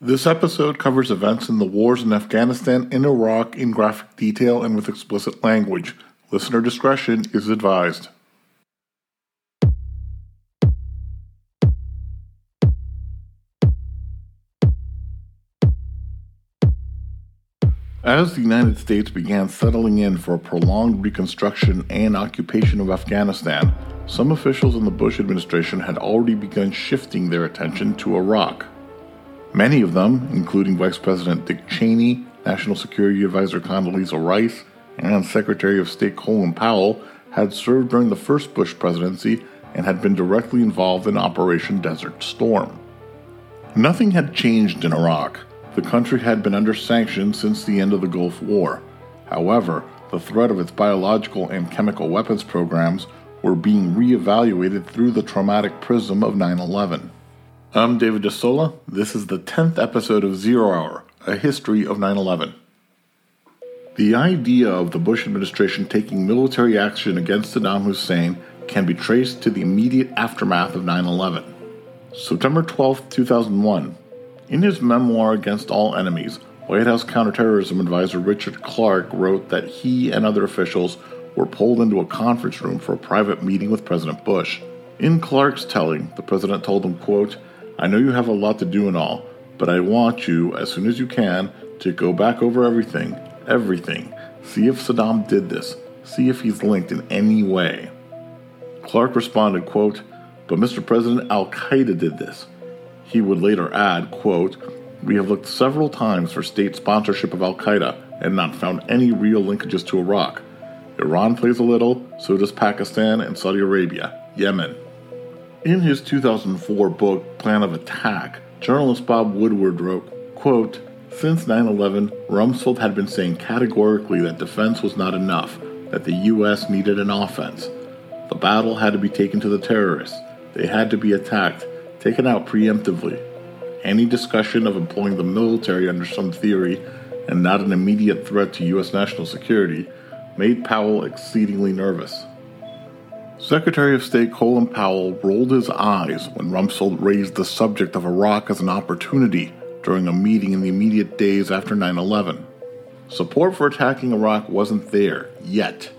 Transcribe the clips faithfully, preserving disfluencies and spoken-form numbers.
This episode covers events in the wars in Afghanistan and Iraq in graphic detail and with explicit language. Listener discretion is advised. As the United States began settling in for a prolonged reconstruction and occupation of Afghanistan, some officials in the Bush administration had already begun shifting their attention to Iraq. Many of them, including Vice President Dick Cheney, National Security Advisor Condoleezza Rice, and Secretary of State Colin Powell, had served during the first Bush presidency and had been directly involved in Operation Desert Storm. Nothing had changed in Iraq. The country had been under sanctions since the end of the Gulf War. However, the threat of its biological and chemical weapons programs were being reevaluated through the traumatic prism of nine eleven. I'm David DeSola. This is the tenth episode of Zero Hour, a history of nine eleven. The idea of the Bush administration taking military action against Saddam Hussein can be traced to the immediate aftermath of nine eleven. September twelfth, two thousand one. In his memoir Against All Enemies, White House counterterrorism advisor Richard Clark wrote that he and other officials were pulled into a conference room for a private meeting with President Bush. In Clark's telling, the president told him, quote, "I know you have a lot to do and all, but I want you, as soon as you can, to go back over everything, everything. See if Saddam did this. See if he's linked in any way." Clark responded, quote, "But Mister President, Al-Qaeda did this." He would later add, quote, "We have looked several times for state sponsorship of Al-Qaeda and not found any real linkages to Iraq. Iran plays a little, so does Pakistan and Saudi Arabia, Yemen." In his two thousand four book, Plan of Attack, journalist Bob Woodward wrote, quote, "Since nine eleven, Rumsfeld had been saying categorically that defense was not enough, that the U S needed an offense. The battle had to be taken to the terrorists. They had to be attacked, taken out preemptively. Any discussion of employing the military under some theory and not an immediate threat to U S national security made Powell exceedingly nervous." Secretary of State Colin Powell rolled his eyes when Rumsfeld raised the subject of Iraq as an opportunity during a meeting in the immediate days after nine eleven. Support for attacking Iraq wasn't there, yet.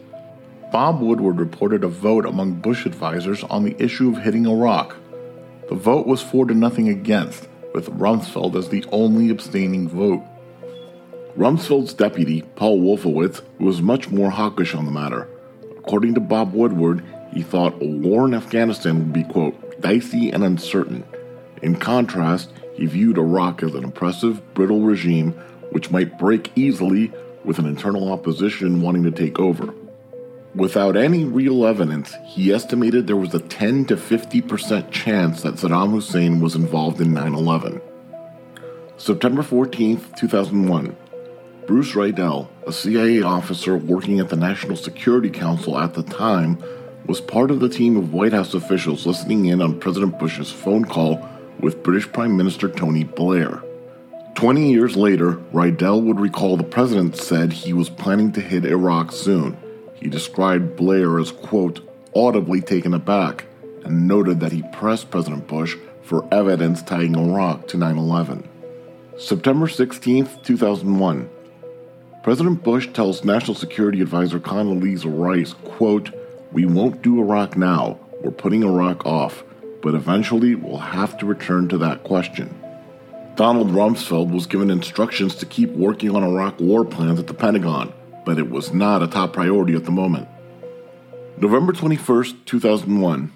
Bob Woodward reported a vote among Bush advisors on the issue of hitting Iraq. The vote was four to nothing against, with Rumsfeld as the only abstaining vote. Rumsfeld's deputy, Paul Wolfowitz, was much more hawkish on the matter. According to Bob Woodward, he thought a war in Afghanistan would be, quote, "dicey and uncertain." In contrast, he viewed Iraq as an oppressive, brittle regime which might break easily with an internal opposition wanting to take over. Without any real evidence, he estimated there was a ten to fifty percent chance that Saddam Hussein was involved in nine eleven. September fourteenth, two thousand one. Bruce Rydell, a C I A officer working at the National Security Council at the time, was part of the team of White House officials listening in on President Bush's phone call with British Prime Minister Tony Blair. Twenty years later, Rydell would recall the president said he was planning to hit Iraq soon. He described Blair as, quote, "audibly taken aback," and noted that he pressed President Bush for evidence tying Iraq to nine eleven. September sixteenth, two thousand one. President Bush tells National Security Advisor Condoleezza Rice, quote, "We won't do Iraq now. We're putting Iraq off. But eventually we'll have to return to that question." Donald Rumsfeld was given instructions to keep working on Iraq war plans at the Pentagon, but it was not a top priority at the moment. November twenty-first, two thousand one.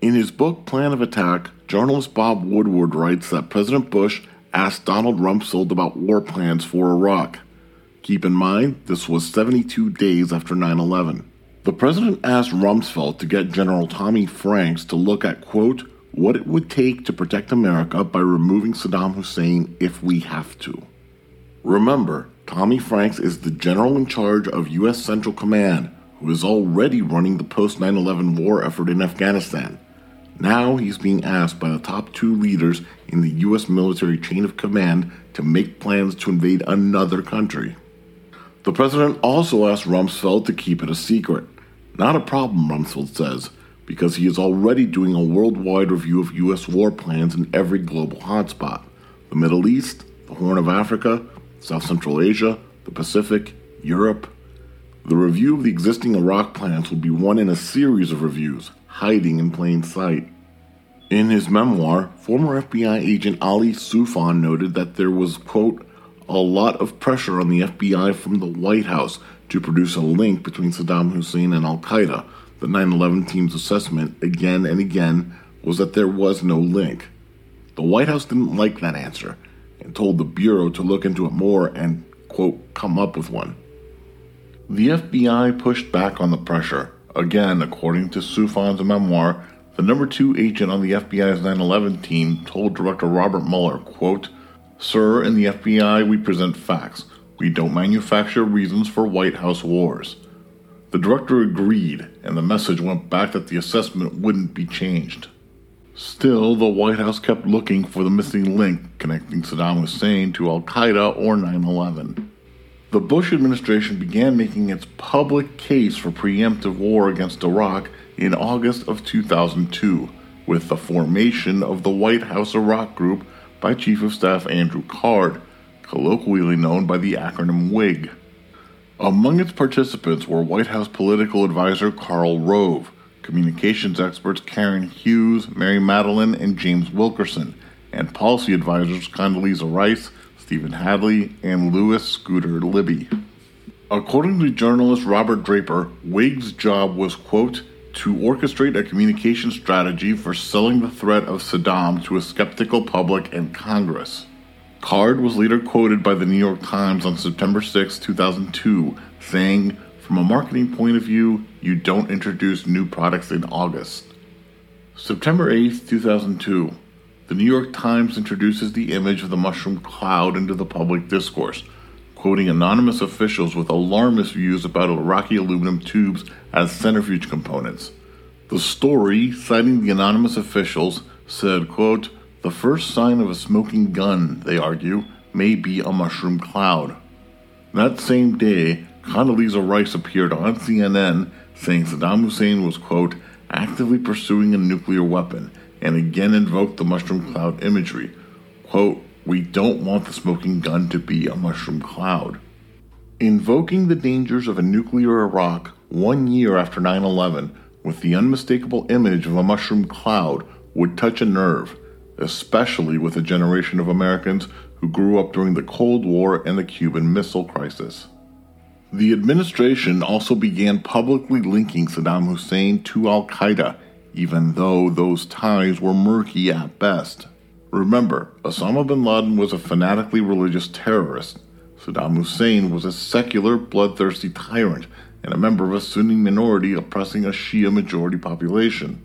In his book Plan of Attack, journalist Bob Woodward writes that President Bush asked Donald Rumsfeld about war plans for Iraq. Keep in mind, this was seventy-two days after nine eleven. The president asked Rumsfeld to get General Tommy Franks to look at, quote, "what it would take to protect America by removing Saddam Hussein if we have to." Remember, Tommy Franks is the general in charge of U S Central Command, who is already running the post-nine eleven war effort in Afghanistan. Now he's being asked by the top two leaders in the U S military chain of command to make plans to invade another country. The president also asked Rumsfeld to keep it a secret. Not a problem, Rumsfeld says, because he is already doing a worldwide review of U S war plans in every global hotspot. the Middle East, the Horn of Africa, South Central Asia, the Pacific, Europe. The review of the existing Iraq plans will be one in a series of reviews, hiding in plain sight. In his memoir, former F B I agent Ali Soufan noted that there was, quote, a lot of pressure on the F B I from the White House to produce a link between Saddam Hussein and Al-Qaeda. The nine eleven team's assessment, again and again, was that there was no link. The White House didn't like that answer and told the Bureau to look into it more and, quote, come up with one. The F B I pushed back on the pressure. Again, according to Soufan's memoir, the number two agent on the F B I's nine eleven team told Director Robert Mueller, quote, Sir, in the F B I, we present facts. We don't manufacture reasons for White House wars. The director agreed, and the message went back that the assessment wouldn't be changed. Still, the White House kept looking for the missing link connecting Saddam Hussein to Al-Qaeda or nine eleven. The Bush administration began making its public case for preemptive war against Iraq in August of two thousand two, with the formation of the White House Iraq Group by Chief of Staff Andrew Card, colloquially known by the acronym WIG. Among its participants were White House political advisor Karl Rove, communications experts Karen Hughes, Mary Madeline, and James Wilkerson, and policy advisors Condoleezza Rice, Stephen Hadley, and Lewis Scooter Libby. According to journalist Robert Draper, WIG's job was, quote, to orchestrate a communication strategy for selling the threat of Saddam to a skeptical public and Congress. Card was later quoted by the New York Times on September sixth, two thousand two, saying, from a marketing point of view, you don't introduce new products in August. September eighth, two thousand two. The New York Times introduces the image of the mushroom cloud into the public discourse, quoting anonymous officials with alarmist views about Iraqi aluminum tubes as centrifuge components. The story, citing the anonymous officials, said, quote, the first sign of a smoking gun, they argue, may be a mushroom cloud. That same day, Condoleezza Rice appeared on C N N saying Saddam Hussein was, quote, actively pursuing a nuclear weapon, and again invoked the mushroom cloud imagery. Quote, we don't want the smoking gun to be a mushroom cloud. Invoking the dangers of a nuclear Iraq one year after nine eleven with the unmistakable image of a mushroom cloud would touch a nerve, especially with a generation of Americans who grew up during the Cold War and the Cuban Missile Crisis. The administration also began publicly linking Saddam Hussein to Al-Qaeda, even though those ties were murky at best. Remember, Osama bin Laden was a fanatically religious terrorist. Saddam Hussein was a secular, bloodthirsty tyrant and a member of a Sunni minority oppressing a Shia majority population.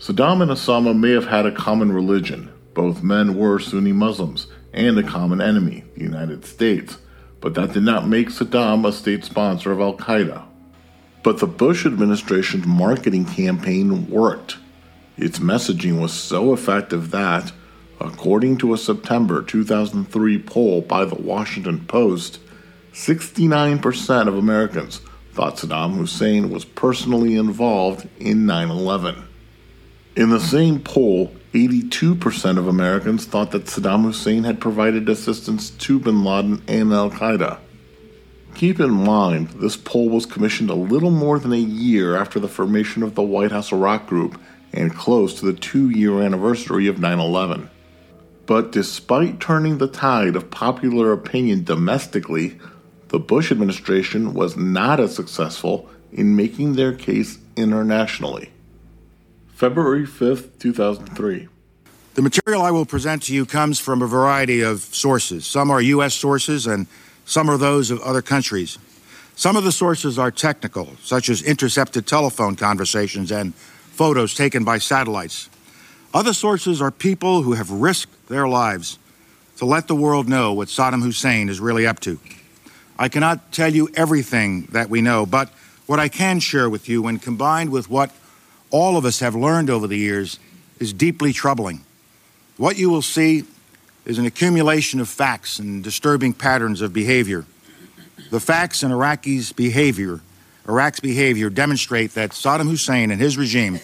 Saddam and Osama may have had a common religion. Both men were Sunni Muslims, and a common enemy, the United States, but that did not make Saddam a state sponsor of Al-Qaeda. But the Bush administration's marketing campaign worked. Its messaging was so effective that, according to a September two thousand three poll by the Washington Post, sixty-nine percent of Americans thought Saddam Hussein was personally involved in nine eleven. In the same poll, eighty-two percent of Americans thought that Saddam Hussein had provided assistance to bin Laden and Al-Qaeda. Keep in mind, this poll was commissioned a little more than a year after the formation of the White House Iraq Group and close to the two-year anniversary of nine eleven. But despite turning the tide of popular opinion domestically, the Bush administration was not as successful in making their case internationally. February fifth, two thousand three. The material I will present to you comes from a variety of sources. Some are U S sources and some are those of other countries. Some of the sources are technical, such as intercepted telephone conversations and photos taken by satellites. Other sources are people who have risked their lives to let the world know what Saddam Hussein is really up to. I cannot tell you everything that we know, but what I can share with you, when combined with what all of us have learned over the years, is deeply troubling. What you will see is an accumulation of facts and disturbing patterns of behavior. The facts in Iraqi's behavior, Iraq's behavior demonstrate that Saddam Hussein and his regime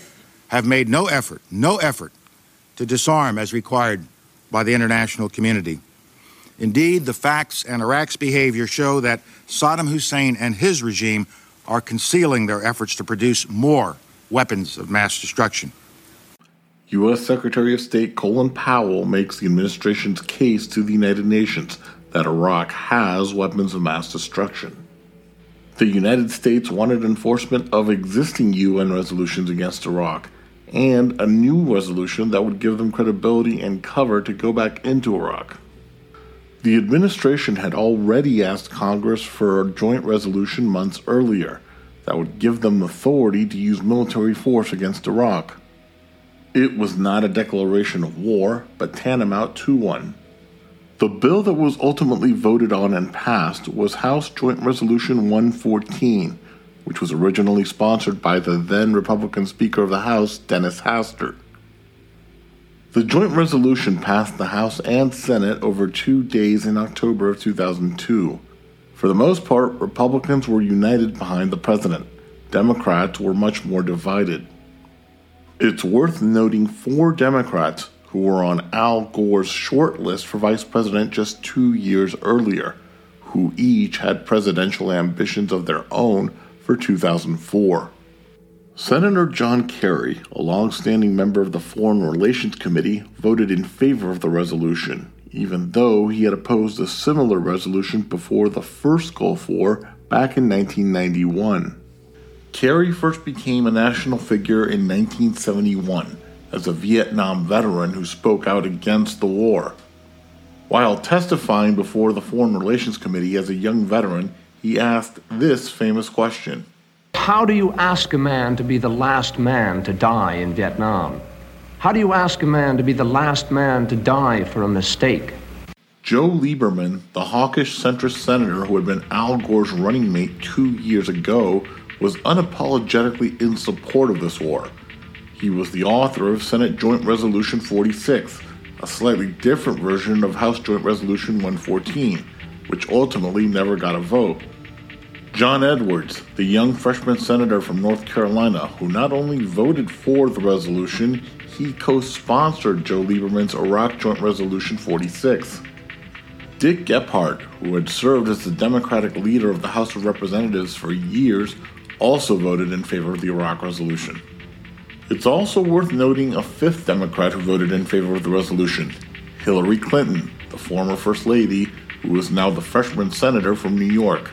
have made no effort, no effort to disarm as required by the international community. Indeed, the facts and Iraq's behavior show that Saddam Hussein and his regime are concealing their efforts to produce more weapons of mass destruction. U S. Secretary of State Colin Powell makes the administration's case to the United Nations that Iraq has weapons of mass destruction. The United States wanted enforcement of existing U N resolutions against Iraq and a new resolution that would give them credibility and cover to go back into Iraq. The administration had already asked Congress for a joint resolution months earlier that would give them authority to use military force against Iraq. It was not a declaration of war, but tantamount to one. The bill that was ultimately voted on and passed was House Joint Resolution one fourteen, which was originally sponsored by the then Republican Speaker of the House, Dennis Hastert. The joint resolution passed the House and Senate over two days in October of two thousand two. For the most part, Republicans were united behind the president. Democrats were much more divided. It's worth noting four Democrats who were on Al Gore's short list for vice president just two years earlier, who each had presidential ambitions of their own for two thousand four. Senator John Kerry, a long-standing member of the Foreign Relations Committee, voted in favor of the resolution, even though he had opposed a similar resolution before the first Gulf War back in nineteen ninety-one. Kerry first became a national figure in nineteen seventy-one, as a Vietnam veteran who spoke out against the war. While testifying before the Foreign Relations Committee as a young veteran, he asked this famous question. How do you ask a man to be the last man to die in Vietnam? How do you ask a man to be the last man to die for a mistake? Joe Lieberman, the hawkish centrist senator who had been Al Gore's running mate two years ago, was unapologetically in support of this war. He was the author of Senate Joint Resolution forty-six, a slightly different version of House Joint Resolution one fourteen, which ultimately never got a vote. John Edwards, the young freshman senator from North Carolina, who not only voted for the resolution, he co-sponsored Joe Lieberman's Iraq Joint Resolution forty-six. Dick Gephardt, who had served as the Democratic leader of the House of Representatives for years, also voted in favor of the Iraq resolution. It's also worth noting a fifth Democrat who voted in favor of the resolution, Hillary Clinton, the former First Lady, who is now the freshman senator from New York.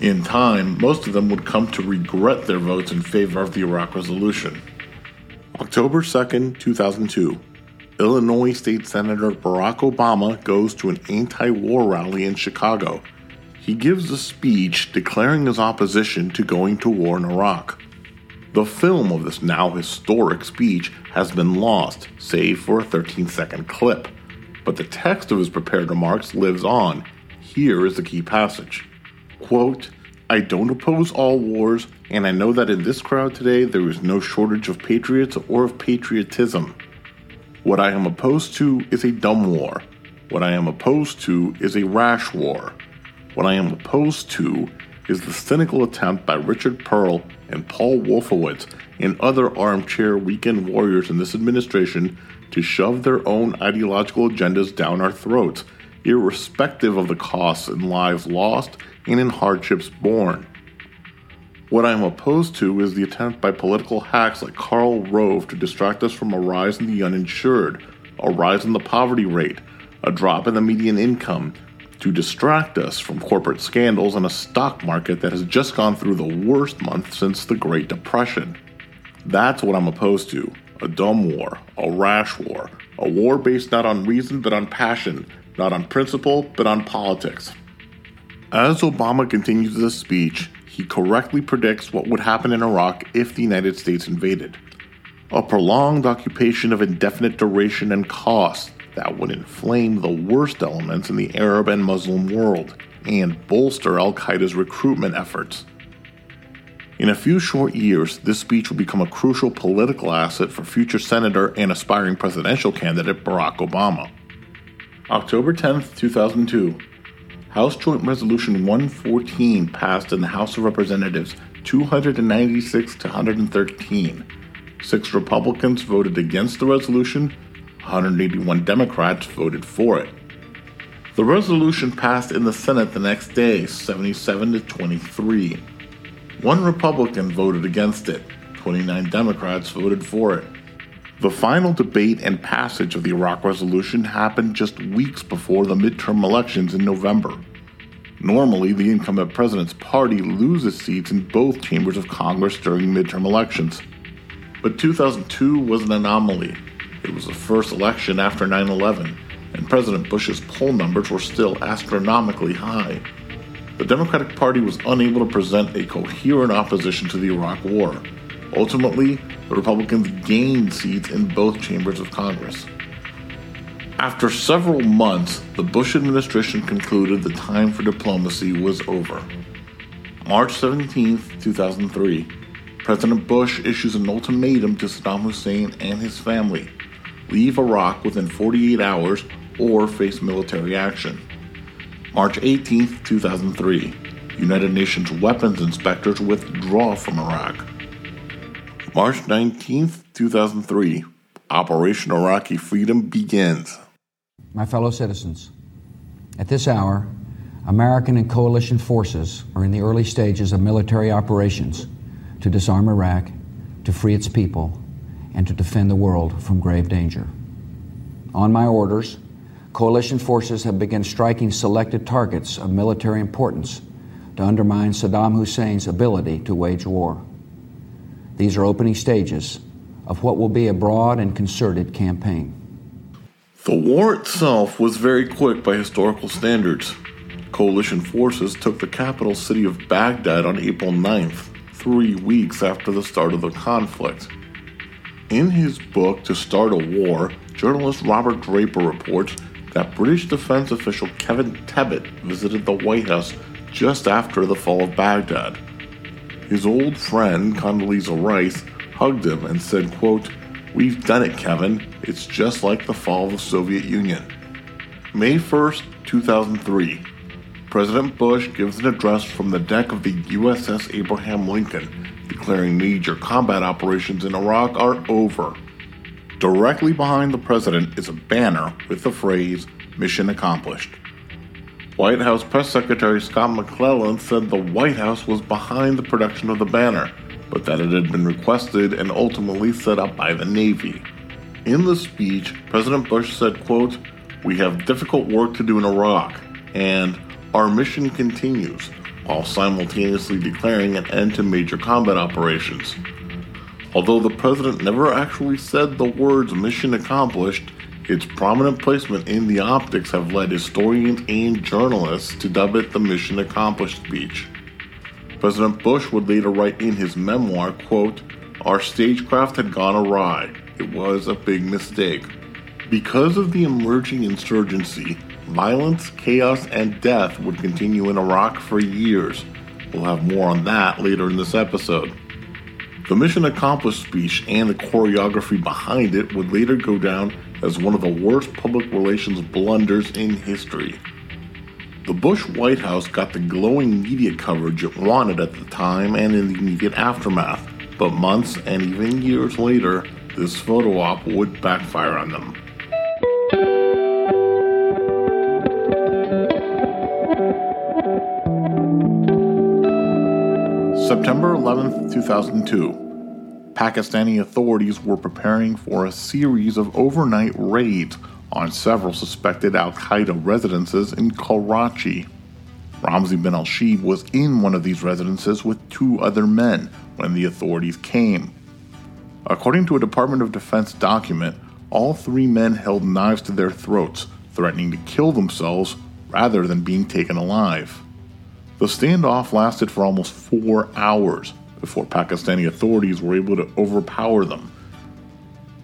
In time, most of them would come to regret their votes in favor of the Iraq resolution. October second, two thousand two, Illinois State Senator Barack Obama goes to an anti-war rally in Chicago. He gives a speech declaring his opposition to going to war in Iraq. The film of this now historic speech has been lost, save for a thirteen-second clip. But the text of his prepared remarks lives on. Here is the key passage. Quote, I don't oppose all wars, and I know that in this crowd today there is no shortage of patriots or of patriotism. What I am opposed to is a dumb war. What I am opposed to is a rash war. What I am opposed to is the cynical attempt by Richard Pearl and Paul Wolfowitz and other armchair weekend warriors in this administration to shove their own ideological agendas down our throats, irrespective of the costs in lives lost and in hardships borne. What I am opposed to is the attempt by political hacks like Karl Rove to distract us from a rise in the uninsured, a rise in the poverty rate, a drop in the median income, to distract us from corporate scandals and a stock market that has just gone through the worst month since the Great Depression. That's what I'm opposed to. A dumb war, a rash war, a war based not on reason but on passion, not on principle but on politics. As Obama continues this speech, he correctly predicts what would happen in Iraq if the United States invaded. A prolonged occupation of indefinite duration and cost that would inflame the worst elements in the Arab and Muslim world and bolster Al-Qaeda's recruitment efforts. In a few short years, this speech would become a crucial political asset for future Senator and aspiring presidential candidate Barack Obama. October tenth, two thousand two, House Joint Resolution one fourteen passed in the House of Representatives two hundred ninety-six to one hundred thirteen. Six Republicans voted against the resolution, one hundred eighty-one Democrats voted for it. The resolution passed in the Senate the next day, seventy-seven to twenty-three. One Republican voted against it. twenty-nine Democrats voted for it. The final debate and passage of the Iraq resolution happened just weeks before the midterm elections in November. Normally, the incumbent president's party loses seats in both chambers of Congress during midterm elections. But two thousand two was an anomaly. It was the first election after nine eleven, and President Bush's poll numbers were still astronomically high. The Democratic Party was unable to present a coherent opposition to the Iraq War. Ultimately, the Republicans gained seats in both chambers of Congress. After several months, the Bush administration concluded the time for diplomacy was over. March seventeenth, two thousand three, President Bush issues an ultimatum to Saddam Hussein and his family: leave Iraq within forty-eight hours or face military action. March eighteenth, two thousand three, United Nations weapons inspectors withdraw from Iraq. March nineteenth, two thousand three, Operation Iraqi Freedom begins. My fellow citizens, at this hour, American and coalition forces are in the early stages of military operations to disarm Iraq, to free its people, and to defend the world from grave danger. On my orders, coalition forces have begun striking selected targets of military importance to undermine Saddam Hussein's ability to wage war. These are opening stages of what will be a broad and concerted campaign. The war itself was very quick by historical standards. Coalition forces took the capital city of Baghdad on April ninth, three weeks after the start of the conflict. In his book, To Start a War, journalist Robert Draper reports that British defense official Kevin Tebbit visited the White House just after the fall of Baghdad. His old friend, Condoleezza Rice, hugged him and said, quote, "We've done it, Kevin. It's just like the fall of the Soviet Union." May first, two thousand three. President Bush gives an address from the deck of the U S S Abraham Lincoln, declaring major combat operations in Iraq are over. Directly behind the president is a banner with the phrase, "Mission accomplished." White House Press Secretary Scott McClellan said the White House was behind the production of the banner, but that it had been requested and ultimately set up by the Navy. In the speech, President Bush said, quote, "We have difficult work to do in Iraq, and our mission continues," while simultaneously declaring an end to major combat operations. Although the president never actually said the words "mission accomplished," its prominent placement in the optics have led historians and journalists to dub it the "Mission Accomplished" speech. President Bush would later write in his memoir, quote, "Our stagecraft had gone awry. It was a big mistake." Because of the emerging insurgency, violence, chaos, and death would continue in Iraq for years. We'll have more on that later in this episode. The "Mission Accomplished" speech and the choreography behind it would later go down as one of the worst public relations blunders in history. The Bush White House got the glowing media coverage it wanted at the time and in the immediate aftermath, but months and even years later, this photo op would backfire on them. September eleventh, two thousand two. Pakistani authorities were preparing for a series of overnight raids on several suspected Al-Qaeda residences in Karachi. Ramzi bin al-Shibh was in one of these residences with two other men when the authorities came. According to a Department of Defense document, all three men held knives to their throats, threatening to kill themselves rather than being taken alive. The standoff lasted for almost four hours before Pakistani authorities were able to overpower them.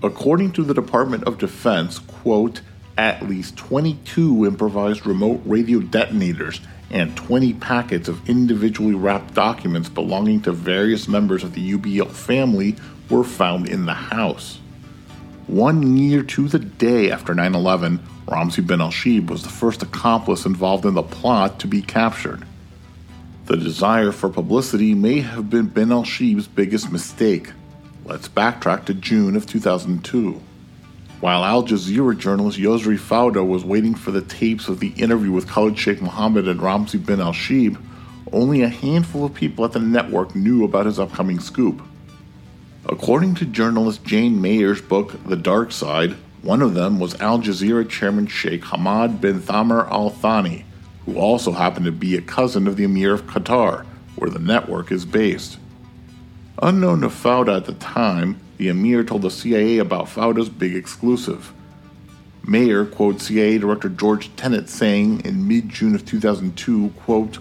According to the Department of Defense, quote, "At least twenty-two improvised remote radio detonators and twenty packets of individually wrapped documents belonging to various members of the U B L family were found in the house." One year to the day after nine eleven, Ramzi bin al-Shibh was the first accomplice involved in the plot to be captured. The desire for publicity may have been bin al-Shibh's biggest mistake. Let's backtrack to June of two thousand two. while Al Jazeera journalist Yosri Fauda was waiting for the tapes of the interview with Khalid Sheikh Mohammed and Ramzi bin al-Shibh, only a handful of people at the network knew about his upcoming scoop. According to journalist Jane Mayer's book, The Dark Side, one of them was Al Jazeera chairman Sheikh Hamad bin Thamer Al Thani, who also happened to be a cousin of the Emir of Qatar, where the network is based. Unknown to Fauda at the time, the Emir told the C I A about Fauda's big exclusive. Mayer quotes C I A Director George Tenet saying in mid-June of two thousand two, quote,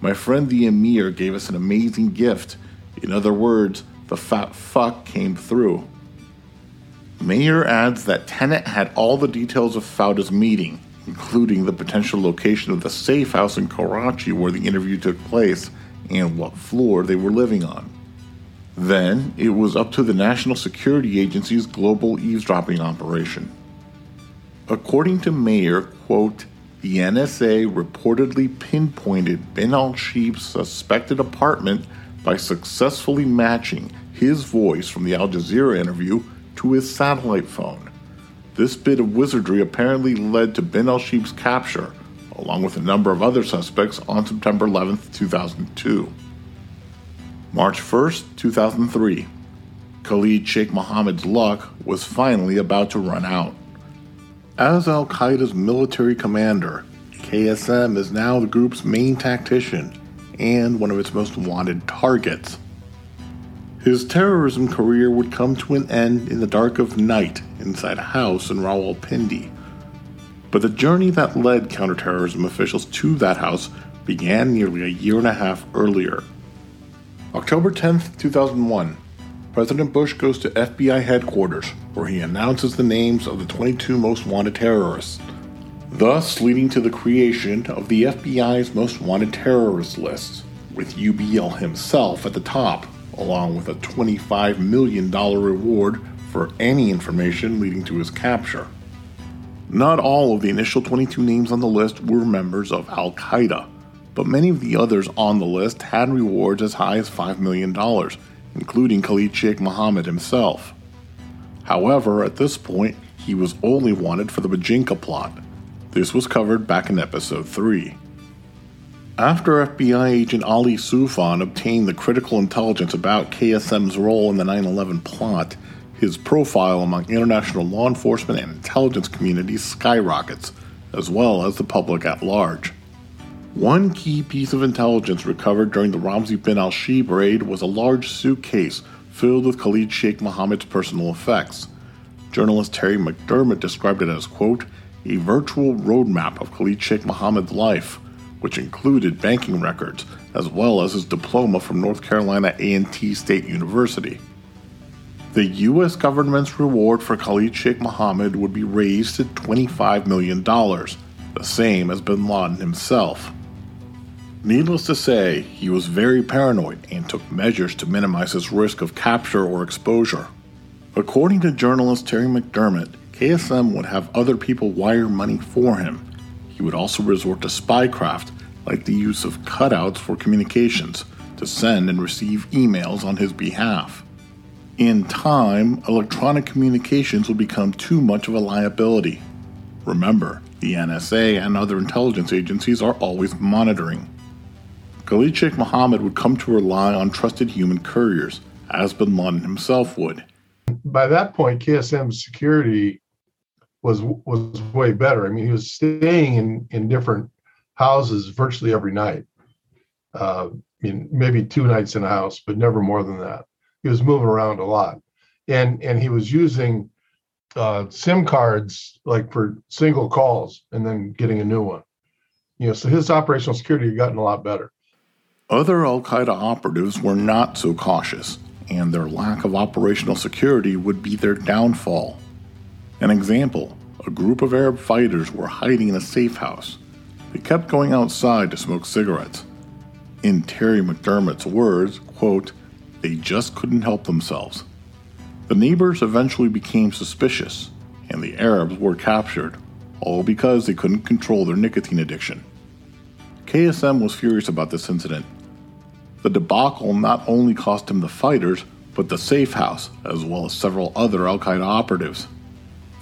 "My friend the Emir gave us an amazing gift. In other words, the fat fuck came through." Mayer adds that Tenet had all the details of Fauda's meeting, including the potential location of the safe house in Karachi where the interview took place and what floor they were living on. Then, it was up to the National Security Agency's global eavesdropping operation. According to Mayer, quote, "The N S A reportedly pinpointed bin al-Shibh's suspected apartment by successfully matching his voice from the Al Jazeera interview to his satellite phone. This bit of wizardry apparently led to bin al-Shibh's capture, along with a number of other suspects, on September eleventh, two thousand two. March first, two thousand three. Khalid Sheikh Mohammed's luck was finally about to run out. As Al-Qaeda's military commander, K S M is now the group's main tactician and one of its most wanted targets. His terrorism career would come to an end in the dark of night inside a house in Rawalpindi. But the journey that led counterterrorism officials to that house began nearly a year and a half earlier. October tenth, two thousand one, President Bush goes to F B I headquarters, where he announces the names of the twenty-two most wanted terrorists, thus leading to the creation of the F B I's most wanted terrorist list, with U B L himself at the top, along with a twenty-five million dollars reward for any information leading to his capture. Not all of the initial twenty-two names on the list were members of Al-Qaeda, but many of the others on the list had rewards as high as five million dollars, including Khalid Sheikh Mohammed himself. However, at this point, he was only wanted for the Bajinka plot. This was covered back in Episode three. After F B I agent Ali Soufan obtained the critical intelligence about K S M's role in the nine eleven plot, his profile among international law enforcement and intelligence communities skyrockets, as well as the public at large. One key piece of intelligence recovered during the Ramzi bin al-Shibh raid was a large suitcase filled with Khalid Sheikh Mohammed's personal effects. Journalist Terry McDermott described it as, quote, "a virtual roadmap of Khalid Sheikh Mohammed's life," which included banking records, as well as his diploma from North Carolina A and T State University. The U S government's reward for Khalid Sheikh Mohammed would be raised to twenty-five million dollars, the same as bin Laden himself. Needless to say, he was very paranoid and took measures to minimize his risk of capture or exposure. According to journalist Terry McDermott, K S M would have other people wire money for him. He would also resort to spycraft, like the use of cutouts for communications, to send and receive emails on his behalf. In time, electronic communications would become too much of a liability. Remember, the N S A and other intelligence agencies are always monitoring. Khalid Sheikh Mohammed would come to rely on trusted human couriers, as bin Laden himself would. By that point, K S M's security was was way better. I mean, he was staying in, in different houses virtually every night. Uh, I mean, maybe two nights in a house, but never more than that. He was moving around a lot. And, and he was using uh, SIM cards, like for single calls, and then getting a new one. You know, so his operational security had gotten a lot better. Other Al-Qaeda operatives were not so cautious, and their lack of operational security would be their downfall. An example, a group of Arab fighters were hiding in a safe house. They kept going outside to smoke cigarettes. In Terry McDermott's words, quote, "they just couldn't help themselves." The neighbors eventually became suspicious, and the Arabs were captured, all because they couldn't control their nicotine addiction. K S M was furious about this incident. The debacle not only cost him the fighters, but the safe house, as well as several other Al-Qaeda operatives.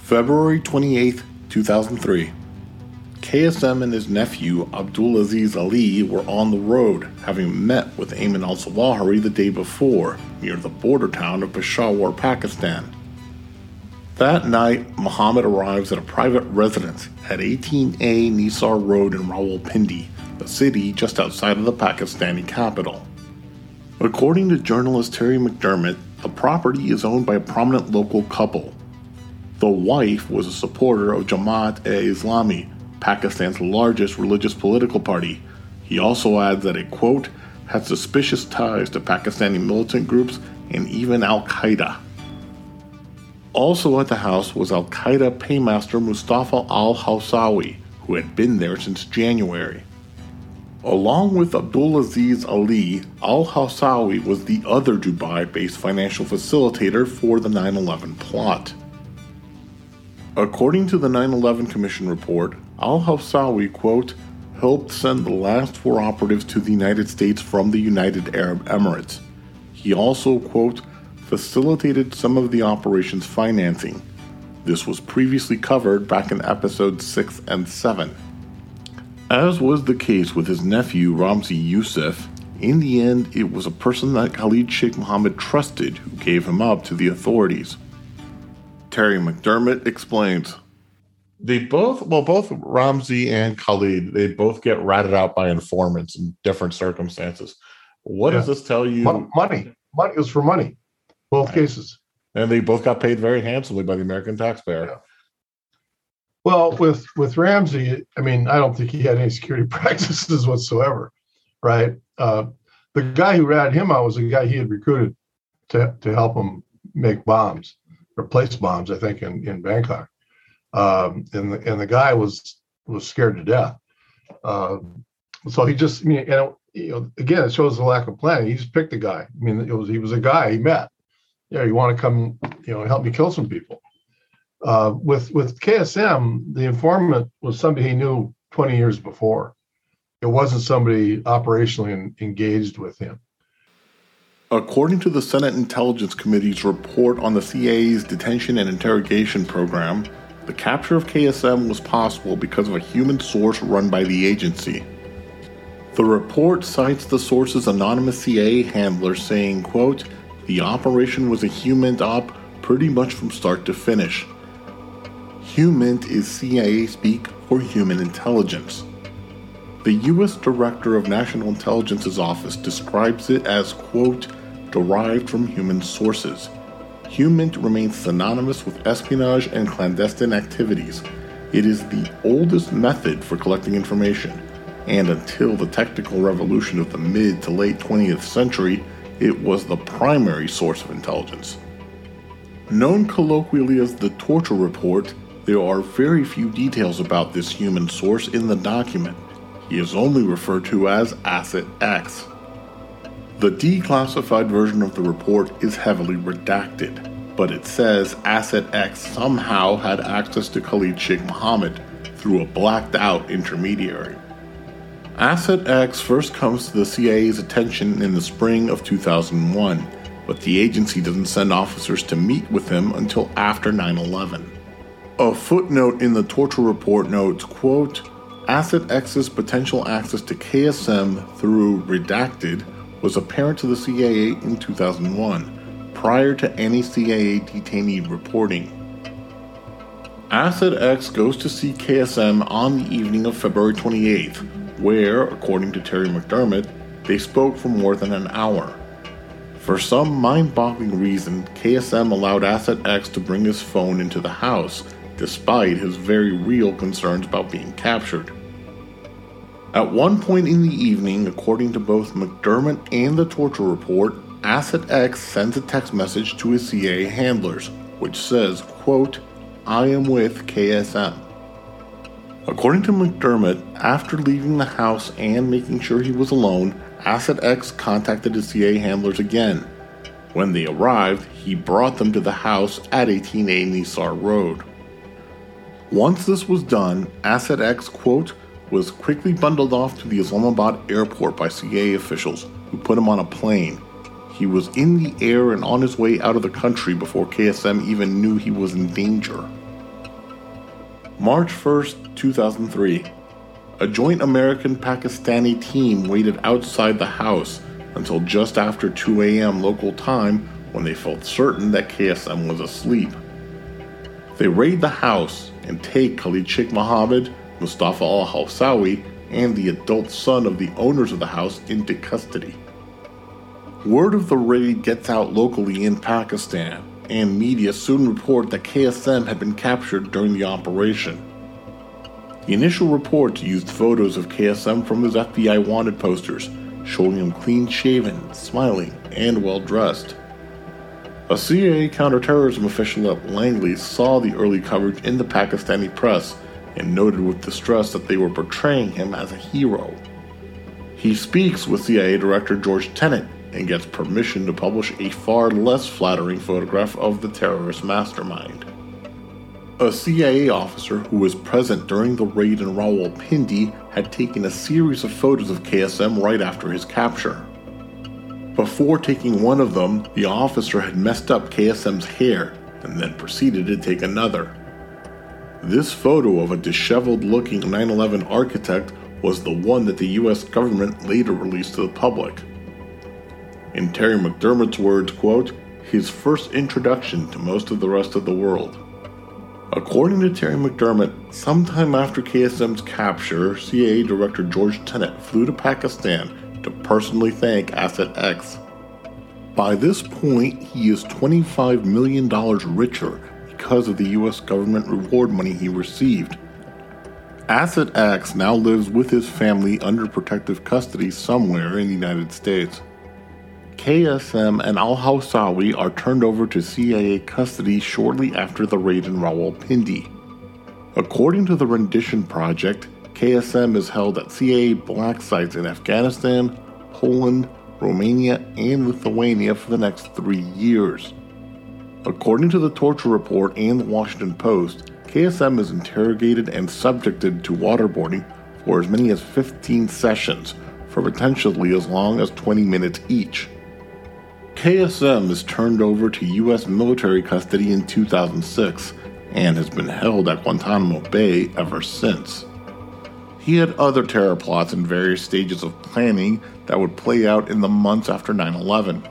February twenty-eighth, two thousand three. K S M and his nephew Abdulaziz Ali were on the road, having met with Ayman al-Zawahiri the day before near the border town of Peshawar, Pakistan. That night, Mohammed arrives at a private residence at eighteen A Nisar Road in Rawalpindi, a city just outside of the Pakistani capital. According to journalist Terry McDermott, the property is owned by a prominent local couple. The wife was a supporter of Jamaat-e-Islami, Pakistan's largest religious political party. He also adds that it, quote, had suspicious ties to Pakistani militant groups and even Al-Qaeda. Also at the house was Al-Qaeda paymaster Mustafa al-Hausawi, who had been there since January. Along with Abdulaziz Ali, al-Hausawi was the other Dubai-based financial facilitator for the nine eleven plot. According to the nine eleven Commission report, al-Hausawi, quote, helped send the last four operatives to the United States from the United Arab Emirates. He also, quote, facilitated some of the operation's financing. This was previously covered back in episodes six and seven. As was the case with his nephew Ramzi Yousef, in the end it was a person that Khalid Sheikh Mohammed trusted who gave him up to the authorities. Terry McDermott explains. They both, well, both Ramzi and Khalid, they both get ratted out by informants in different circumstances. What yeah. does this tell you? Money. Money is for money. Both right. cases. And they both got paid very handsomely by the American taxpayer. Yeah. Well, with, with Ramzi, I mean, I don't think he had any security practices whatsoever, right? Uh, the guy who ratted him out was a guy he had recruited to, to help him make bombs, or place bombs, I think, in, in Bangkok. Um, and, the, and the guy was was scared to death. Uh, so he just, I mean, and, you know, again, it shows the lack of planning. He just picked a guy. I mean, it was he was a guy he met. Yeah, you want to come, you know, help me kill some people. Uh, with with K S M, the informant was somebody he knew twenty years before. It wasn't somebody operationally en- engaged with him. According to the Senate Intelligence Committee's report on the C I A's detention and interrogation program, the capture of K S M was possible because of a human source run by the agency. The report cites the source's anonymous C I A handler saying, quote, the operation was a human op pretty much from start to finish. HUMINT is C I A speak for human intelligence. The U S Director of National Intelligence's Office describes it as, quote, derived from human sources. HUMINT remains synonymous with espionage and clandestine activities. It is the oldest method for collecting information, and until the technical revolution of the mid to late twentieth century, it was the primary source of intelligence. Known colloquially as the torture report, there are very few details about this human source in the document. He is only referred to as Asset X. The declassified version of the report is heavily redacted, but it says Asset X somehow had access to Khalid Sheikh Mohammed through a blacked-out intermediary. Asset X first comes to the C I A's attention in the spring of two thousand one, but the agency doesn't send officers to meet with him until after nine eleven. A footnote in the torture report notes, quote, Asset X's potential access to K S M through redacted was apparent to the C I A in two thousand one, prior to any C I A detainee reporting. Asset X goes to see K S M on the evening of February twenty-eighth, where, according to Terry McDermott, they spoke for more than an hour. For some mind-boggling reason, K S M allowed Asset X to bring his phone into the house, despite his very real concerns about being captured. At one point in the evening, according to both McDermott and the torture report, Asset X sends a text message to his C I A handlers, which says, quote, I am with K S M. According to McDermott, after leaving the house and making sure he was alone, Asset X contacted his C I A handlers again. When they arrived, he brought them to the house at eighteen A Nisar Road. Once this was done, Asset X, quote, was quickly bundled off to the Islamabad airport by C I A officials, who put him on a plane. He was in the air and on his way out of the country before K S M even knew he was in danger. March first, two thousand three, a joint American-Pakistani team waited outside the house until just after two a.m. local time when they felt certain that K S M was asleep. They raid the house and take Khalid Sheikh Mohammed, Mustafa al-Hausawi, and the adult son of the owners of the house into custody. Word of the raid gets out locally in Pakistan, and media soon report that K S M had been captured during the operation. The initial reports used photos of K S M from his F B I wanted posters, showing him clean-shaven, smiling, and well-dressed. A C I A counterterrorism official at Langley saw the early coverage in the Pakistani press and noted with distress that they were portraying him as a hero. He speaks with C I A Director George Tenet and gets permission to publish a far less flattering photograph of the terrorist mastermind. A C I A officer who was present during the raid in Rawalpindi had taken a series of photos of K S M right after his capture. Before taking one of them, the officer had messed up K S M's hair and then proceeded to take another. This photo of a disheveled-looking nine eleven architect was the one that the U S government later released to the public. In Terry McDermott's words, quote, his first introduction to most of the rest of the world. According to Terry McDermott, sometime after K S M's capture, C I A Director George Tenet flew to Pakistan to personally thank Asset X. By this point, he is twenty-five million dollars richer because of the U S government reward money he received. Asset X now lives with his family under protective custody somewhere in the United States. K S M and al-Hausawi are turned over to C I A custody shortly after the raid in Rawalpindi. According to the Rendition Project, K S M is held at C I A black sites in Afghanistan, Poland, Romania, and Lithuania for the next three years. According to the torture report and the Washington Post, K S M is interrogated and subjected to waterboarding for as many as fifteen sessions, for potentially as long as twenty minutes each. K S M is turned over to U S military custody in two thousand six and has been held at Guantanamo Bay ever since. He had other terror plots in various stages of planning that would play out in the months after nine eleven.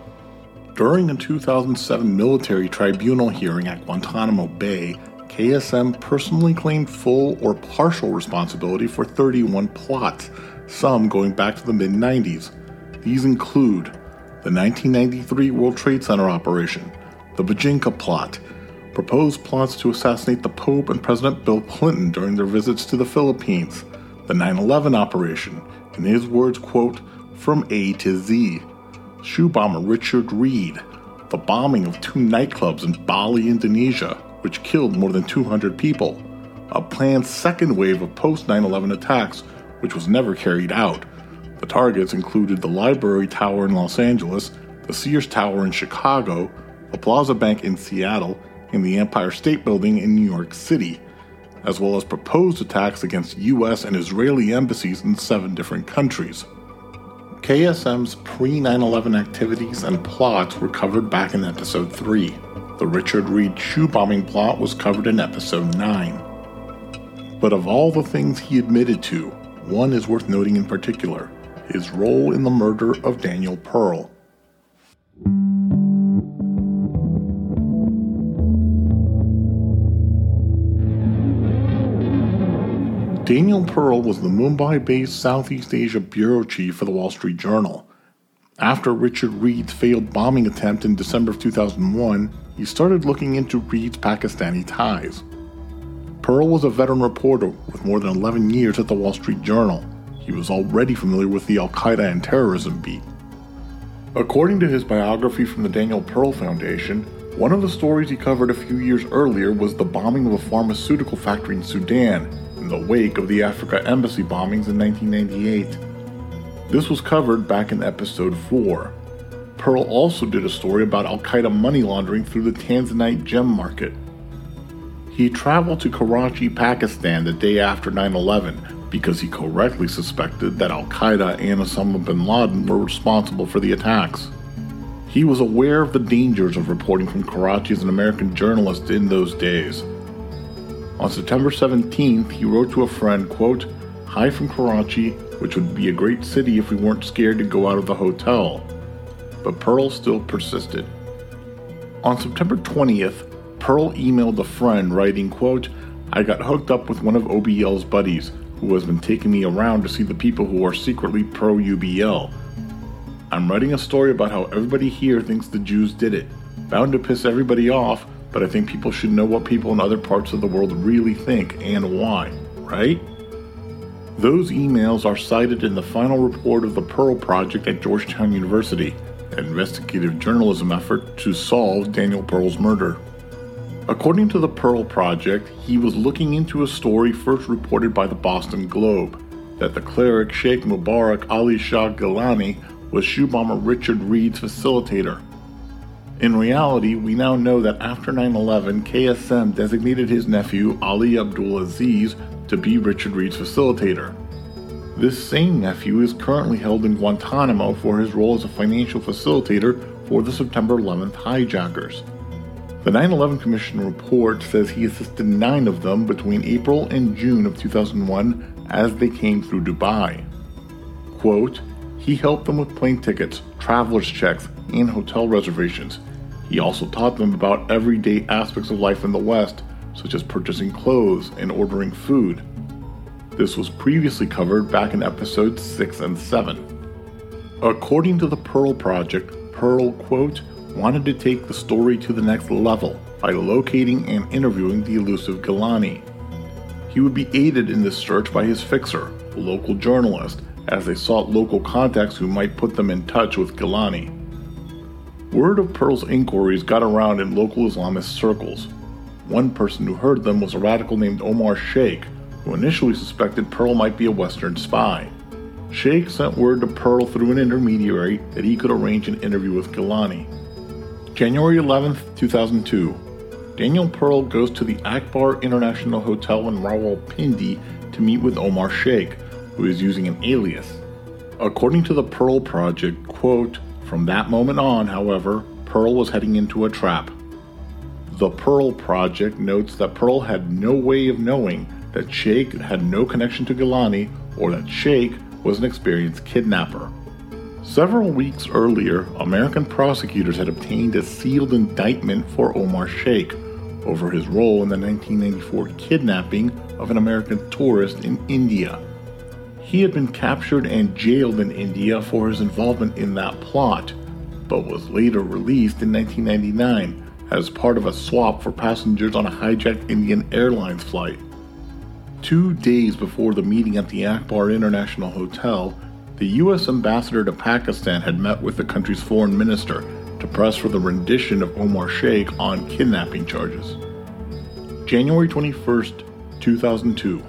During a two thousand seven military tribunal hearing at Guantanamo Bay, K S M personally claimed full or partial responsibility for thirty-one plots, some going back to the mid nineties. These include the nineteen ninety-three World Trade Center operation, the Bajinka plot, proposed plots to assassinate the Pope and President Bill Clinton during their visits to the Philippines, the nine eleven operation, in his words, quote, from A to Z, shoe bomber Richard Reed, the bombing of two nightclubs in Bali, Indonesia, which killed more than two hundred people, a planned second wave of post nine eleven attacks, which was never carried out. The targets included the Library Tower in Los Angeles, the Sears Tower in Chicago, the Plaza Bank in Seattle, and the Empire State Building in New York City, as well as proposed attacks against U S and Israeli embassies in seven different countries. K S M's pre nine eleven activities and plots were covered back in Episode three. The Richard Reed shoe bombing plot was covered in Episode nine. But of all the things he admitted to, one is worth noting in particular: his role in the murder of Daniel Pearl. Daniel Pearl was the Mumbai-based Southeast Asia bureau chief for the Wall Street Journal. After Richard Reed's failed bombing attempt in December of two thousand one, he started looking into Reed's Pakistani ties. Pearl was a veteran reporter with more than eleven years at the Wall Street Journal. He was already familiar with the Al-Qaeda and terrorism beat. According to his biography from the Daniel Pearl Foundation, one of the stories he covered a few years earlier was the bombing of a pharmaceutical factory in Sudan in the wake of the Africa Embassy bombings in nineteen ninety-eight. This was covered back in Episode four. Pearl also did a story about Al-Qaeda money laundering through the Tanzanite gem market. He traveled to Karachi, Pakistan the day after nine eleven because he correctly suspected that Al-Qaeda and Osama bin Laden were responsible for the attacks. He was aware of the dangers of reporting from Karachi as an American journalist in those days. On September seventeenth, he wrote to a friend, quote, "Hi from Karachi, which would be a great city if we weren't scared to go out of the hotel." But Pearl still persisted. On September twentieth, Pearl emailed a friend writing, quote, "I got hooked up with one of O B L's buddies who has been taking me around to see the people who are secretly pro-U B L. I'm writing a story about how everybody here thinks the Jews did it. Bound to piss everybody off, but I think people should know what people in other parts of the world really think and why, right?" Those emails are cited in the final report of the Pearl Project at Georgetown University, an investigative journalism effort to solve Daniel Pearl's murder. According to the Pearl Project, he was looking into a story first reported by the Boston Globe, that the cleric Sheikh Mubarak Ali Shah Gilani was shoe bomber Richard Reed's facilitator. In reality, we now know that after nine eleven, K S M designated his nephew, Ali Abdul Aziz, to be Richard Reed's facilitator. This same nephew is currently held in Guantanamo for his role as a financial facilitator for the September eleventh hijackers. The nine eleven Commission report says he assisted nine of them between April and June of two thousand one as they came through Dubai. Quote, "He helped them with plane tickets, traveler's checks, and hotel reservations. He also taught them about everyday aspects of life in the West, such as purchasing clothes and ordering food." This was previously covered back in episodes six and seven. According to the Pearl Project, Pearl, quote, "wanted to take the story to the next level by locating and interviewing the elusive Gilani. He would be aided in this search by his fixer, a local journalist, as they sought local contacts who might put them in touch with Gilani. Word of Pearl's inquiries got around in local Islamist circles. One person who heard them was a radical named Omar Sheikh, who initially suspected Pearl might be a Western spy. Sheikh sent word to Pearl through an intermediary that he could arrange an interview with Gilani. January eleventh, two thousand two, Daniel Pearl goes to the Akbar International Hotel in Rawalpindi to meet with Omar Sheikh, who is using an alias. According to the Pearl Project, quote, "From that moment on, however, Pearl was heading into a trap." The Pearl Project notes that Pearl had no way of knowing that Sheikh had no connection to Gilani or that Sheikh was an experienced kidnapper. Several weeks earlier, American prosecutors had obtained a sealed indictment for Omar Sheikh over his role in the nineteen ninety-four kidnapping of an American tourist in India. He had been captured and jailed in India for his involvement in that plot, but was later released in nineteen ninety-nine as part of a swap for passengers on a hijacked Indian Airlines flight. Two days before the meeting at the Akbar International Hotel, the U S ambassador to Pakistan had met with the country's foreign minister to press for the rendition of Omar Sheikh on kidnapping charges. January twenty-first, two thousand two.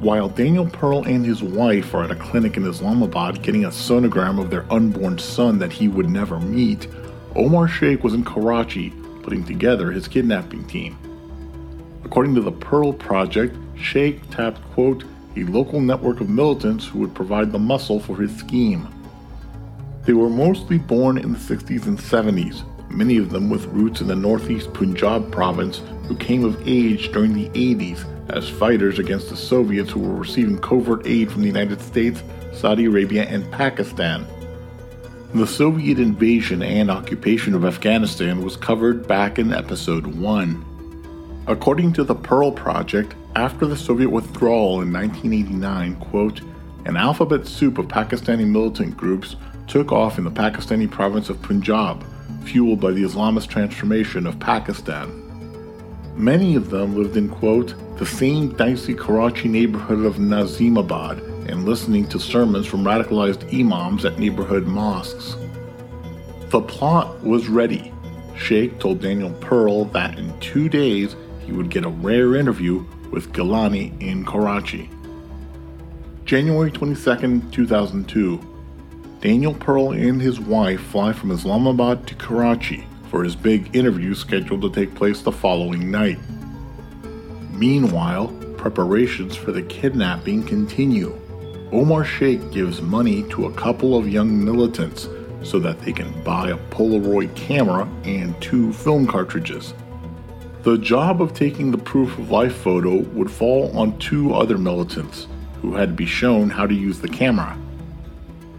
While Daniel Pearl and his wife are at a clinic in Islamabad getting a sonogram of their unborn son that he would never meet, Omar Sheikh was in Karachi putting together his kidnapping team. According to the Pearl Project, Sheikh tapped, quote, "a local network of militants who would provide the muscle for his scheme." They were mostly born in the sixties and seventies, many of them with roots in the northeast Punjab province who came of age during the eighties as fighters against the Soviets who were receiving covert aid from the United States, Saudi Arabia, and Pakistan. The Soviet invasion and occupation of Afghanistan was covered back in Episode one. According to the Pearl Project, after the Soviet withdrawal in nineteen eighty-nine, quote, "an alphabet soup of Pakistani militant groups took off in the Pakistani province of Punjab, fueled by the Islamist transformation of Pakistan. Many of them lived in, quote, the same dicey Karachi neighborhood of Nazimabad and listening to sermons from radicalized imams at neighborhood mosques." The plot was ready. Sheikh told Daniel Pearl that in two days he would get a rare interview with Gilani in Karachi. January twenty-second, two thousand two. Daniel Pearl and his wife fly from Islamabad to Karachi for his big interview scheduled to take place the following night. Meanwhile, preparations for the kidnapping continue. Omar Sheikh gives money to a couple of young militants so that they can buy a Polaroid camera and two film cartridges. The job of taking the proof of life photo would fall on two other militants who had to be shown how to use the camera.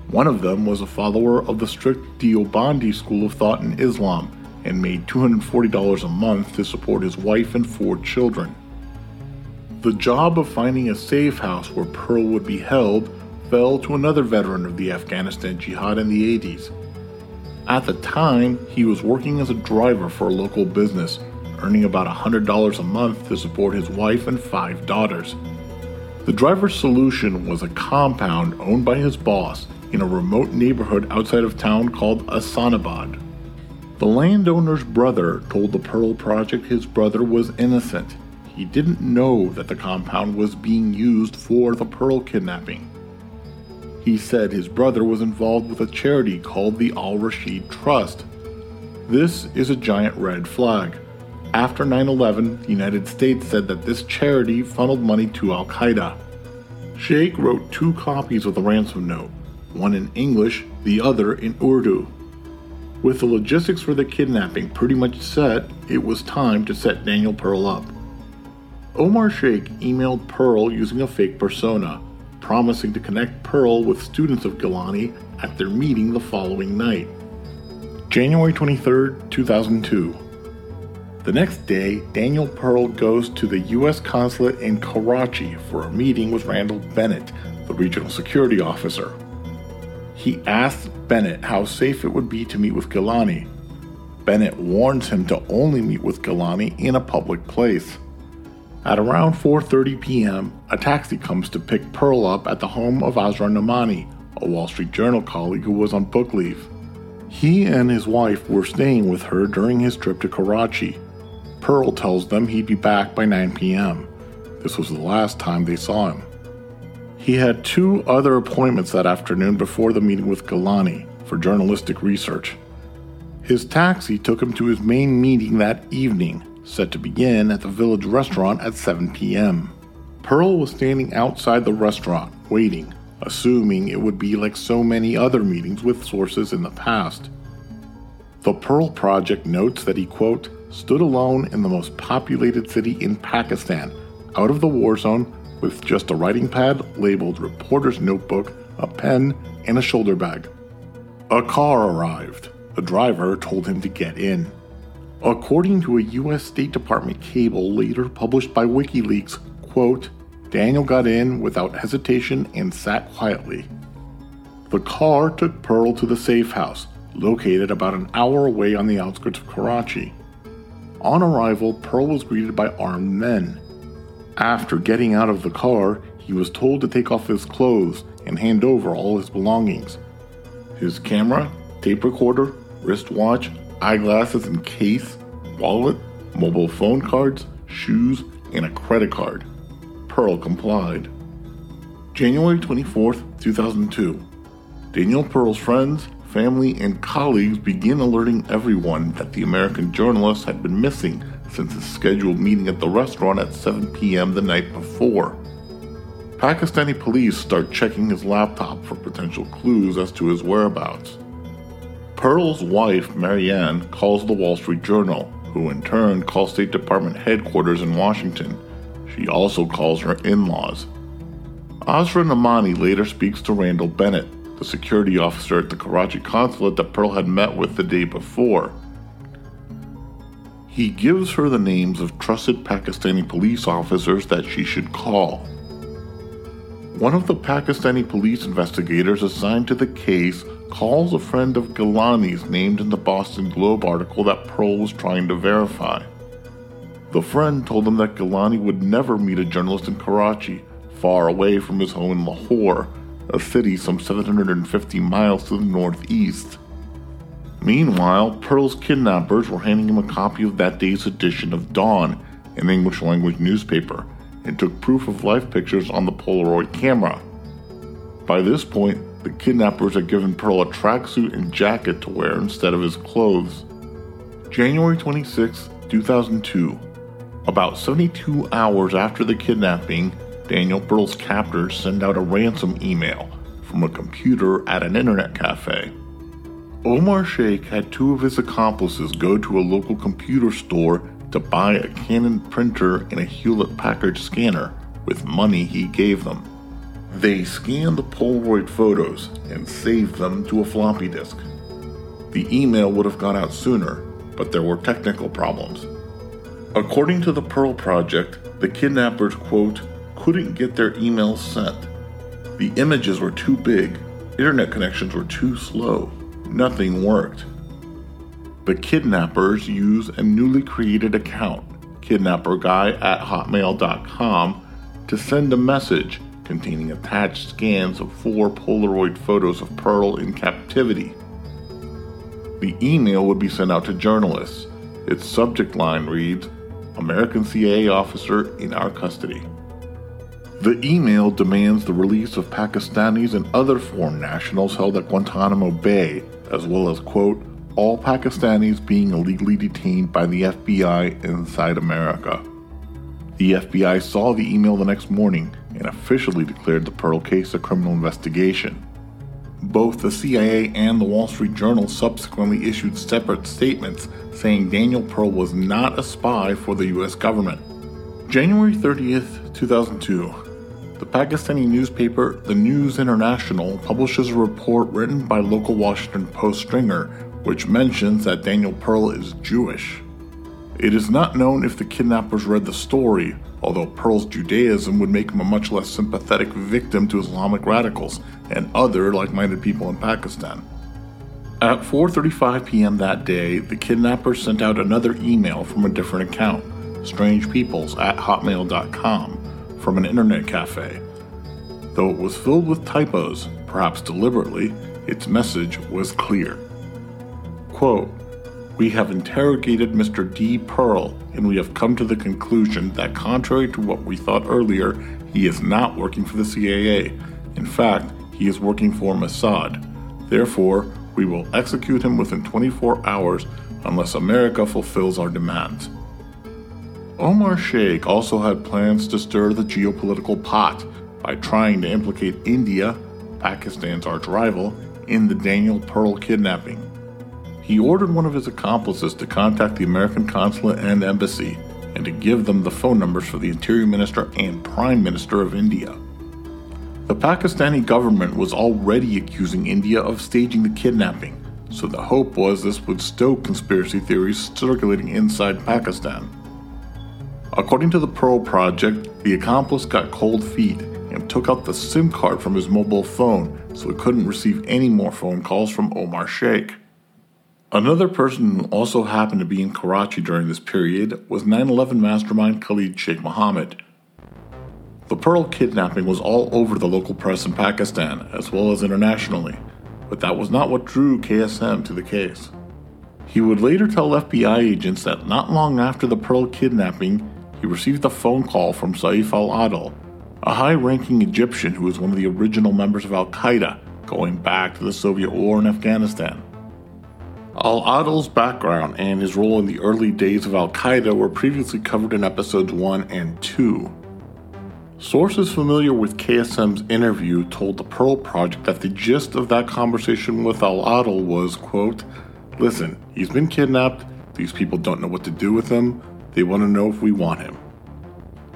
One of them was a follower of the strict Diobandi school of thought in Islam and made two hundred forty dollars a month to support his wife and four children. The job of finding a safe house where Pearl would be held fell to another veteran of the Afghanistan jihad in the eighties. At the time, he was working as a driver for a local business, earning about one hundred dollars a month to support his wife and five daughters. The driver's solution was a compound owned by his boss in a remote neighborhood outside of town called Islamabad. The landowner's brother told the Pearl Project his brother was innocent. He didn't know that the compound was being used for the Pearl kidnapping. He said his brother was involved with a charity called the Al-Rashid Trust. This is a giant red flag. After nine eleven, the United States said that this charity funneled money to Al-Qaeda. Sheikh wrote two copies of the ransom note, one in English, the other in Urdu. With the logistics for the kidnapping pretty much set, it was time to set Daniel Pearl up. Omar Sheikh emailed Pearl using a fake persona, promising to connect Pearl with students of Gilani at their meeting the following night. January twenty-third, two thousand two. The next day, Daniel Pearl goes to the U S consulate in Karachi for a meeting with Randall Bennett, the regional security officer. He asks Bennett how safe it would be to meet with Gilani. Bennett warns him to only meet with Gilani in a public place. At around four thirty p.m., a taxi comes to pick Pearl up at the home of Azra Namani, a Wall Street Journal colleague who was on book leave. He and his wife were staying with her during his trip to Karachi. Pearl tells them he'd be back by nine p.m. This was the last time they saw him. He had two other appointments that afternoon before the meeting with Gilani for journalistic research. His taxi took him to his main meeting that evening, set to begin at the village restaurant at seven p.m. Pearl was standing outside the restaurant, waiting, assuming it would be like so many other meetings with sources in the past. The Pearl Project notes that he, quote, stood alone in the most populated city in Pakistan, out of the war zone, with just a writing pad labeled reporter's notebook, a pen, and a shoulder bag. A car arrived. The driver told him to get in. According to a U S State Department cable later published by WikiLeaks, quote, Daniel got in without hesitation and sat quietly. The car took Pearl to the safe house, located about an hour away on the outskirts of Karachi. On arrival, Pearl was greeted by armed men. After getting out of the car, he was told to take off his clothes and hand over all his belongings. His camera, tape recorder, wristwatch, eyeglasses and case, wallet, mobile phone cards, shoes, and a credit card. Pearl complied. January twenty-fourth, two thousand two. Daniel Pearl's friends, family, and colleagues begin alerting everyone that the American journalist had been missing since his scheduled meeting at the restaurant at seven p.m. the night before. Pakistani police start checking his laptop for potential clues as to his whereabouts. Pearl's wife, Marianne, calls the Wall Street Journal, who in turn calls State Department headquarters in Washington. She also calls her in-laws. Azra Namani later speaks to Randall Bennett, the security officer at the Karachi consulate that Pearl had met with the day before. He gives her the names of trusted Pakistani police officers that she should call. One of the Pakistani police investigators assigned to the case calls a friend of Gilani's named in the Boston Globe article that Pearl was trying to verify. The friend told him that Gilani would never meet a journalist in Karachi, far away from his home in Lahore, a city some seven hundred fifty miles to the northeast. Meanwhile, Pearl's kidnappers were handing him a copy of that day's edition of Dawn, an English-language newspaper, and took proof-of-life pictures on the Polaroid camera. By this point, the kidnappers had given Pearl a tracksuit and jacket to wear instead of his clothes. January twenty-sixth, two thousand two. About seventy-two hours after the kidnapping, Daniel Pearl's captors send out a ransom email from a computer at an internet cafe. Omar Sheikh had two of his accomplices go to a local computer store to buy a Canon printer and a Hewlett-Packard scanner with money he gave them. They scanned the Polaroid photos and saved them to a floppy disk. The email would have gone out sooner, but there were technical problems. According to the Pearl Project, the kidnappers, quote, couldn't get their emails sent. The images were too big, internet connections were too slow, nothing worked. The kidnappers use a newly created account, kidnapper guy at hotmail dot com, to send a message containing attached scans of four Polaroid photos of Pearl in captivity. The email would be sent out to journalists. Its subject line reads, American C I A officer in our custody. The email demands the release of Pakistanis and other foreign nationals held at Guantanamo Bay, as well as, quote, all Pakistanis being illegally detained by the F B I inside America. The F B I saw the email the next morning and officially declared the Pearl case a criminal investigation. Both the C I A and the Wall Street Journal subsequently issued separate statements saying Daniel Pearl was not a spy for the U S government. January thirtieth, two thousand two. The Pakistani newspaper The News International publishes a report written by local Washington Post stringer, which mentions that Daniel Pearl is Jewish. It is not known if the kidnappers read the story, although Pearl's Judaism would make him a much less sympathetic victim to Islamic radicals and other like-minded people in Pakistan. At four thirty-five p.m. that day, the kidnappers sent out another email from a different account, strange peoples at hotmail dot com. From an internet cafe. Though it was filled with typos, perhaps deliberately, its message was clear. Quote, we have interrogated Mister D. Pearl, and we have come to the conclusion that contrary to what we thought earlier, he is not working for the C I A. In fact, he is working for Mossad. Therefore, we will execute him within twenty-four hours unless America fulfills our demands. Omar Sheikh also had plans to stir the geopolitical pot by trying to implicate India, Pakistan's arch-rival, in the Daniel Pearl kidnapping. He ordered one of his accomplices to contact the American consulate and embassy and to give them the phone numbers for the Interior Minister and Prime Minister of India. The Pakistani government was already accusing India of staging the kidnapping, so the hope was this would stoke conspiracy theories circulating inside Pakistan. According to the Pearl Project, the accomplice got cold feet and took out the SIM card from his mobile phone so he couldn't receive any more phone calls from Omar Sheikh. Another person who also happened to be in Karachi during this period was nine eleven mastermind Khalid Sheikh Mohammed. The Pearl kidnapping was all over the local press in Pakistan as well as internationally, but that was not what drew K S M to the case. He would later tell F B I agents that not long after the Pearl kidnapping, he received a phone call from Saif al-Adil, a high-ranking Egyptian who was one of the original members of Al-Qaeda, going back to the Soviet war in Afghanistan. Al-Adil's background and his role in the early days of Al-Qaeda were previously covered in episodes one and two. Sources familiar with K S M's interview told the Pearl Project that the gist of that conversation with al-Adil was, quote, listen, he's been kidnapped, these people don't know what to do with him, they want to know if we want him.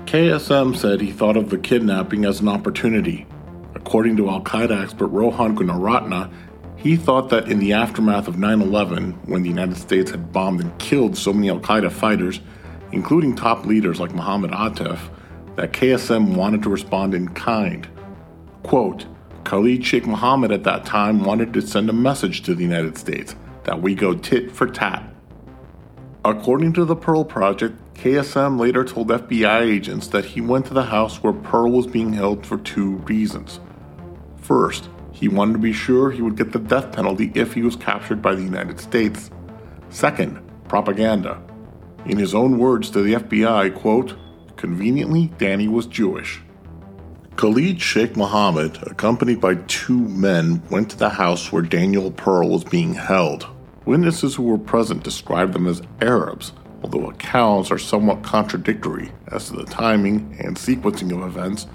K S M said he thought of the kidnapping as an opportunity. According to Al-Qaeda expert Rohan Gunaratne, he thought that in the aftermath of nine eleven, when the United States had bombed and killed so many Al-Qaeda fighters, including top leaders like Muhammad Atef, that K S M wanted to respond in kind. Quote, Khalid Sheikh Mohammed at that time wanted to send a message to the United States that we go tit for tat. According to the Pearl Project, K S M later told F B I agents that he went to the house where Pearl was being held for two reasons. First, he wanted to be sure he would get the death penalty if he was captured by the United States. Second, propaganda. In his own words to the F B I, quote, conveniently, Danny was Jewish. Khalid Sheikh Mohammed, accompanied by two men, went to the house where Daniel Pearl was being held. Witnesses who were present described them as Arabs, although accounts are somewhat contradictory as to the timing and sequencing of events,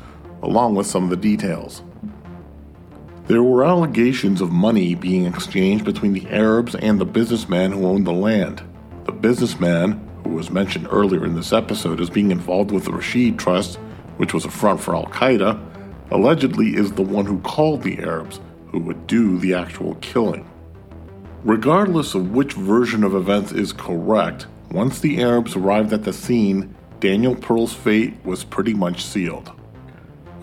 along with some of the details. There were allegations of money being exchanged between the Arabs and the businessman who owned the land. The businessman, who was mentioned earlier in this episode as being involved with the Rashid Trust, which was a front for Al-Qaeda, allegedly is the one who called the Arabs who would do the actual killing. Regardless of which version of events is correct, once the Arabs arrived at the scene, Daniel Pearl's fate was pretty much sealed.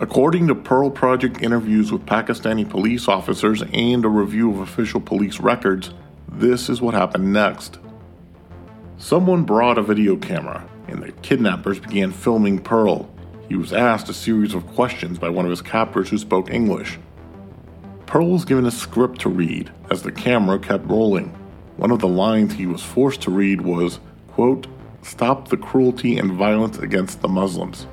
According to Pearl Project interviews with Pakistani police officers and a review of official police records, this is what happened next. Someone brought a video camera, and the kidnappers began filming Pearl. He was asked a series of questions by one of his captors who spoke English. Pearl was given a script to read as the camera kept rolling. One of the lines he was forced to read was, quote, "Stop the cruelty and violence against the Muslims."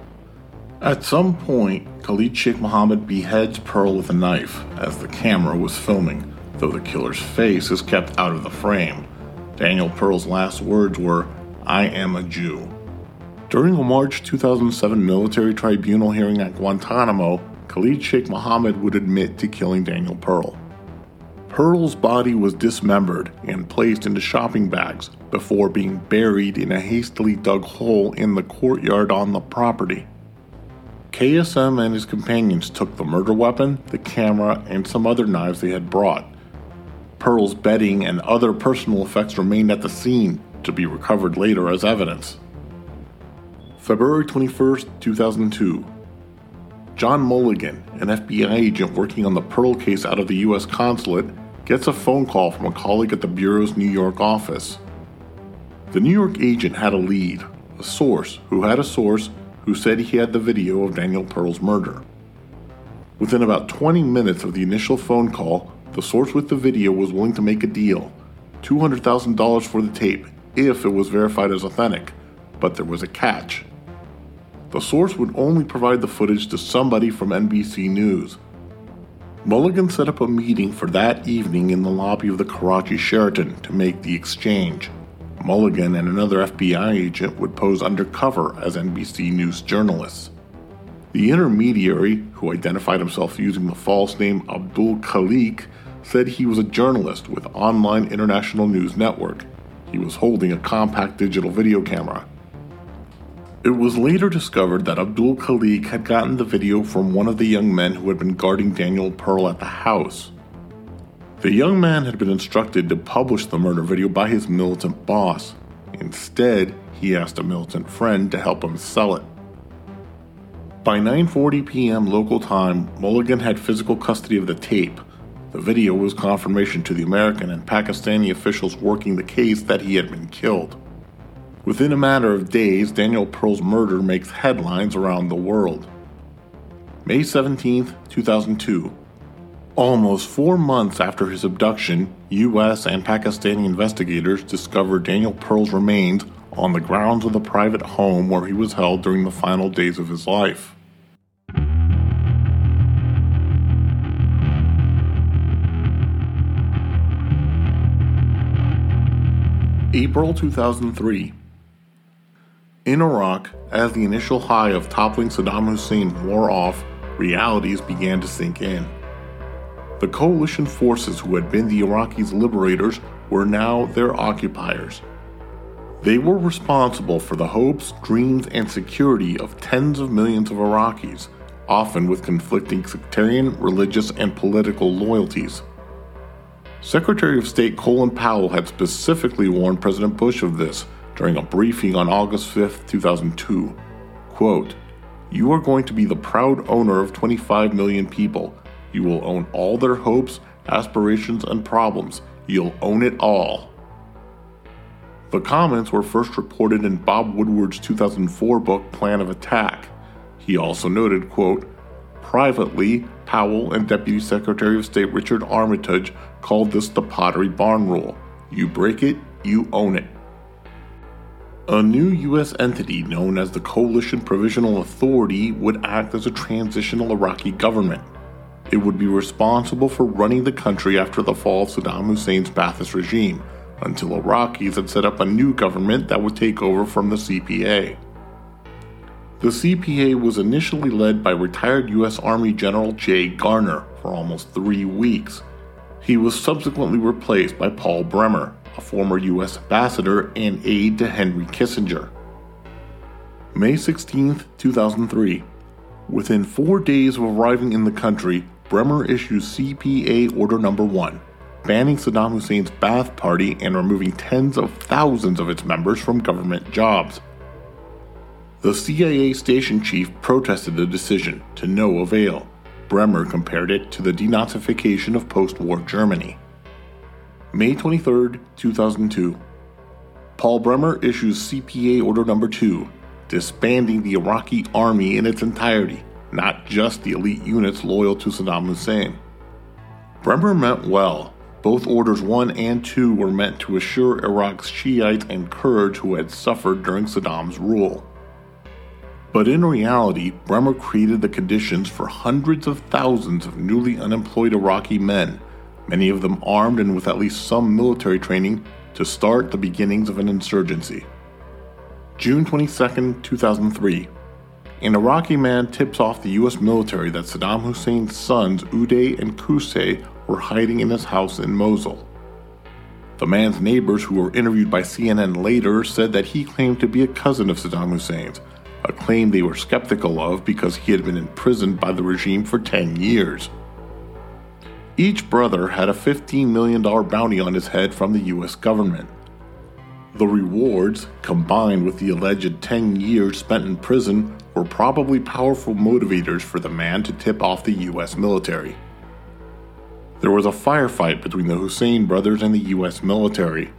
At some point, Khalid Sheikh Mohammed beheads Pearl with a knife as the camera was filming, though the killer's face is kept out of the frame. Daniel Pearl's last words were, "I am a Jew." During a March two thousand seven military tribunal hearing at Guantanamo, Khalid Sheikh Mohammed would admit to killing Daniel Pearl. Pearl's body was dismembered and placed into shopping bags before being buried in a hastily dug hole in the courtyard on the property. K S M and his companions took the murder weapon, the camera, and some other knives they had brought. Pearl's bedding and other personal effects remained at the scene to be recovered later as evidence. February twenty-first, two thousand two. John Mulligan, an F B I agent working on the Pearl case out of the U S consulate, gets a phone call from a colleague at the Bureau's New York office. The New York agent had a lead, a source who had a source who said he had the video of Daniel Pearl's murder. Within about twenty minutes of the initial phone call, the source with the video was willing to make a deal, two hundred thousand dollars for the tape if it was verified as authentic, but there was a catch. The source would only provide the footage to somebody from N B C News. Mulligan set up a meeting for that evening in the lobby of the Karachi Sheraton to make the exchange. Mulligan and another F B I agent would pose undercover as N B C News journalists. The intermediary, who identified himself using the false name Abdul Khalik, said he was a journalist with Online International News Network. He was holding a compact digital video camera. It was later discovered that Abdul Khalik had gotten the video from one of the young men who had been guarding Daniel Pearl at the house. The young man had been instructed to publish the murder video by his militant boss. Instead, he asked a militant friend to help him sell it. By nine forty p.m. local time, Mulligan had physical custody of the tape. The video was confirmation to the American and Pakistani officials working the case that he had been killed. Within a matter of days, Daniel Pearl's murder makes headlines around the world. May seventeenth, two thousand two. Almost four months after his abduction, U S and Pakistani investigators discovered Daniel Pearl's remains on the grounds of the private home where he was held during the final days of his life. April two thousand three. In Iraq, as the initial high of toppling Saddam Hussein wore off, realities began to sink in. The coalition forces who had been the Iraqis' liberators were now their occupiers. They were responsible for the hopes, dreams, and security of tens of millions of Iraqis, often with conflicting sectarian, religious, and political loyalties. Secretary of State Colin Powell had specifically warned President Bush of this during a briefing on August fifth, two thousand two. Quote, "You are going to be the proud owner of twenty-five million people. You will own all their hopes, aspirations, and problems. You'll own it all." The comments were first reported in Bob Woodward's two thousand four book, Plan of Attack. He also noted, quote, "Privately, Powell and Deputy Secretary of State Richard Armitage called this the Pottery Barn Rule. You break it, you own it." A new U S entity known as the Coalition Provisional Authority would act as a transitional Iraqi government. It would be responsible for running the country after the fall of Saddam Hussein's Ba'athist regime, until Iraqis had set up a new government that would take over from the C P A. The C P A was initially led by retired U S Army General Jay Garner for almost three weeks. He was subsequently replaced by Paul Bremer, a former U S ambassador and aide to Henry Kissinger. May sixteenth, two thousand three. Within four days of arriving in the country, Bremer issues C P A Order Number one, banning Saddam Hussein's Ba'ath Party and removing tens of thousands of its members from government jobs. The C I A station chief protested the decision, to no avail. Bremer compared it to the denazification of post-war Germany. May twenty-third, two thousand two. Paul Bremer issues C P A Order Number two, disbanding the Iraqi army in its entirety, not just the elite units loyal to Saddam Hussein. Bremer meant well. Both Orders one and two were meant to assure Iraq's Shiites and Kurds who had suffered during Saddam's rule. But in reality, Bremer created the conditions for hundreds of thousands of newly unemployed Iraqi men, many of them armed and with at least some military training, to start the beginnings of an insurgency. June twenty-second, two thousand three. An Iraqi man tips off the U S military that Saddam Hussein's sons Uday and Qusay were hiding in his house in Mosul. The man's neighbors, who were interviewed by C N N later, said that he claimed to be a cousin of Saddam Hussein's, a claim they were skeptical of because he had been imprisoned by the regime for ten years. Each brother had a fifteen million dollars bounty on his head from the U S government. The rewards, combined with the alleged ten years spent in prison, were probably powerful motivators for the man to tip off the U S military. There was a firefight between the Hussein brothers and the U S military.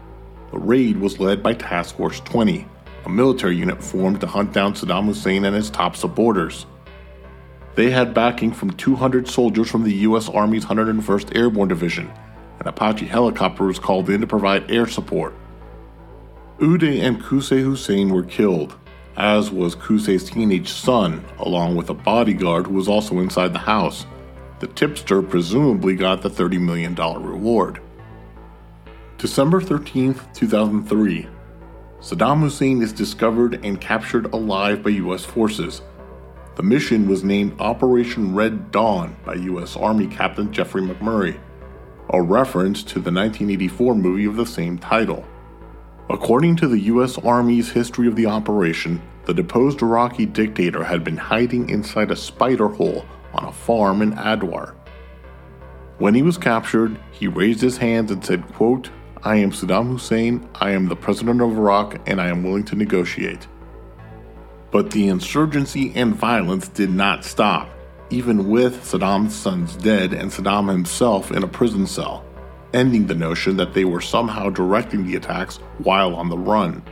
The raid was led by Task Force twenty, a military unit formed to hunt down Saddam Hussein and his top supporters. They had backing from two hundred soldiers from the U S Army's one hundred first Airborne Division. An Apache helicopter was called in to provide air support. Uday and Qusay Hussein were killed, as was Qusay's teenage son, along with a bodyguard who was also inside the house. The tipster presumably got the thirty million dollars reward. December thirteenth, two thousand three. Saddam Hussein is discovered and captured alive by U S forces. The mission was named Operation Red Dawn by U S Army Captain Jeffrey McMurray, a reference to the nineteen eighty-four movie of the same title. According to the U S Army's history of the operation, the deposed Iraqi dictator had been hiding inside a spider hole on a farm in Adwar. When he was captured, he raised his hands and said, quote, "I am Saddam Hussein, I am the president of Iraq, and I am willing to negotiate." But the insurgency and violence did not stop, even with Saddam's sons dead and Saddam himself in a prison cell, ending the notion that they were somehow directing the attacks while on the run.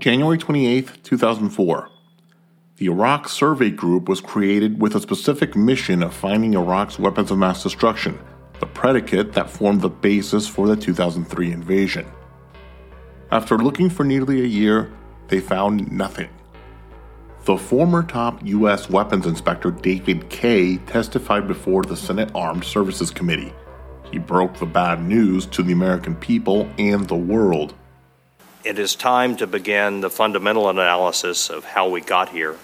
January twenty-eighth, two thousand four. The Iraq Survey Group was created with a specific mission of finding Iraq's weapons of mass destruction, the predicate that formed the basis for the two thousand three invasion. After looking for nearly a year, they found nothing. The former top U S weapons inspector David Kaye testified before the Senate Armed Services Committee. He broke the bad news to the American people and the world. It is time to begin the fundamental analysis of how we got here,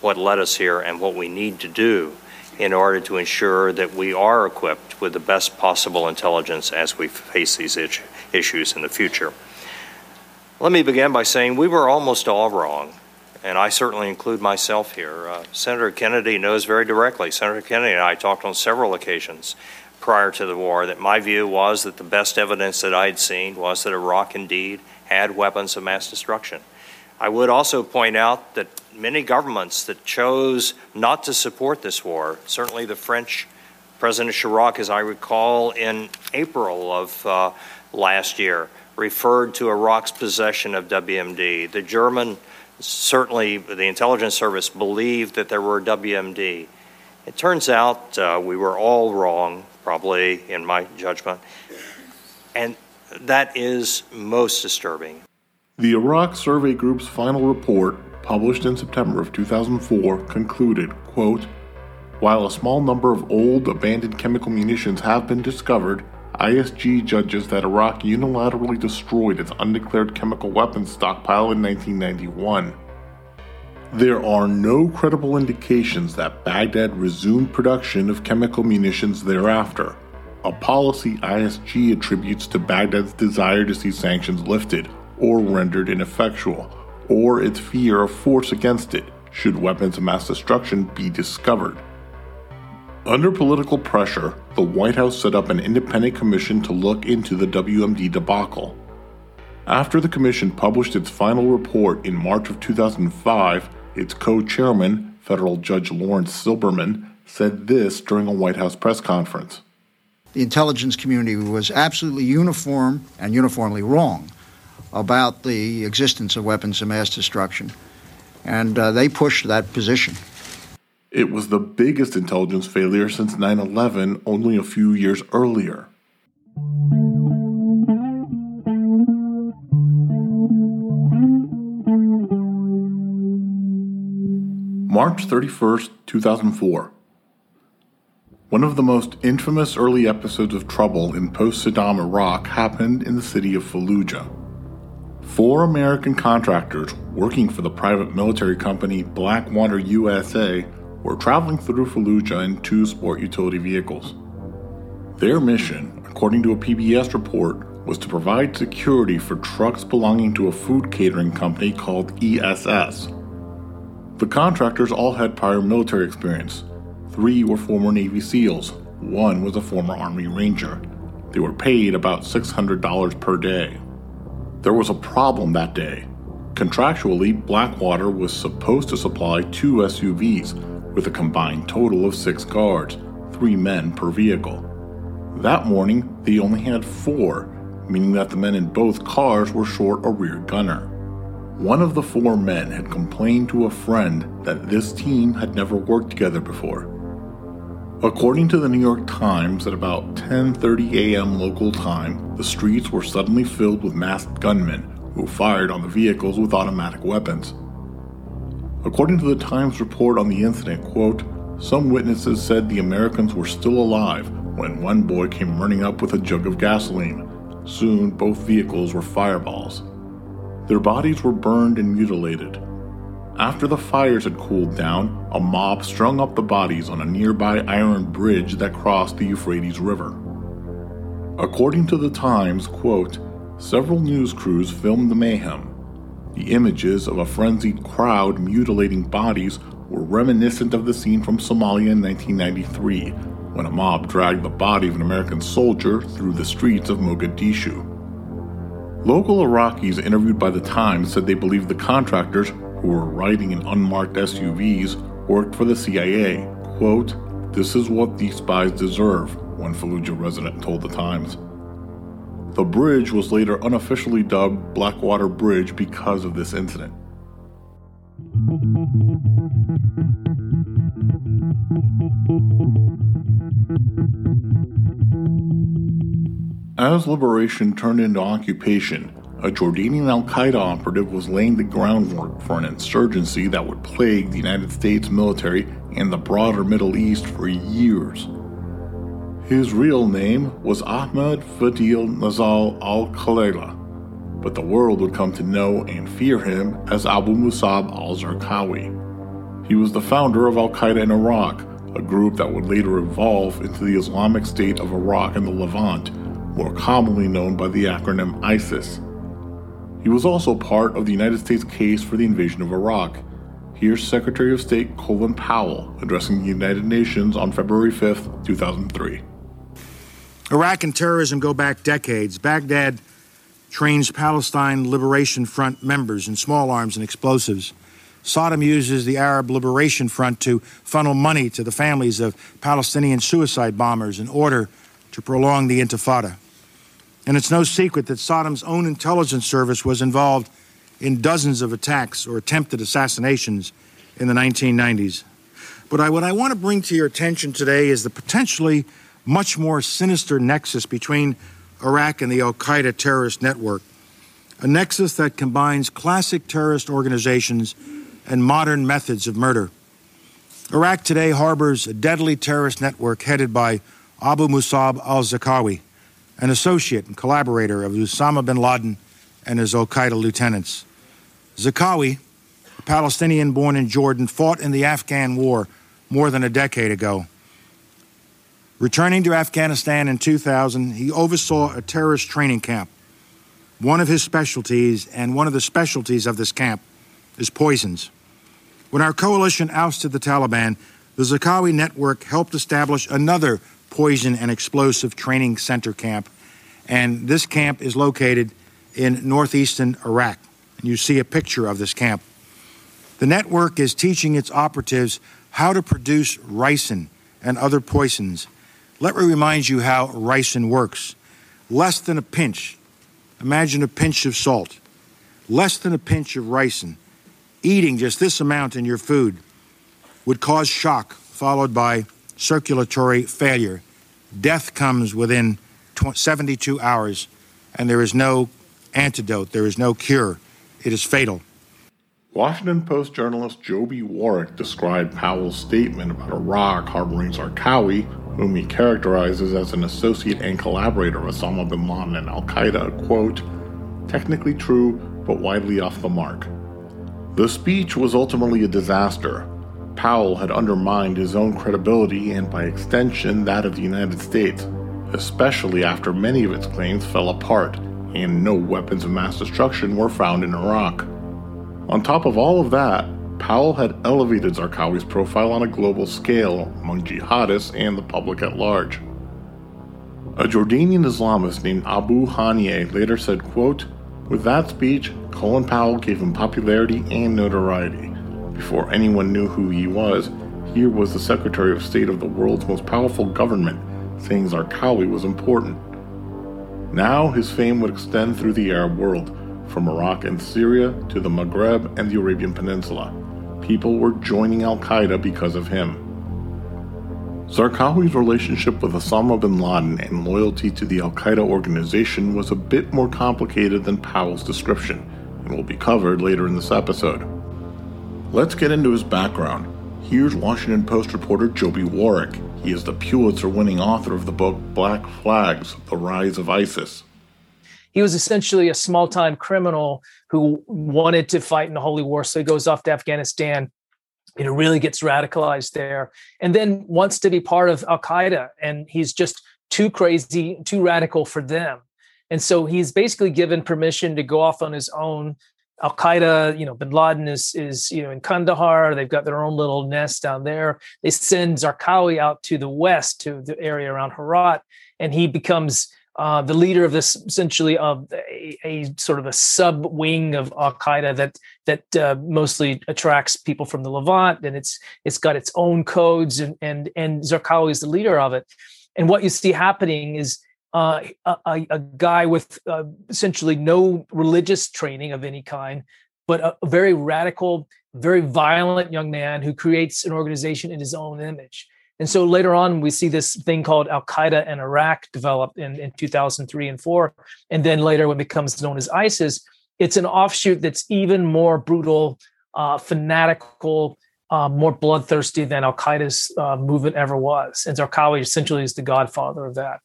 what led us here, and what we need to do in order to ensure that we are equipped with the best possible intelligence as we face these issues in the future. Let me begin by saying we were almost all wrong, and I certainly include myself here. Uh, Senator Kennedy knows very directly. Senator Kennedy and I talked on several occasions prior to the war that my view was that the best evidence that I had seen was that Iraq indeed had weapons of mass destruction. I would also point out that many governments that chose not to support this war, certainly the French, President Chirac, as I recall, in April of uh, last year, referred to Iraq's possession of W M D. The German, certainly the intelligence service, believed that there were W M D. It turns out uh, we were all wrong, probably, in my judgment. And that is most disturbing. The Iraq Survey Group's final report, published in September of two thousand four, concluded, quote, "While a small number of old, abandoned chemical munitions have been discovered, I S G judges that Iraq unilaterally destroyed its undeclared chemical weapons stockpile in nineteen ninety-one. There are no credible indications that Baghdad resumed production of chemical munitions thereafter, a policy I S G attributes to Baghdad's desire to see sanctions lifted or rendered ineffectual, or its fear of force against it should weapons of mass destruction be discovered. Under political pressure, the White House set up an independent commission to look into the W M D debacle. After the commission published its final report in March of two thousand five, its co-chairman, Federal Judge Lawrence Silberman, said this during a White House press conference. The intelligence community was absolutely uniform and uniformly wrong about the existence of weapons of mass destruction, and uh, they pushed that position. It was the biggest intelligence failure since nine eleven, only a few years earlier. March thirty-first, two thousand four. One of the most infamous early episodes of trouble in post-Saddam Iraq happened in the city of Fallujah. Four American contractors working for the private military company Blackwater U S A were traveling through Fallujah in two sport utility vehicles. Their mission, according to a P B S report, was to provide security for trucks belonging to a food catering company called E S S. The contractors all had prior military experience. Three were former Navy SEALs, one was a former Army Ranger. They were paid about six hundred dollars per day. There was a problem that day. Contractually, Blackwater was supposed to supply two S U Vs, with a combined total of six guards, three men per vehicle. That morning, they only had four, meaning that the men in both cars were short a rear gunner. One of the four men had complained to a friend that this team had never worked together before. According to the New York Times, at about ten thirty a.m. local time, the streets were suddenly filled with masked gunmen who fired on the vehicles with automatic weapons. According to the Times report on the incident, quote, some witnesses said the Americans were still alive when one boy came running up with a jug of gasoline. Soon, both vehicles were fireballs. Their bodies were burned and mutilated. After the fires had cooled down, a mob strung up the bodies on a nearby iron bridge that crossed the Euphrates River. According to the Times, quote, several news crews filmed the mayhem. The images of a frenzied crowd mutilating bodies were reminiscent of the scene from Somalia in nineteen ninety-three, when a mob dragged the body of an American soldier through the streets of Mogadishu. Local Iraqis interviewed by the Times said they believed the contractors, who were riding in unmarked S U Vs, worked for the C I A. Quote, this is what these spies deserve, one Fallujah resident told the Times. The bridge was later unofficially dubbed Blackwater Bridge because of this incident. As liberation turned into occupation, a Jordanian Al-Qaeda operative was laying the groundwork for an insurgency that would plague the United States military and the broader Middle East for years. His real name was Ahmed Fadil Nazal al-Khalela, but the world would come to know and fear him as Abu Musab al-Zarqawi. He was the founder of Al-Qaeda in Iraq, a group that would later evolve into the Islamic State of Iraq and the Levant, more commonly known by the acronym ISIS. He was also part of the United States case for the invasion of Iraq. Here's Secretary of State Colin Powell addressing the United Nations on February fifth, two thousand three. Iraq and terrorism go back decades. Baghdad trains Palestine Liberation Front members in small arms and explosives. Saddam uses the Arab Liberation Front to funnel money to the families of Palestinian suicide bombers in order to prolong the Intifada. And it's no secret that Saddam's own intelligence service was involved in dozens of attacks or attempted assassinations in the nineteen nineties. But I, what I want to bring to your attention today is the potentially much more sinister nexus between Iraq and the Al-Qaeda terrorist network, a nexus that combines classic terrorist organizations and modern methods of murder. Iraq today harbors a deadly terrorist network headed by Abu Musab al-Zarqawi, an associate and collaborator of Osama bin Laden and his Al-Qaeda lieutenants. Zarqawi, a Palestinian born in Jordan, fought in the Afghan War more than a decade ago. Returning to Afghanistan in two thousand, he oversaw a terrorist training camp. One of his specialties, and one of the specialties of this camp, is poisons. When our coalition ousted the Taliban, the Zarqawi Network helped establish another poison and explosive training center camp, and this camp is located in northeastern Iraq. And you see a picture of this camp. The network is teaching its operatives how to produce ricin and other poisons. Let me remind you how ricin works. Less than a pinch. Imagine a pinch of salt. Less than a pinch of ricin. Eating just this amount in your food would cause shock, followed by circulatory failure. Death comes within seventy-two hours, and there is no antidote. There is no cure. It is fatal. Washington Post journalist Joby Warrick described Powell's statement about Iraq harboring Zarqawi, whom he characterizes as an associate and collaborator of Osama bin Laden and al-Qaeda, quote, technically true, but widely off the mark. The speech was ultimately a disaster. Powell had undermined his own credibility and, by extension, that of the United States, especially after many of its claims fell apart and no weapons of mass destruction were found in Iraq. On top of all of that, Powell had elevated Zarqawi's profile on a global scale among jihadists and the public at large. A Jordanian Islamist named Abu Haniyeh later said, quote, with that speech, Colin Powell gave him popularity and notoriety. Before anyone knew who he was, here was the Secretary of State of the world's most powerful government, saying Zarqawi was important. Now his fame would extend through the Arab world, from Iraq and Syria to the Maghreb and the Arabian Peninsula. People were joining al-Qaeda because of him. Zarqawi's relationship with Osama bin Laden and loyalty to the al-Qaeda organization was a bit more complicated than Powell's description, and will be covered later in this episode. Let's get into his background. Here's Washington Post reporter Joby Warrick. He is the Pulitzer-winning author of the book Black Flags, The Rise of ISIS. He was essentially a small-time criminal who wanted to fight in the holy war, so he goes off to Afghanistan, you know, really gets radicalized there, and then wants to be part of al-Qaeda, and he's just too crazy, too radical for them. And so he's basically given permission to go off on his own. Al-Qaeda, you know, bin Laden is, is, you know, in Kandahar. They've got their own little nest down there. They send Zarqawi out to the west, to the area around Herat, and he becomes uh, the leader of this, essentially, of a, a sort of a sub-wing of al-Qaeda that that uh, mostly attracts people from the Levant, and it's it's got its own codes, and and, and Zarqawi is the leader of it. And what you see happening is Uh, a, a guy with uh, essentially no religious training of any kind, but a, a very radical, very violent young man who creates an organization in his own image. And so later on, we see this thing called Al-Qaeda in Iraq develop in, in two thousand three and four. And then later, when it becomes known as ISIS, it's an offshoot that's even more brutal, uh, fanatical, uh, more bloodthirsty than Al-Qaeda's uh, movement ever was. And Zarqawi essentially is the godfather of that.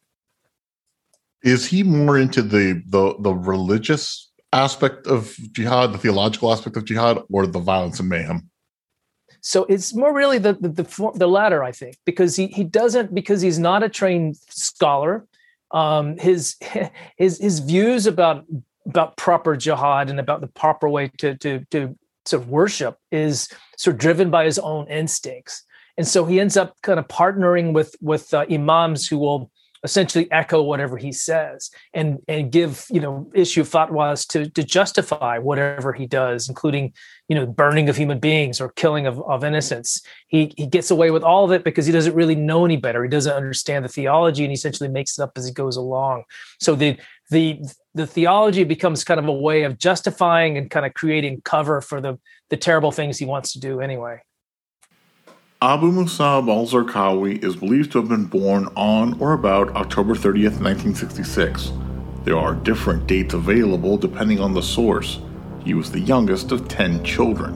Is he more into the, the the religious aspect of jihad, the theological aspect of jihad, or the violence and mayhem? So it's more really the the, the, the latter, I think, because he, he doesn't because he's not a trained scholar. Um, his his his views about about proper jihad and about the proper way to to to sort of worship is sort of driven by his own instincts, and so he ends up kind of partnering with with uh, imams who will essentially echo whatever he says and and give, you know, issue fatwas to to justify whatever he does, including, you know, burning of human beings or killing of, of innocents. He he gets away with all of it because he doesn't really know any better. He doesn't understand the theology, and he essentially makes it up as he goes along. So the the the theology becomes kind of a way of justifying and kind of creating cover for the the terrible things he wants to do anyway. Abu Musab al-Zarqawi is believed to have been born on or about October thirtieth, nineteen sixty-six. There are different dates available depending on the source. He was the youngest of ten children.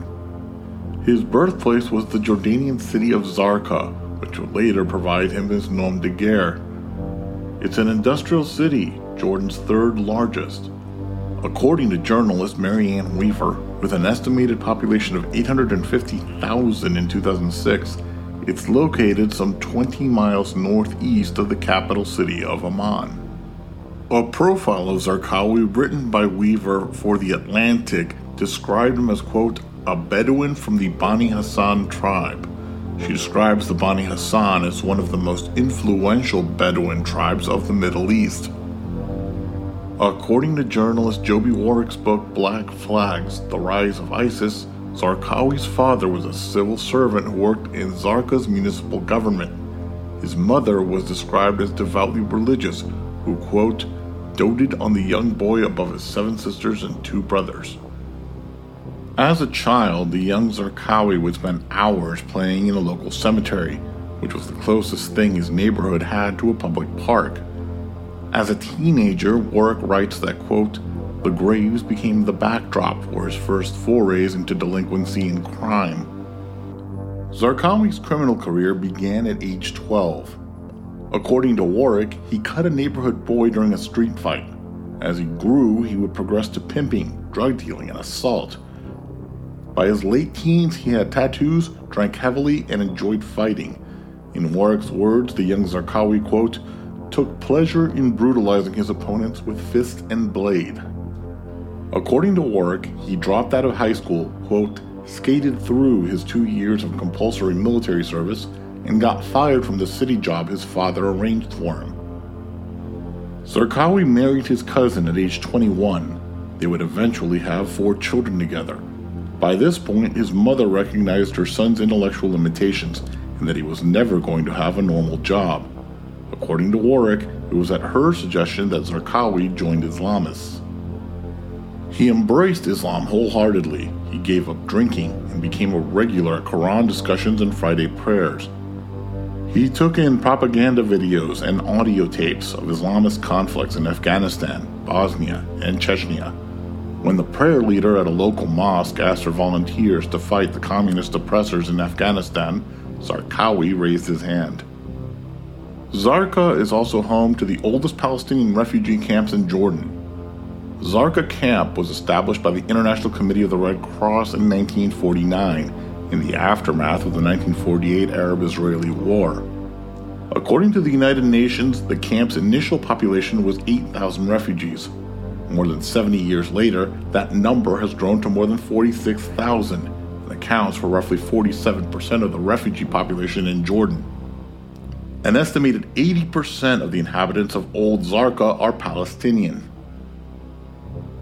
His birthplace was the Jordanian city of Zarqa, which would later provide him his nom de guerre. It's an industrial city, Jordan's third largest. According to journalist Marianne Weaver, with an estimated population of eight hundred fifty thousand in two thousand six, it's located some twenty miles northeast of the capital city of Amman. A profile of Zarqawi written by Weaver for The Atlantic described him as, quote, a Bedouin from the Bani Hassan tribe. She describes the Bani Hassan as one of the most influential Bedouin tribes of the Middle East. According to journalist Joby Warwick's book Black Flags, The Rise of ISIS, Zarqawi's father was a civil servant who worked in Zarqa's municipal government. His mother was described as devoutly religious, who, quote, doted on the young boy above his seven sisters and two brothers. As a child, the young Zarqawi would spend hours playing in a local cemetery, which was the closest thing his neighborhood had to a public park. As a teenager, Warwick writes that, quote, the graves became the backdrop for his first forays into delinquency and crime. Zarqawi's criminal career began at age twelve. According to Warwick, he cut a neighborhood boy during a street fight. As he grew, he would progress to pimping, drug dealing, and assault. By his late teens, he had tattoos, drank heavily, and enjoyed fighting. In Warwick's words, the young Zarqawi, quote, took pleasure in brutalizing his opponents with fist and blade. According to Warwick, he dropped out of high school, quote, skated through his two years of compulsory military service, and got fired from the city job his father arranged for him. Zarqawi married his cousin at age twenty-one. They would eventually have four children together. By this point, his mother recognized her son's intellectual limitations and that he was never going to have a normal job. According to Warwick, it was at her suggestion that Zarqawi joined Islamists. He embraced Islam wholeheartedly. He gave up drinking and became a regular at Quran discussions and Friday prayers. He took in propaganda videos and audio tapes of Islamist conflicts in Afghanistan, Bosnia, and Chechnya. When the prayer leader at a local mosque asked for volunteers to fight the communist oppressors in Afghanistan, Zarqawi raised his hand. Zarqa is also home to the oldest Palestinian refugee camps in Jordan. Zarqa Camp was established by the International Committee of the Red Cross in nineteen forty-nine in the aftermath of the nineteen forty-eight Arab-Israeli War. According to the United Nations, the camp's initial population was eight thousand refugees. More than seventy years later, that number has grown to more than forty-six thousand and accounts for roughly forty-seven percent of the refugee population in Jordan. An estimated eighty percent of the inhabitants of Old Zarqa are Palestinian.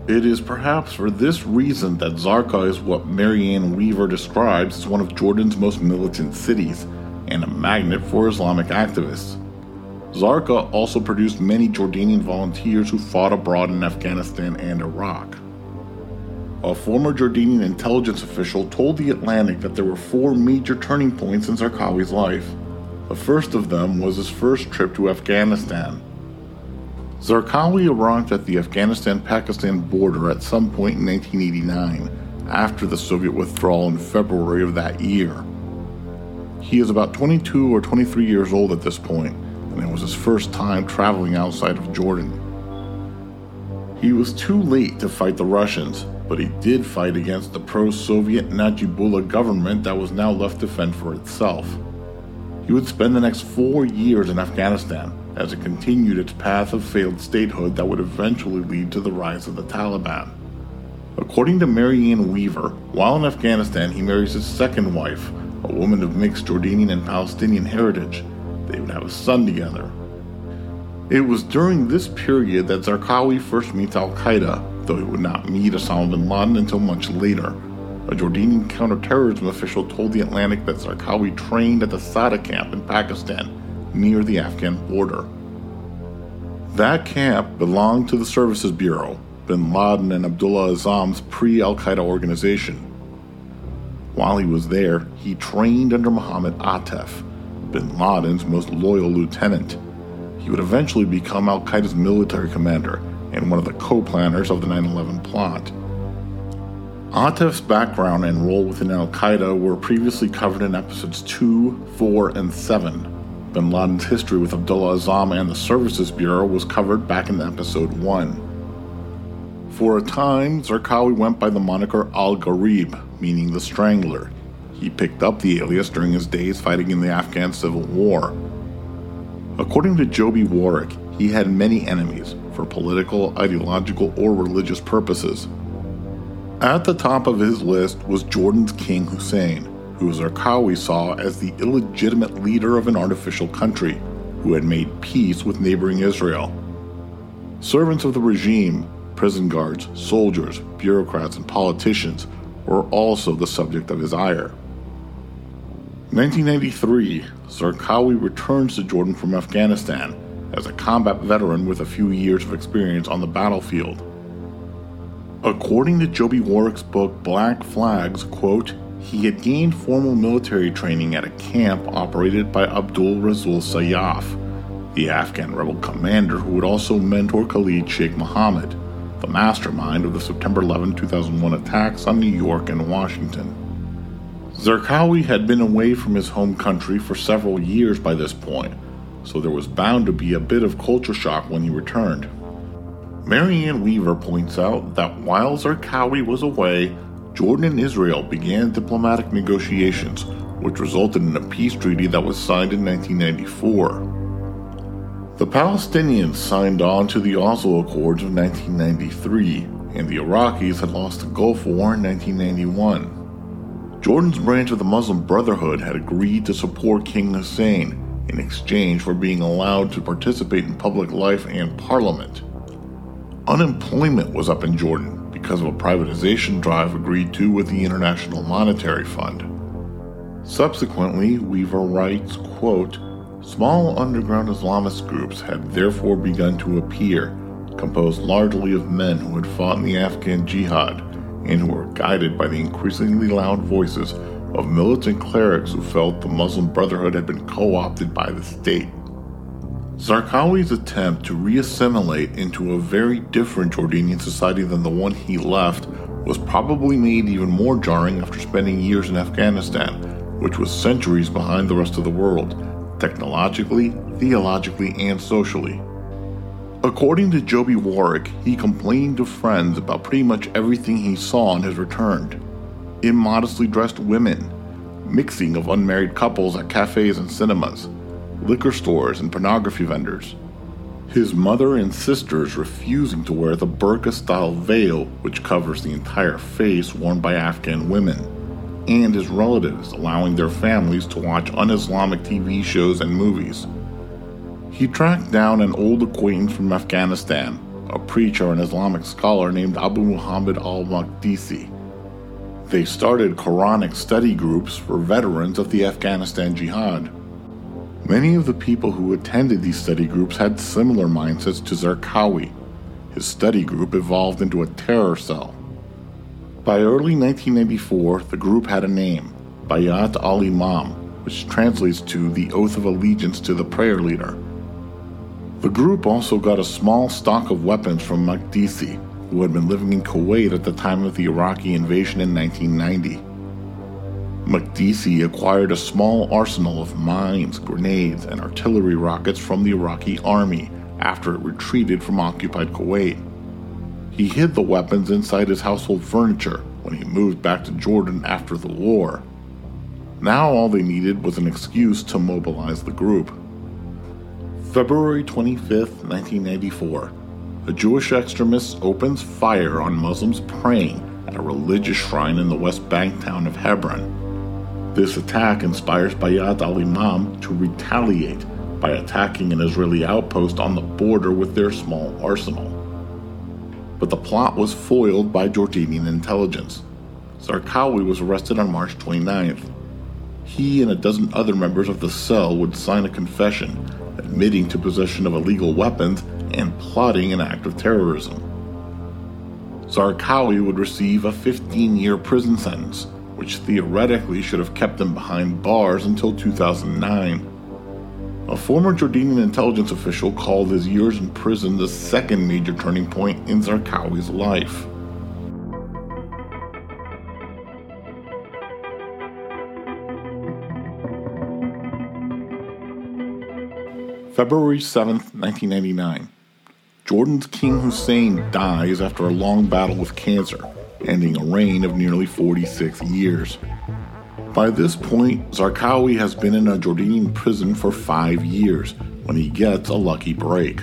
It is perhaps for this reason that Zarqa is what Marianne Weaver describes as one of Jordan's most militant cities and a magnet for Islamic activists. Zarqa also produced many Jordanian volunteers who fought abroad in Afghanistan and Iraq. A former Jordanian intelligence official told The Atlantic that there were four major turning points in Zarqawi's life. The first of them was his first trip to Afghanistan. Zarqawi arrived at the Afghanistan-Pakistan border at some point in nineteen eighty-nine, after the Soviet withdrawal in February of that year. He is about twenty-two or twenty-three years old at this point, and it was his first time traveling outside of Jordan. He was too late to fight the Russians, but he did fight against the pro-Soviet Najibullah government that was now left to fend for itself. He would spend the next four years in Afghanistan, as it continued its path of failed statehood that would eventually lead to the rise of the Taliban. According to Marianne Weaver, while in Afghanistan, he marries his second wife, a woman of mixed Jordanian and Palestinian heritage. They would have a son together. It was during this period that Zarqawi first meets Al-Qaeda, though he would not meet Osama bin Laden until much later. A Jordanian counterterrorism official told The Atlantic that Zarqawi trained at the Sada camp in Pakistan, near the Afghan border. That camp belonged to the Services Bureau, bin Laden and Abdullah Azam's pre-Al-Qaeda organization. While he was there, he trained under Mohammed Atef, bin Laden's most loyal lieutenant. He would eventually become Al-Qaeda's military commander and one of the co-planners of the nine eleven plot. Atef's background and role within Al-Qaeda were previously covered in episodes two, four, and seven. Bin Laden's history with Abdullah Azam and the Services Bureau was covered back in episode one. For a time, Zarqawi went by the moniker Al-Gharib, meaning the Strangler. He picked up the alias during his days fighting in the Afghan Civil War. According to Joby Warwick, he had many enemies for political, ideological, or religious purposes. At the top of his list was Jordan's King Hussein, who Zarqawi saw as the illegitimate leader of an artificial country, who had made peace with neighboring Israel. Servants of the regime, prison guards, soldiers, bureaucrats, and politicians were also the subject of his ire. In nineteen ninety-three, Zarqawi returns to Jordan from Afghanistan as a combat veteran with a few years of experience on the battlefield. According to Joby Warwick's book Black Flags, quote, he had gained formal military training at a camp operated by Abdul Razul Sayaf, the Afghan rebel commander who would also mentor Khalid Sheikh Mohammed, the mastermind of the September eleventh, two thousand one attacks on New York and Washington. Zarqawi had been away from his home country for several years by this point, so there was bound to be a bit of culture shock when he returned. Marianne Weaver points out that while Zarqawi was away, Jordan and Israel began diplomatic negotiations, which resulted in a peace treaty that was signed in nineteen ninety-four. The Palestinians signed on to the Oslo Accords of nineteen ninety-three, and the Iraqis had lost the Gulf War in nineteen ninety-one. Jordan's branch of the Muslim Brotherhood had agreed to support King Hussein in exchange for being allowed to participate in public life and parliament. Unemployment was up in Jordan because of a privatization drive agreed to with the International Monetary Fund. Subsequently, Weaver writes, quote, small underground Islamist groups had therefore begun to appear, composed largely of men who had fought in the Afghan jihad and who were guided by the increasingly loud voices of militant clerics who felt the Muslim Brotherhood had been co-opted by the state. Zarqawi's attempt to reassimilate into a very different Jordanian society than the one he left was probably made even more jarring after spending years in Afghanistan, which was centuries behind the rest of the world, technologically, theologically, and socially. According to Joby Warwick, he complained to friends about pretty much everything he saw on his return. Immodestly dressed women, mixing of unmarried couples at cafes and cinemas, liquor stores and pornography vendors, his mother and sisters refusing to wear the burqa-style veil which covers the entire face worn by Afghan women, and his relatives allowing their families to watch un-Islamic T V shows and movies. He tracked down an old acquaintance from Afghanistan, a preacher and Islamic scholar named Abu Muhammad al-Maqdisi. They started Quranic study groups for veterans of the Afghanistan jihad. Many of the people who attended these study groups had similar mindsets to Zarqawi. His study group evolved into a terror cell. By early nineteen ninety-four, the group had a name, Bayat al-Imam, which translates to the oath of allegiance to the prayer leader. The group also got a small stock of weapons from Maqdisi, who had been living in Kuwait at the time of the Iraqi invasion in nineteen ninety. Maqdisi acquired a small arsenal of mines, grenades, and artillery rockets from the Iraqi army after it retreated from occupied Kuwait. He hid the weapons inside his household furniture when he moved back to Jordan after the war. Now all they needed was an excuse to mobilize the group. February twenty-fifth, nineteen ninety-four. A Jewish extremist opens fire on Muslims praying at a religious shrine in the West Bank town of Hebron. This attack inspires Bayat al-Imam to retaliate by attacking an Israeli outpost on the border with their small arsenal. But the plot was foiled by Jordanian intelligence. Zarqawi was arrested on March twenty-ninth. He and a dozen other members of the cell would sign a confession, admitting to possession of illegal weapons and plotting an act of terrorism. Zarqawi would receive a fifteen-year prison sentence, which theoretically should have kept him behind bars until two thousand nine. A former Jordanian intelligence official called his years in prison the second major turning point in Zarqawi's life. February seventh, nineteen ninety-nine. Jordan's King Hussein dies after a long battle with cancer, ending a reign of nearly forty-six years. By this point, Zarqawi has been in a Jordanian prison for five years when he gets a lucky break.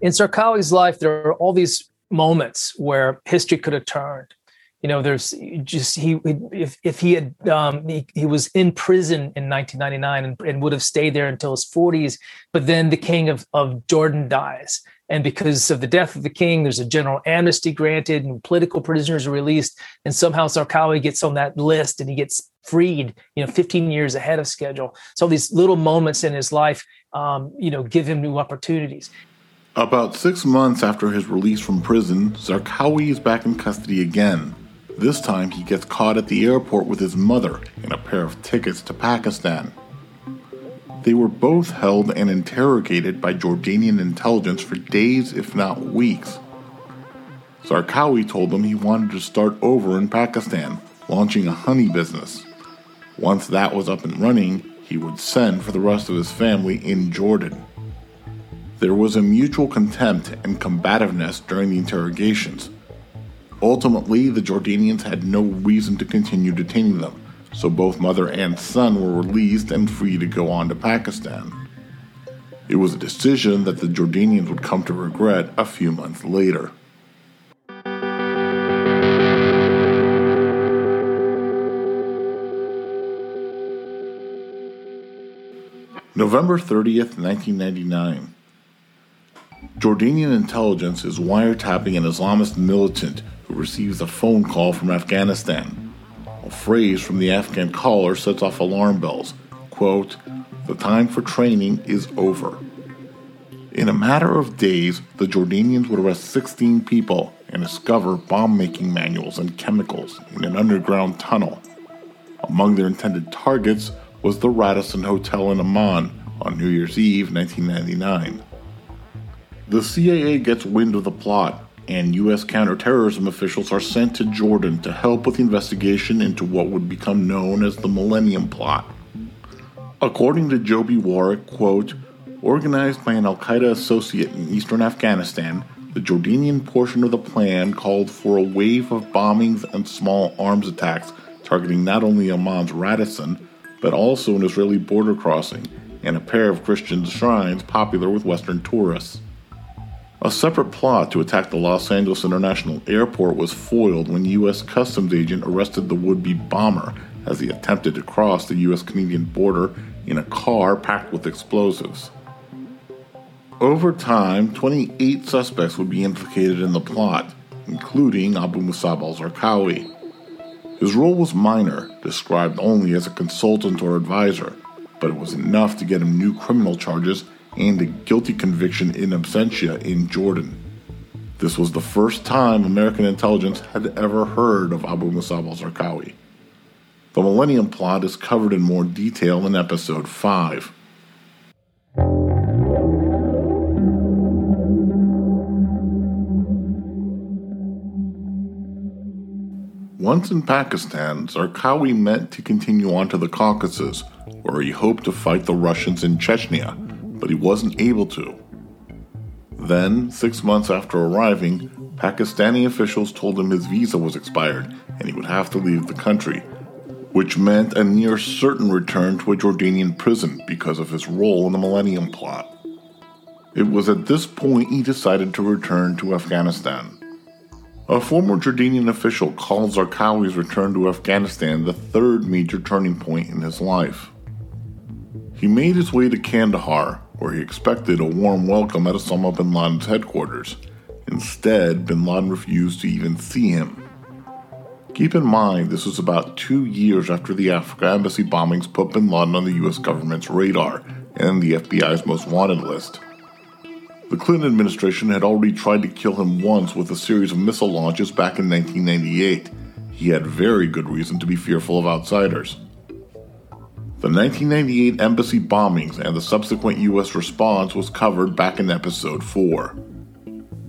In Zarqawi's life, there are all these moments where history could have turned. You know, there's just he if if he had um, he, he was in prison in nineteen ninety-nine and, and would have stayed there until his forties. But then the king of, of Jordan dies. And because of the death of the king, there's a general amnesty granted and political prisoners are released. And somehow Zarqawi gets on that list and he gets freed, you know, fifteen years ahead of schedule. So these little moments in his life, um, you know, give him new opportunities. About six months after his release from prison, Zarqawi is back in custody again. This time, he gets caught at the airport with his mother and a pair of tickets to Pakistan. They were both held and interrogated by Jordanian intelligence for days, if not weeks. Zarqawi told them he wanted to start over in Pakistan, launching a honey business. Once that was up and running, he would send for the rest of his family in Jordan. There was a mutual contempt and combativeness during the interrogations. Ultimately, the Jordanians had no reason to continue detaining them, so both mother and son were released and free to go on to Pakistan. It was a decision that the Jordanians would come to regret a few months later. November thirtieth, nineteen ninety-nine. Jordanian intelligence is wiretapping an Islamist militant who receives a phone call from Afghanistan. A phrase from the Afghan caller sets off alarm bells. Quote, "The time for training is over." In a matter of days, the Jordanians would arrest sixteen people and discover bomb-making manuals and chemicals in an underground tunnel. Among their intended targets was the Radisson Hotel in Amman on New Year's Eve, nineteen ninety-nine. The C I A gets wind of the plot, and U S counterterrorism officials are sent to Jordan to help with the investigation into what would become known as the Millennium Plot. According to Joby Warwick, quote, "Organized by an Al-Qaeda associate in eastern Afghanistan, the Jordanian portion of the plan called for a wave of bombings and small arms attacks targeting not only Amman's Radisson, but also an Israeli border crossing and a pair of Christian shrines popular with Western tourists." A separate plot to attack the Los Angeles International Airport was foiled when U S customs agent arrested the would-be bomber as he attempted to cross the U S-Canadian border in a car packed with explosives. Over time, twenty-eight suspects would be implicated in the plot, including Abu Musab al-Zarqawi. His role was minor, described only as a consultant or advisor, but it was enough to get him new criminal charges and a guilty conviction in absentia in Jordan. This was the first time American intelligence had ever heard of Abu Musab al-Zarqawi. The Millennium Plot is covered in more detail in Episode five. Once in Pakistan, Zarqawi meant to continue on to the Caucasus, where he hoped to fight the Russians in Chechnya, but he wasn't able to. Then, six months after arriving, Pakistani officials told him his visa was expired and he would have to leave the country, which meant a near certain return to a Jordanian prison because of his role in the Millennium Plot. It was at this point he decided to return to Afghanistan. A former Jordanian official called Zarqawi's return to Afghanistan the third major turning point in his life. He made his way to Kandahar, where he expected a warm welcome at Osama bin Laden's headquarters. Instead, bin Laden refused to even see him. Keep in mind, this was about two years after the Africa embassy bombings put bin Laden on the U S government's radar and the F B I's most wanted list. The Clinton administration had already tried to kill him once with a series of missile launches back in nineteen ninety-eight. He had very good reason to be fearful of outsiders. The nineteen ninety-eight embassy bombings and the subsequent U S response was covered back in Episode four.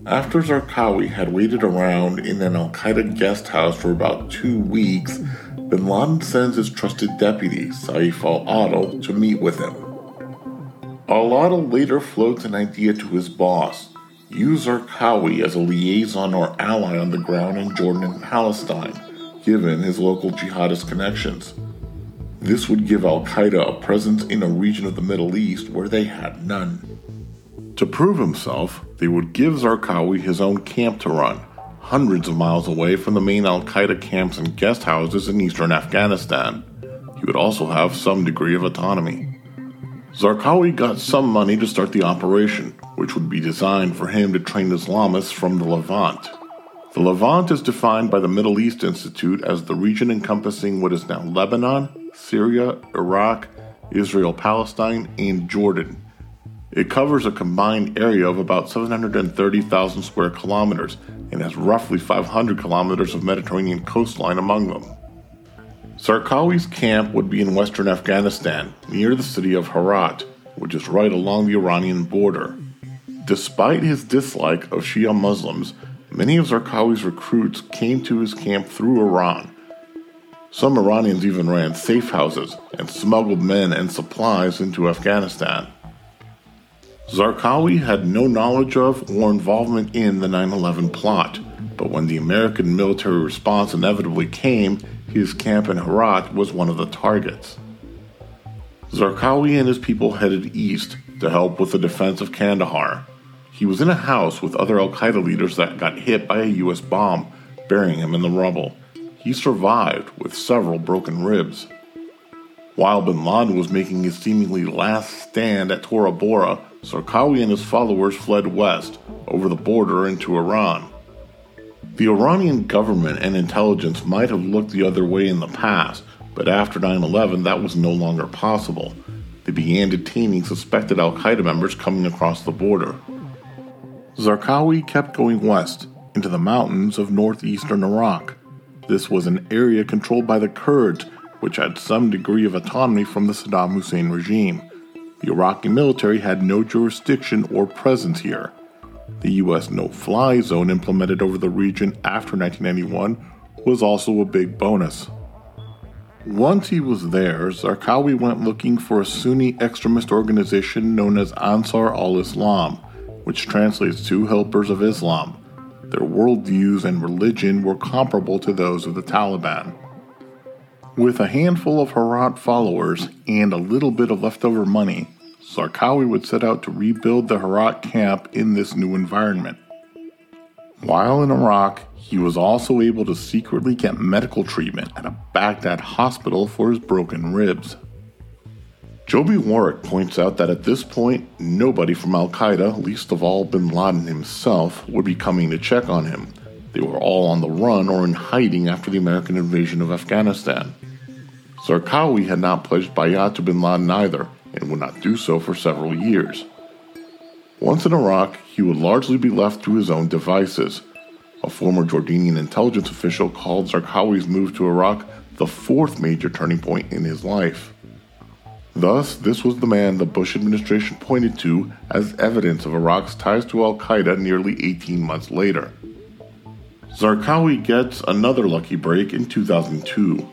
After Zarqawi had waited around in an Al-Qaeda guest house for about two weeks, bin Laden sends his trusted deputy, Saif al-Adel, to meet with him. Al-Adel later floats an idea to his boss. Use Zarqawi as a liaison or ally on the ground in Jordan and Palestine, given his local jihadist connections. This would give Al-Qaeda a presence in a region of the Middle East where they had none. To prove himself, they would give Zarqawi his own camp to run, hundreds of miles away from the main Al-Qaeda camps and guest houses in eastern Afghanistan. He would also have some degree of autonomy. Zarqawi got some money to start the operation, which would be designed for him to train Islamists from the Levant. The Levant is defined by the Middle East Institute as the region encompassing what is now Lebanon, Syria, Iraq, Israel, Palestine, and Jordan. It covers a combined area of about seven hundred thirty thousand square kilometers and has roughly five hundred kilometers of Mediterranean coastline among them. Zarqawi's camp would be in western Afghanistan, near the city of Herat, which is right along the Iranian border. Despite his dislike of Shia Muslims, many of Zarqawi's recruits came to his camp through Iran. Some Iranians even ran safe houses and smuggled men and supplies into Afghanistan. Zarqawi had no knowledge of or involvement in the nine eleven plot, but when the American military response inevitably came, his camp in Herat was one of the targets. Zarqawi and his people headed east to help with the defense of Kandahar. He was in a house with other Al-Qaeda leaders that got hit by a U S bomb, burying him in the rubble. He survived with several broken ribs. While bin Laden was making his seemingly last stand at Tora Bora, Zarqawi and his followers fled west, over the border into Iran. The Iranian government and intelligence might have looked the other way in the past, but after nine eleven that was no longer possible. They began detaining suspected Al-Qaeda members coming across the border. Zarqawi kept going west, into the mountains of northeastern Iraq. This was an area controlled by the Kurds, which had some degree of autonomy from the Saddam Hussein regime. The Iraqi military had no jurisdiction or presence here. The U S no-fly zone implemented over the region after nineteen ninety-one was also a big bonus. Once he was there, Zarqawi went looking for a Sunni extremist organization known as Ansar al-Islam, which translates to Helpers of Islam. Their worldviews and religion were comparable to those of the Taliban. With a handful of Herat followers and a little bit of leftover money, Zarqawi would set out to rebuild the Herat camp in this new environment. While in Iraq, he was also able to secretly get medical treatment at a Baghdad hospital for his broken ribs. Joby Warwick points out that at this point, nobody from Al-Qaeda, least of all bin Laden himself, would be coming to check on him. They were all on the run or in hiding after the American invasion of Afghanistan. Zarqawi had not pledged bayat to bin Laden either, and would not do so for several years. Once in Iraq, he would largely be left to his own devices. A former Jordanian intelligence official called Zarqawi's move to Iraq the fourth major turning point in his life. Thus, this was the man the Bush administration pointed to as evidence of Iraq's ties to Al-Qaeda nearly eighteen months later. Zarqawi gets another lucky break in two thousand two.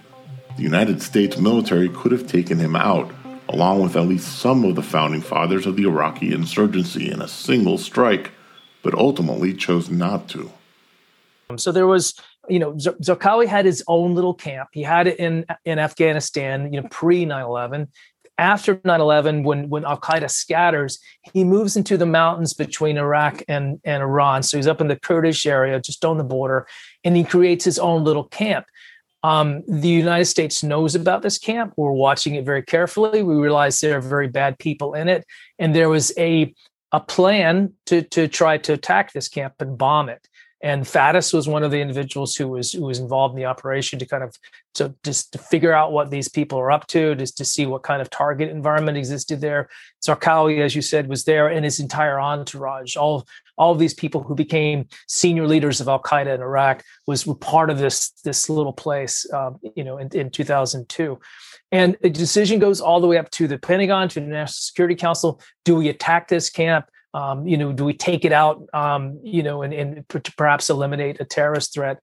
The United States military could have taken him out, along with at least some of the founding fathers of the Iraqi insurgency in a single strike, but ultimately chose not to. So there was, you know, Zarqawi had his own little camp. He had it in, in Afghanistan, you know, pre nine eleven. After nine eleven, when, when Al-Qaeda scatters, he moves into the mountains between Iraq and, and Iran. So he's up in the Kurdish area, just on the border, and he creates his own little camp. Um, the United States knows about this camp. We're watching it very carefully. We realize there are very bad people in it. And there was a a plan to, to try to attack this camp and bomb it. And Faddis was one of the individuals who was who was involved in the operation to kind of to just to figure out what these people are up to, just to see what kind of target environment existed there. Zarqawi, as you said, was there, and his entire entourage, all all of these people who became senior leaders of Al Qaeda in Iraq, was were part of this this little place, um, you know, in, in two thousand two. And the decision goes all the way up to the Pentagon, to the National Security Council. Do we attack this camp? Um, you know, do we take it out, um, you know, and, and p- perhaps eliminate a terrorist threat?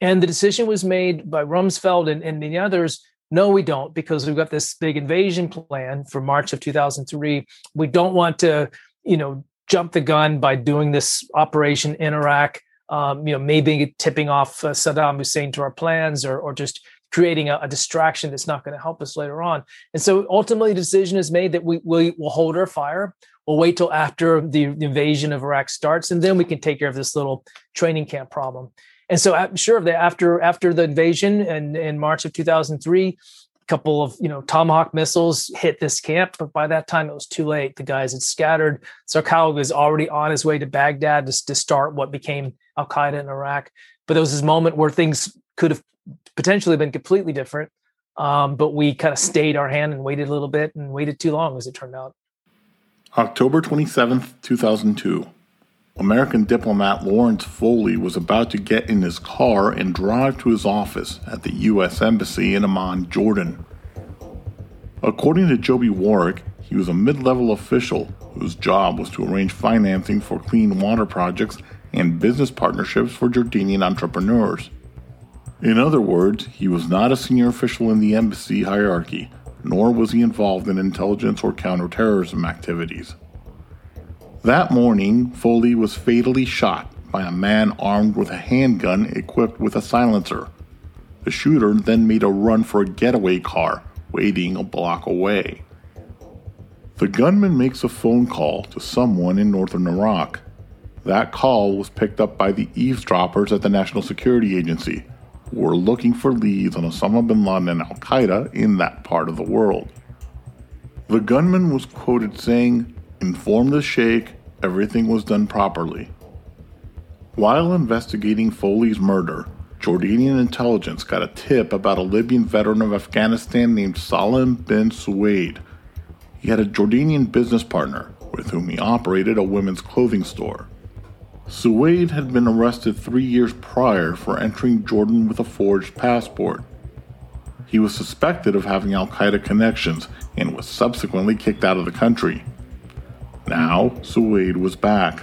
And the decision was made by Rumsfeld and, and the others. No, we don't, because we've got this big invasion plan for March of two thousand three. We don't want to, you know, jumped the gun by doing this operation in Iraq, um, you know, maybe tipping off uh, Saddam Hussein to our plans, or or just creating a, a distraction that's not going to help us later on. And so ultimately, the decision is made that we will we'll hold our fire. We'll wait till after the invasion of Iraq starts, and then we can take care of this little training camp problem. And so I'm sure that after after the invasion and in March of two thousand three, a couple of, you know, Tomahawk missiles hit this camp, but by that time it was too late. The guys had scattered. Zarqawi was already on his way to Baghdad to, to start what became Al-Qaeda in Iraq. But there was this moment where things could have potentially been completely different, um, but we kind of stayed our hand and waited a little bit, and waited too long, as it turned out. October twenty-seventh, two thousand two, American diplomat Lawrence Foley was about to get in his car and drive to his office at the U S Embassy in Amman, Jordan. According to Joby Warwick, he was a mid-level official whose job was to arrange financing for clean water projects and business partnerships for Jordanian entrepreneurs. In other words, he was not a senior official in the embassy hierarchy, nor was he involved in intelligence or counterterrorism activities. That morning, Foley was fatally shot by a man armed with a handgun equipped with a silencer. The shooter then made a run for a getaway car, waiting a block away. The gunman makes a phone call to someone in northern Iraq. That call was picked up by the eavesdroppers at the National Security Agency, who were looking for leads on Osama bin Laden and Al-Qaeda in that part of the world. The gunman was quoted saying, "Inform the Sheikh, everything was done properly." While investigating Foley's murder, Jordanian intelligence got a tip about a Libyan veteran of Afghanistan named Salim bin Suwaid. He had a Jordanian business partner with whom he operated a women's clothing store. Suwaid had been arrested three years prior for entering Jordan with a forged passport. He was suspected of having Al-Qaeda connections and was subsequently kicked out of the country. Now, Suwaid was back.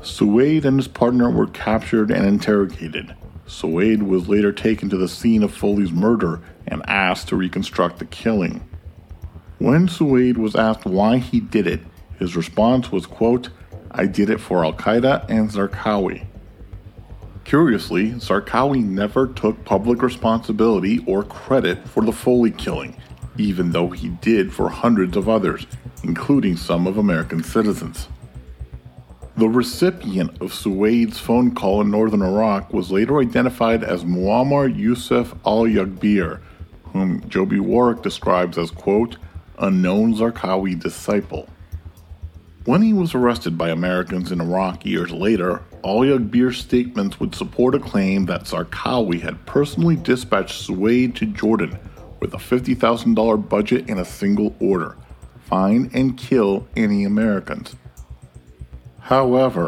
Suwaid and his partner were captured and interrogated. Suwaid was later taken to the scene of Foley's murder and asked to reconstruct the killing. When Suwaid was asked why he did it, his response was, quote, "I did it for Al-Qaeda and Zarqawi." Curiously, Zarqawi never took public responsibility or credit for the Foley killing, even though he did for hundreds of others, including some of American citizens. The recipient of Suwaid's phone call in northern Iraq was later identified as Muammar Yusuf al-Yagbir, whom Joby Warwick describes as, quote, "a known Zarqawi disciple." When he was arrested by Americans in Iraq years later, al-Yagbir's statements would support a claim that Zarqawi had personally dispatched Suwaid to Jordan with a fifty thousand dollars budget and a single order: find and kill any Americans. However,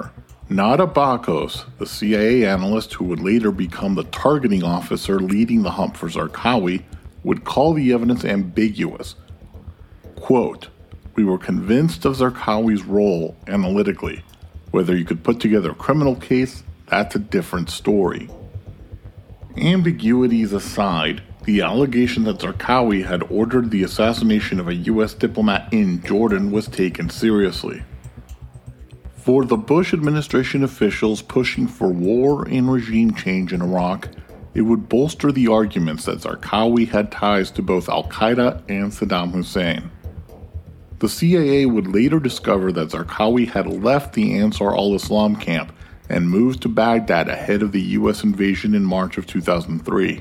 Nada Bakos, the C I A analyst who would later become the targeting officer leading the hunt for Zarqawi, would call the evidence ambiguous. Quote, "We were convinced of Zarqawi's role analytically. Whether you could put together a criminal case, that's a different story." Ambiguities aside, the allegation that Zarqawi had ordered the assassination of a U S diplomat in Jordan was taken seriously. For the Bush administration officials pushing for war and regime change in Iraq, it would bolster the arguments that Zarqawi had ties to both Al-Qaeda and Saddam Hussein. The C I A would later discover that Zarqawi had left the Ansar al-Islam camp and moved to Baghdad ahead of the U S invasion in March of two thousand three.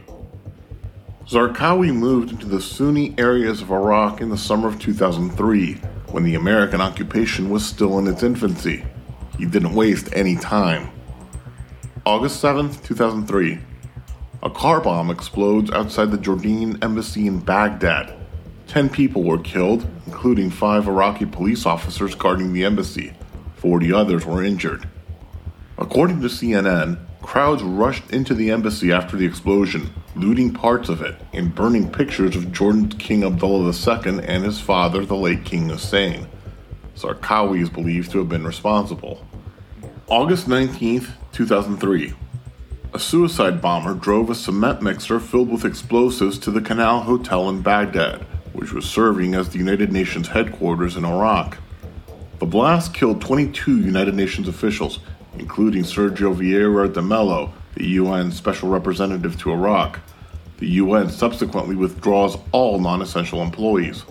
Zarqawi moved into the Sunni areas of Iraq in the summer of two thousand three, when the American occupation was still in its infancy. He didn't waste any time. August seventh, two thousand three. A car bomb explodes outside the Jordanian embassy in Baghdad. Ten people were killed, including five Iraqi police officers guarding the embassy. Forty others were injured. According to C N N, crowds rushed into the embassy after the explosion, looting parts of it and burning pictures of Jordan's King Abdullah the Second and his father, the late King Hussein. Zarqawi is believed to have been responsible. August nineteenth, two thousand three. A suicide bomber drove a cement mixer filled with explosives to the Canal Hotel in Baghdad, which was serving as the United Nations headquarters in Iraq. The blast killed twenty-two United Nations officials, including Sergio Vieira de Mello, the U N Special Representative to Iraq. The U N subsequently withdraws all non-essential employees.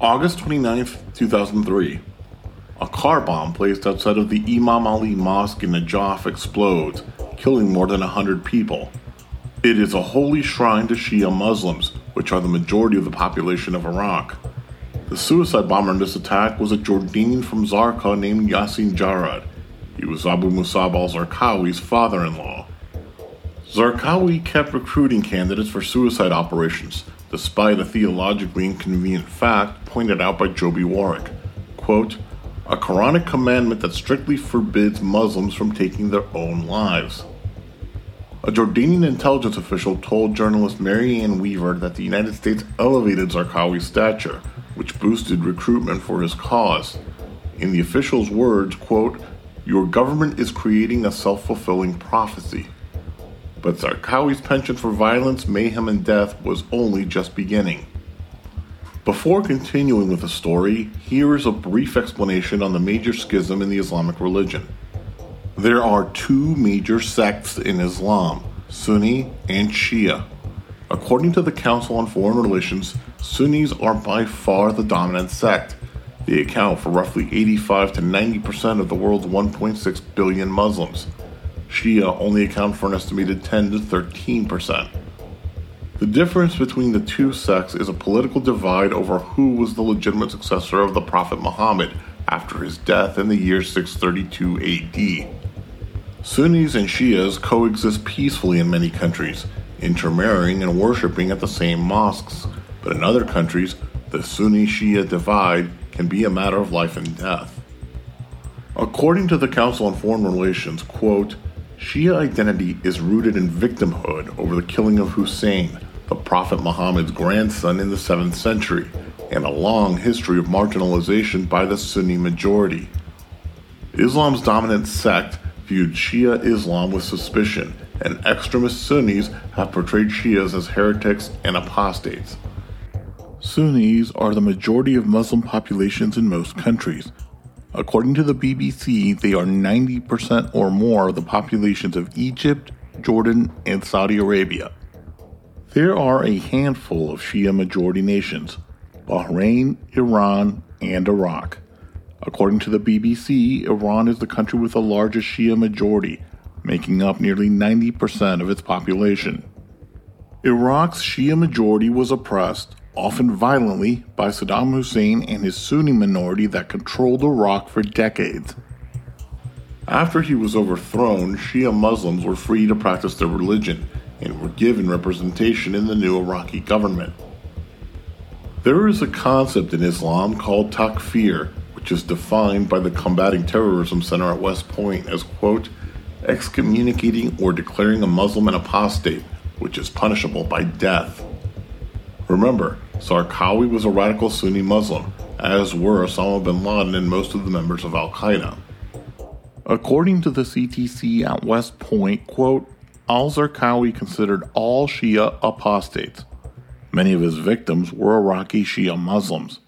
August twenty-ninth, two thousand three. A car bomb placed outside of the Imam Ali Mosque in Najaf explodes, killing more than one hundred people. It is a holy shrine to Shia Muslims, which are the majority of the population of Iraq. The suicide bomber in this attack was a Jordanian from Zarqa named Yassin Jarad. He was Abu Musab al-Zarqawi's father-in-law. Zarqawi kept recruiting candidates for suicide operations, despite a theologically inconvenient fact pointed out by Joby Warwick. Quote, a Quranic commandment that strictly forbids Muslims from taking their own lives. A Jordanian intelligence official told journalist Mary Ann Weaver that the United States elevated Zarqawi's stature, which boosted recruitment for his cause. In the official's words, quote, your government is creating a self-fulfilling prophecy. But Zarqawi's penchant for violence, mayhem, and death was only just beginning. Before continuing with the story, here is a brief explanation on the major schism in the Islamic religion. There are two major sects in Islam, Sunni and Shia. According to the Council on Foreign Relations, Sunnis are by far the dominant sect. They account for roughly eighty-five to ninety percent of the world's one point six billion Muslims. Shia only account for an estimated ten to thirteen percent. The difference between the two sects is a political divide over who was the legitimate successor of the Prophet Muhammad after his death in the year six thirty-two A D. Sunnis and Shias coexist peacefully in many countries, intermarrying and worshipping at the same mosques, but in other countries, the Sunni-Shia divide can be a matter of life and death. According to the Council on Foreign Relations, quote, Shia identity is rooted in victimhood over the killing of Hussein, the Prophet Muhammad's grandson, in the seventh century, and a long history of marginalization by the Sunni majority. Islam's dominant sect viewed Shia Islam with suspicion, and extremist Sunnis have portrayed Shias as heretics and apostates. Sunnis are the majority of Muslim populations in most countries. According to the B B C, they are ninety percent or more of the populations of Egypt, Jordan, and Saudi Arabia. There are a handful of Shia majority nations, Bahrain, Iran, and Iraq. According to the B B C, Iran is the country with the largest Shia majority, making up nearly ninety percent of its population. Iraq's Shia majority was oppressed, often violently, by Saddam Hussein and his Sunni minority that controlled Iraq for decades. After he was overthrown, Shia Muslims were free to practice their religion and were given representation in the new Iraqi government. There is a concept in Islam called takfir, which is defined by the Combating Terrorism Center at West Point as, quote, excommunicating or declaring a Muslim an apostate, which is punishable by death. Remember, Zarqawi was a radical Sunni Muslim, as were Osama bin Laden and most of the members of Al-Qaeda. According to the C T C at West Point, quote, al-Zarqawi considered all Shia apostates. Many of his victims were Iraqi Shia Muslims.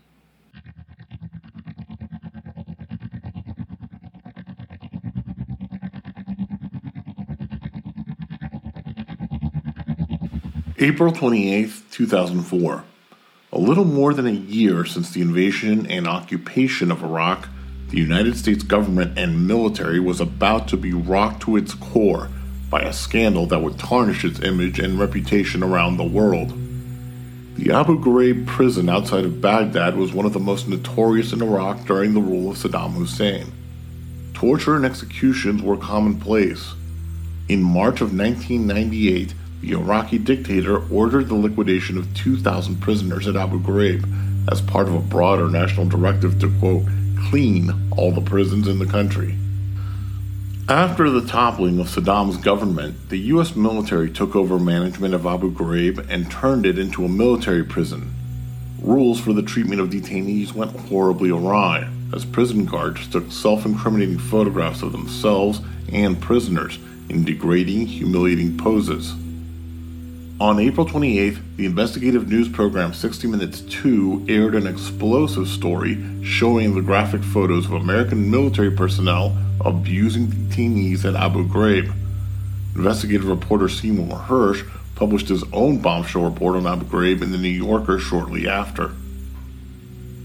April twenty-eighth, two thousand four. A little more than a year since the invasion and occupation of Iraq, the United States government and military was about to be rocked to its core by a scandal that would tarnish its image and reputation around the world. The Abu Ghraib prison outside of Baghdad was one of the most notorious in Iraq during the rule of Saddam Hussein. Torture and executions were commonplace. In March of nineteen ninety-eight, the Iraqi dictator ordered the liquidation of two thousand prisoners at Abu Ghraib as part of a broader national directive to, quote, clean all the prisons in the country. After the toppling of Saddam's government, the U S military took over management of Abu Ghraib and turned it into a military prison. Rules for the treatment of detainees went horribly awry, as prison guards took self-incriminating photographs of themselves and prisoners in degrading, humiliating poses. On April twenty-eighth, the investigative news program sixty minutes two aired an explosive story showing the graphic photos of American military personnel abusing detainees at Abu Ghraib. Investigative reporter Seymour Hersh published his own bombshell report on Abu Ghraib in the New Yorker shortly after.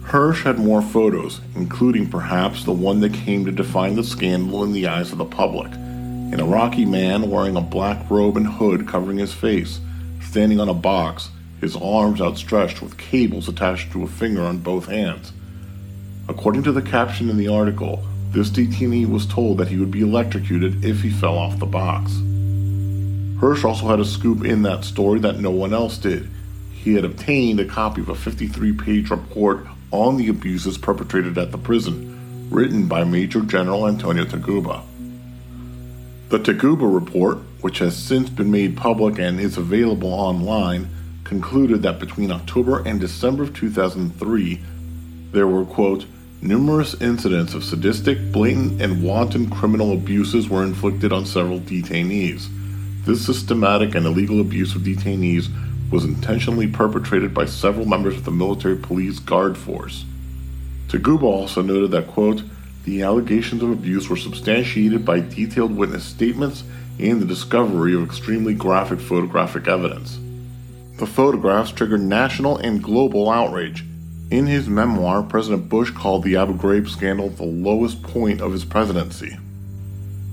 Hersh had more photos, including perhaps the one that came to define the scandal in the eyes of the public. An Iraqi man wearing a black robe and hood covering his face, standing on a box, his arms outstretched with cables attached to a finger on both hands. According to the caption in the article, this detainee was told that he would be electrocuted if he fell off the box. Hersh also had a scoop in that story that no one else did. He had obtained a copy of a fifty-three page report on the abuses perpetrated at the prison, written by Major General Antonio Taguba. The Taguba report, which has since been made public and is available online, concluded that between October and December of two thousand three, there were, quote, numerous incidents of sadistic, blatant, and wanton criminal abuses were inflicted on several detainees. This systematic and illegal abuse of detainees was intentionally perpetrated by several members of the military police guard force. Taguba also noted that, quote, the allegations of abuse were substantiated by detailed witness statements and the discovery of extremely graphic photographic evidence. The photographs triggered national and global outrage. In his memoir, President Bush called the Abu Ghraib scandal the lowest point of his presidency.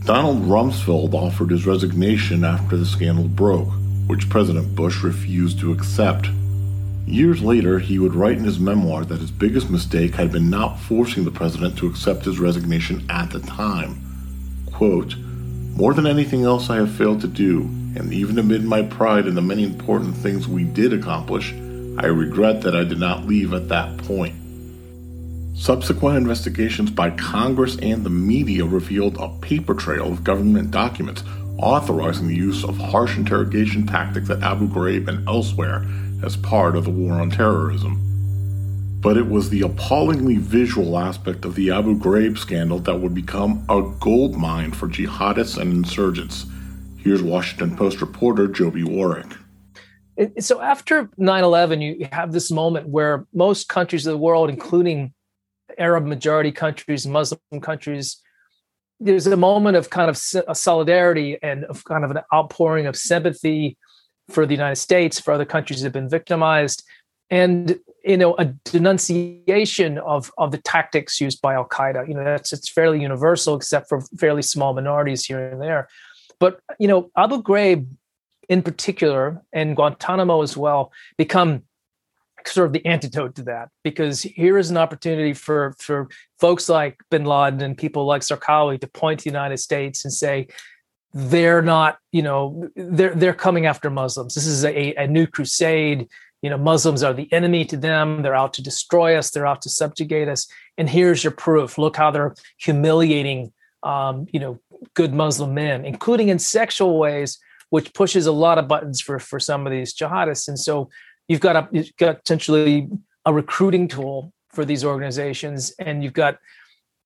Donald Rumsfeld offered his resignation after the scandal broke, which President Bush refused to accept. Years later, he would write in his memoir that his biggest mistake had been not forcing the president to accept his resignation at the time. Quote, more than anything else I have failed to do, and even amid my pride in the many important things we did accomplish, I regret that I did not leave at that point. Subsequent investigations by Congress and the media revealed a paper trail of government documents authorizing the use of harsh interrogation tactics at Abu Ghraib and elsewhere as part of the war on terrorism. But it was the appallingly visual aspect of the Abu Ghraib scandal that would become a goldmine for jihadists and insurgents. Here's Washington Post reporter Joby Warrick. So after nine eleven, you have this moment where most countries of the world, including Arab majority countries, Muslim countries, there's a moment of kind of solidarity and of kind of an outpouring of sympathy for the United States, for other countries that have been victimized, and, you know, a denunciation of, of the tactics used by Al-Qaeda. You know, that's, it's fairly universal, except for fairly small minorities here and there. But, you know, Abu Ghraib in particular, and Guantanamo as well, become sort of the antidote to that, because here is an opportunity for, for folks like bin Laden and people like Zarqawi to point to the United States and say, they're not, you know, they're they're coming after Muslims. This is a, a new crusade. You know, Muslims are the enemy to them. They're out to destroy us. They're out to subjugate us. And here's your proof. Look how they're humiliating, um, you know, good Muslim men, including in sexual ways, which pushes a lot of buttons for, for some of these jihadists. And so you've got a you've got essentially a recruiting tool for these organizations, and you've got,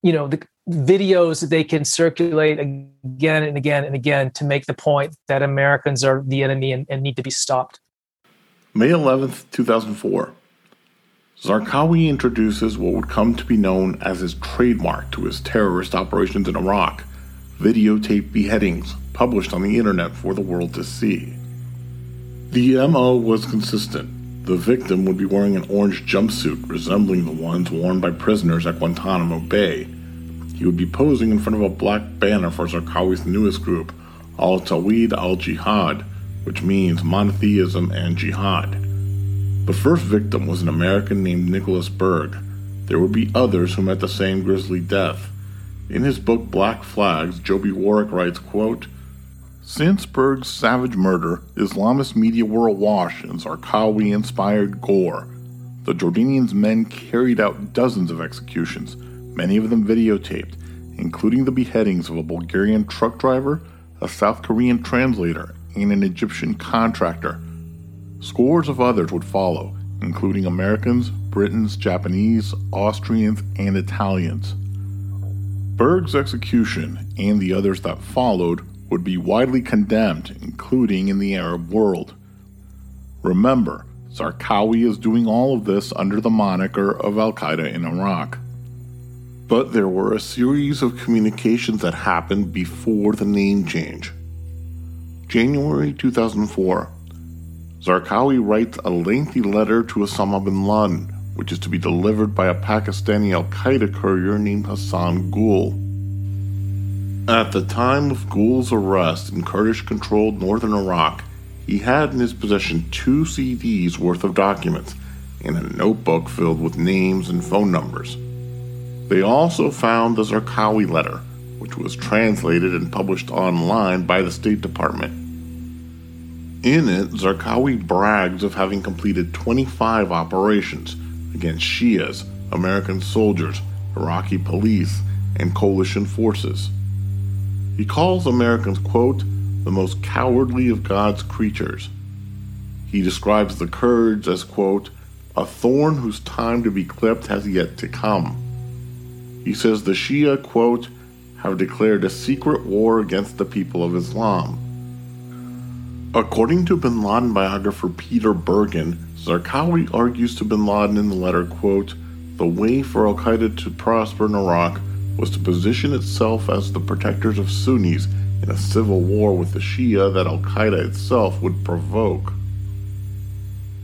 you know, the videos that they can circulate again and again and again to make the point that Americans are the enemy and, and need to be stopped. May eleventh, two thousand four. Zarqawi introduces what would come to be known as his trademark to his terrorist operations in Iraq, videotape beheadings published on the internet for the world to see. The M O was consistent. The victim would be wearing an orange jumpsuit resembling the ones worn by prisoners at Guantanamo Bay. He would be posing in front of a black banner for Zarqawi's newest group, Al-Tawhid al-Jihad, which means monotheism and jihad. The first victim was an American named Nicholas Berg. There would be others who met the same grisly death. In his book Black Flags, Joby Warrick writes, quote, since Berg's savage murder, Islamist media were awash in Zarqawi-inspired gore. The Jordanian's men carried out dozens of executions, many of them videotaped, including the beheadings of a Bulgarian truck driver, a South Korean translator, and an Egyptian contractor. Scores of others would follow, including Americans, Britons, Japanese, Austrians, and Italians. Berg's execution, and the others that followed, would be widely condemned, including in the Arab world. Remember, Zarqawi is doing all of this under the moniker of Al-Qaeda in Iraq. But there were a series of communications that happened before the name change. January two thousand four, Zarqawi writes a lengthy letter to Osama bin Laden, which is to be delivered by a Pakistani Al-Qaeda courier named Hassan Gul. At the time of Gul's arrest in Kurdish-controlled northern Iraq, he had in his possession two C Ds worth of documents and a notebook filled with names and phone numbers. They also found the Zarqawi letter, which was translated and published online by the State Department. In it, Zarqawi brags of having completed twenty-five operations against Shias, American soldiers, Iraqi police, and coalition forces. He calls Americans, quote, the most cowardly of God's creatures. He describes the Kurds as, quote, a thorn whose time to be clipped has yet to come. He says the Shia, quote, have declared a secret war against the people of Islam. According to bin Laden biographer Peter Bergen, Zarqawi argues to bin Laden in the letter, quote, the way for Al-Qaeda to prosper in Iraq was to position itself as the protectors of Sunnis in a civil war with the Shia that Al-Qaeda itself would provoke.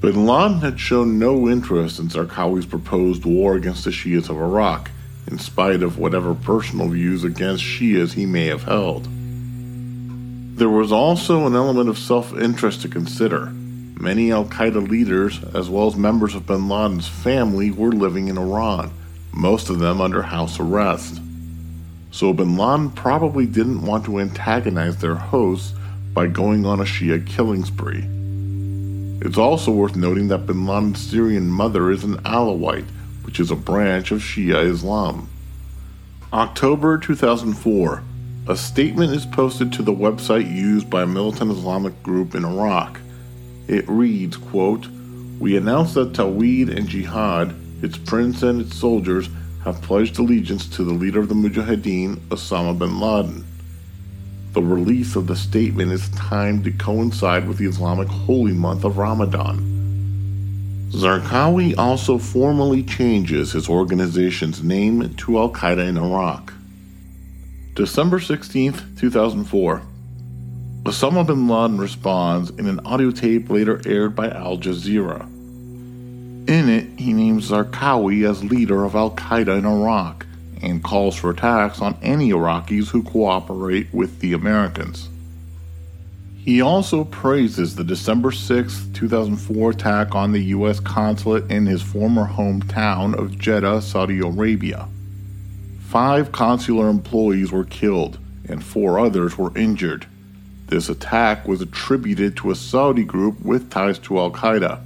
Bin Laden had shown no interest in Zarqawi's proposed war against the Shias of Iraq, in spite of whatever personal views against Shias he may have held. There was also an element of self-interest to consider. Many Al-Qaeda leaders, as well as members of bin Laden's family, were living in Iran, most of them under house arrest. So bin Laden probably didn't want to antagonize their hosts by going on a Shia killing spree. It's also worth noting that bin Laden's Syrian mother is an Alawite, which is a branch of Shia Islam. October two thousand four, a statement is posted to the website used by a militant Islamic group in Iraq. It reads, quote, we announce that Tawhid and Jihad, its prince and its soldiers, have pledged allegiance to the leader of the Mujahideen, Osama bin Laden. The release of the statement is timed to coincide with the Islamic holy month of Ramadan. Zarqawi also formally changes his organization's name to Al-Qaeda in Iraq. December sixteenth, two thousand four. Osama bin Laden responds in an audio tape later aired by Al Jazeera. In it, he names Zarqawi as leader of Al-Qaeda in Iraq and calls for attacks on any Iraqis who cooperate with the Americans. He also praises the December sixth, two thousand four attack on the U S consulate in his former hometown of Jeddah, Saudi Arabia. Five consular employees were killed and four others were injured. This attack was attributed to a Saudi group with ties to Al-Qaeda.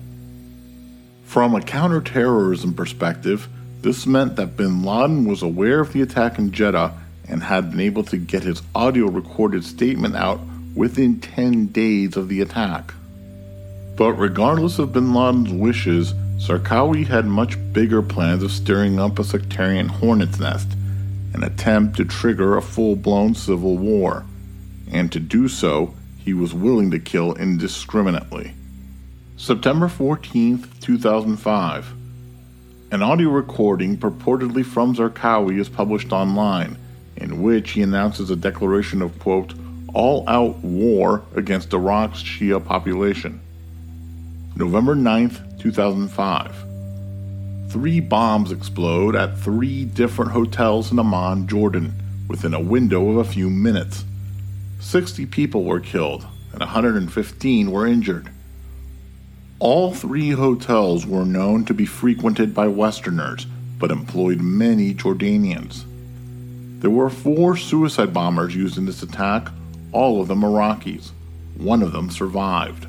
From a counterterrorism perspective, this meant that bin Laden was aware of the attack in Jeddah and had been able to get his audio-recorded statement out within ten days of the attack. But regardless of bin Laden's wishes, Zarqawi had much bigger plans of stirring up a sectarian hornet's nest, an attempt to trigger a full-blown civil war, and to do so, he was willing to kill indiscriminately. September fourteenth, two thousand five. An audio recording purportedly from Zarqawi is published online, in which he announces a declaration of, quote, all-out war against Iraq's Shia population. November ninth, two thousand five. Three bombs explode at three different hotels in Amman, Jordan, within a window of a few minutes. sixty people were killed, and one hundred fifteen were injured. All three hotels were known to be frequented by Westerners, but employed many Jordanians. There were four suicide bombers used in this attack, all of them Iraqis. One of them survived.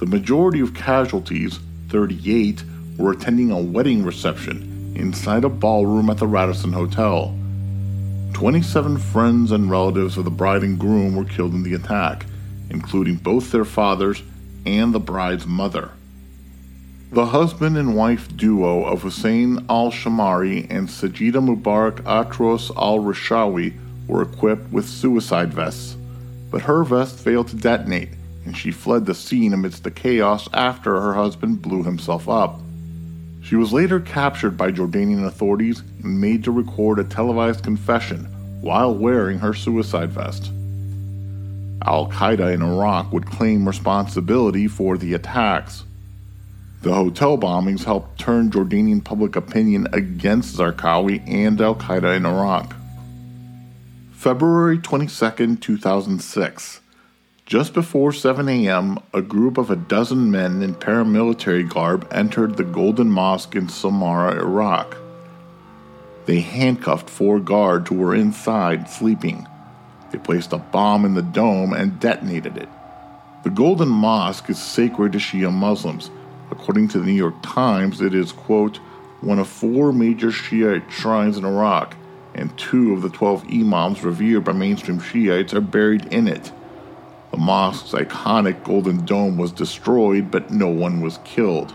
The majority of casualties, thirty-eight, were attending a wedding reception inside a ballroom at the Radisson Hotel. twenty-seven friends and relatives of the bride and groom were killed in the attack, including both their fathers and the bride's mother. The husband and wife duo of Hussein al-Shammari and Sajida Mubarak Atros al-Rishawi were equipped with suicide vests, but her vest failed to detonate, and she fled the scene amidst the chaos after her husband blew himself up. She was later captured by Jordanian authorities and made to record a televised confession while wearing her suicide vest. Al-Qaeda in Iraq would claim responsibility for the attacks. The hotel bombings helped turn Jordanian public opinion against Zarqawi and Al-Qaeda in Iraq. February twenty-second, two thousand six. Just before seven a.m., a group of a dozen men in paramilitary garb entered the Golden Mosque in Samarra, Iraq. They handcuffed four guards who were inside sleeping. They placed a bomb in the dome and detonated it. The Golden Mosque is sacred to Shia Muslims. According to the New York Times, it is, quote, one of four major Shiite shrines in Iraq, and two of the twelve imams revered by mainstream Shiites are buried in it. The mosque's iconic golden dome was destroyed, but no one was killed.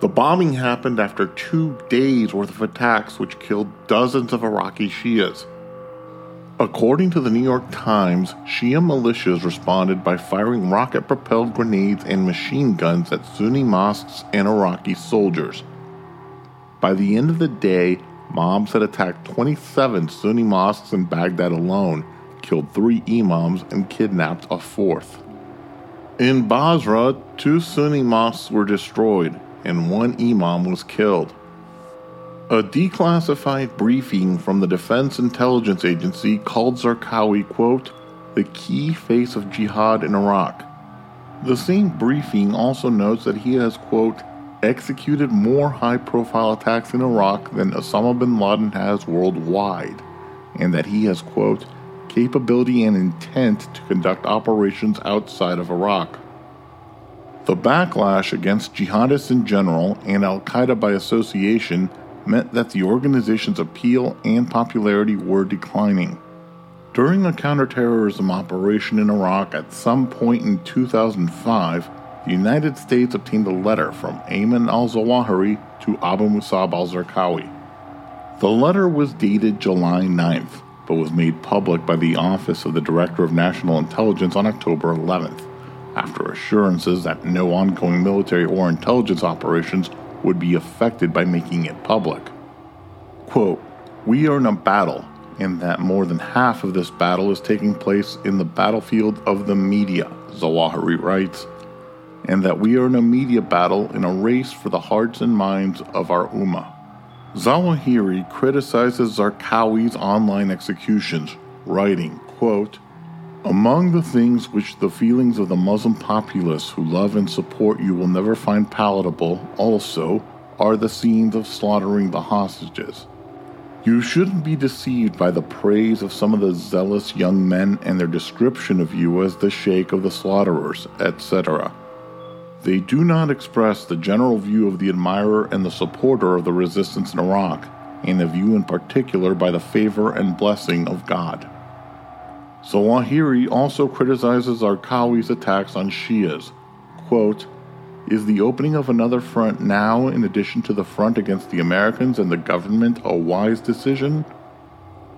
The bombing happened after two days' worth of attacks, which killed dozens of Iraqi Shias. According to the New York Times, Shia militias responded by firing rocket-propelled grenades and machine guns at Sunni mosques and Iraqi soldiers. By the end of the day, mobs had attacked twenty-seven Sunni mosques in Baghdad alone, killed three imams, and kidnapped a fourth. In Basra, two Sunni mosques were destroyed, and one imam was killed. A declassified briefing from the Defense Intelligence Agency called Zarqawi, quote, the key face of jihad in Iraq. The same briefing also notes that he has, quote, executed more high-profile attacks in Iraq than Osama bin Laden has worldwide, and that he has, quote, capability and intent to conduct operations outside of Iraq. The backlash against jihadists in general and Al-Qaeda by association meant that the organization's appeal and popularity were declining. During a counterterrorism operation in Iraq at some point in two thousand five, the United States obtained a letter from Ayman al-Zawahiri to Abu Musab al-Zarqawi. The letter was dated July ninth, but was made public by the Office of the Director of National Intelligence on October eleventh, after assurances that no ongoing military or intelligence operations would be affected by making it public. Quote, we are in a battle, and that more than half of this battle is taking place in the battlefield of the media, Zawahiri writes, and that we are in a media battle in a race for the hearts and minds of our ummah. Zawahiri criticizes Zarqawi's online executions, writing, quote, among the things which the feelings of the Muslim populace who love and support you will never find palatable, also, are the scenes of slaughtering the hostages. You shouldn't be deceived by the praise of some of the zealous young men and their description of you as the sheikh of the slaughterers, et cetera. They do not express the general view of the admirer and the supporter of the resistance in Iraq, and the view in particular by the favor and blessing of God. Zawahiri also criticizes Zarqawi's attacks on Shias. Quote, is the opening of another front now, in addition to the front against the Americans and the government, a wise decision?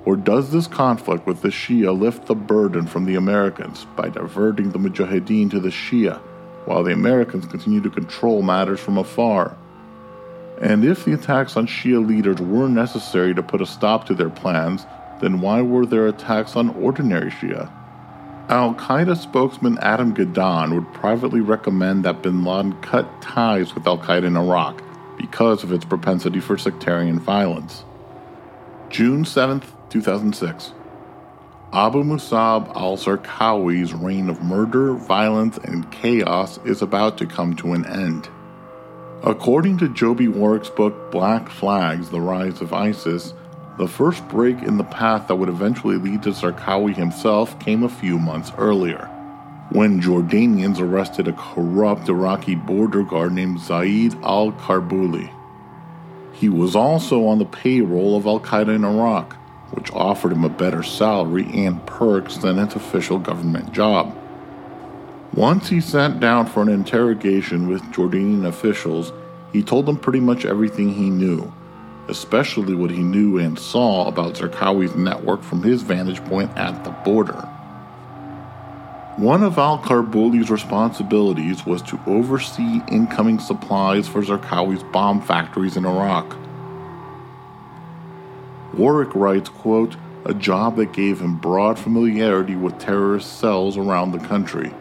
Or does this conflict with the Shia lift the burden from the Americans by diverting the Mujahideen to the Shia, while the Americans continue to control matters from afar? And if the attacks on Shia leaders were necessary to put a stop to their plans, then why were there attacks on ordinary Shia? Al-Qaeda spokesman Adam Ghedon would privately recommend that bin Laden cut ties with Al-Qaeda in Iraq because of its propensity for sectarian violence. June seventh, two thousand six. Abu Musab al-Zarqawi's reign of murder, violence, and chaos is about to come to an end. According to Joby Warwick's book Black Flags, The Rise of ISIS, the first break in the path that would eventually lead to Zarqawi himself came a few months earlier, when Jordanians arrested a corrupt Iraqi border guard named Zaid al-Karbuli. He was also on the payroll of Al-Qaeda in Iraq, which offered him a better salary and perks than its official government job. Once he sat down for an interrogation with Jordanian officials, he told them pretty much everything he knew, especially what he knew and saw about Zarqawi's network from his vantage point at the border. One of al-Karbuli's responsibilities was to oversee incoming supplies for Zarqawi's bomb factories in Iraq. Warwick writes, quote, a job that gave him broad familiarity with terrorist cells around the country.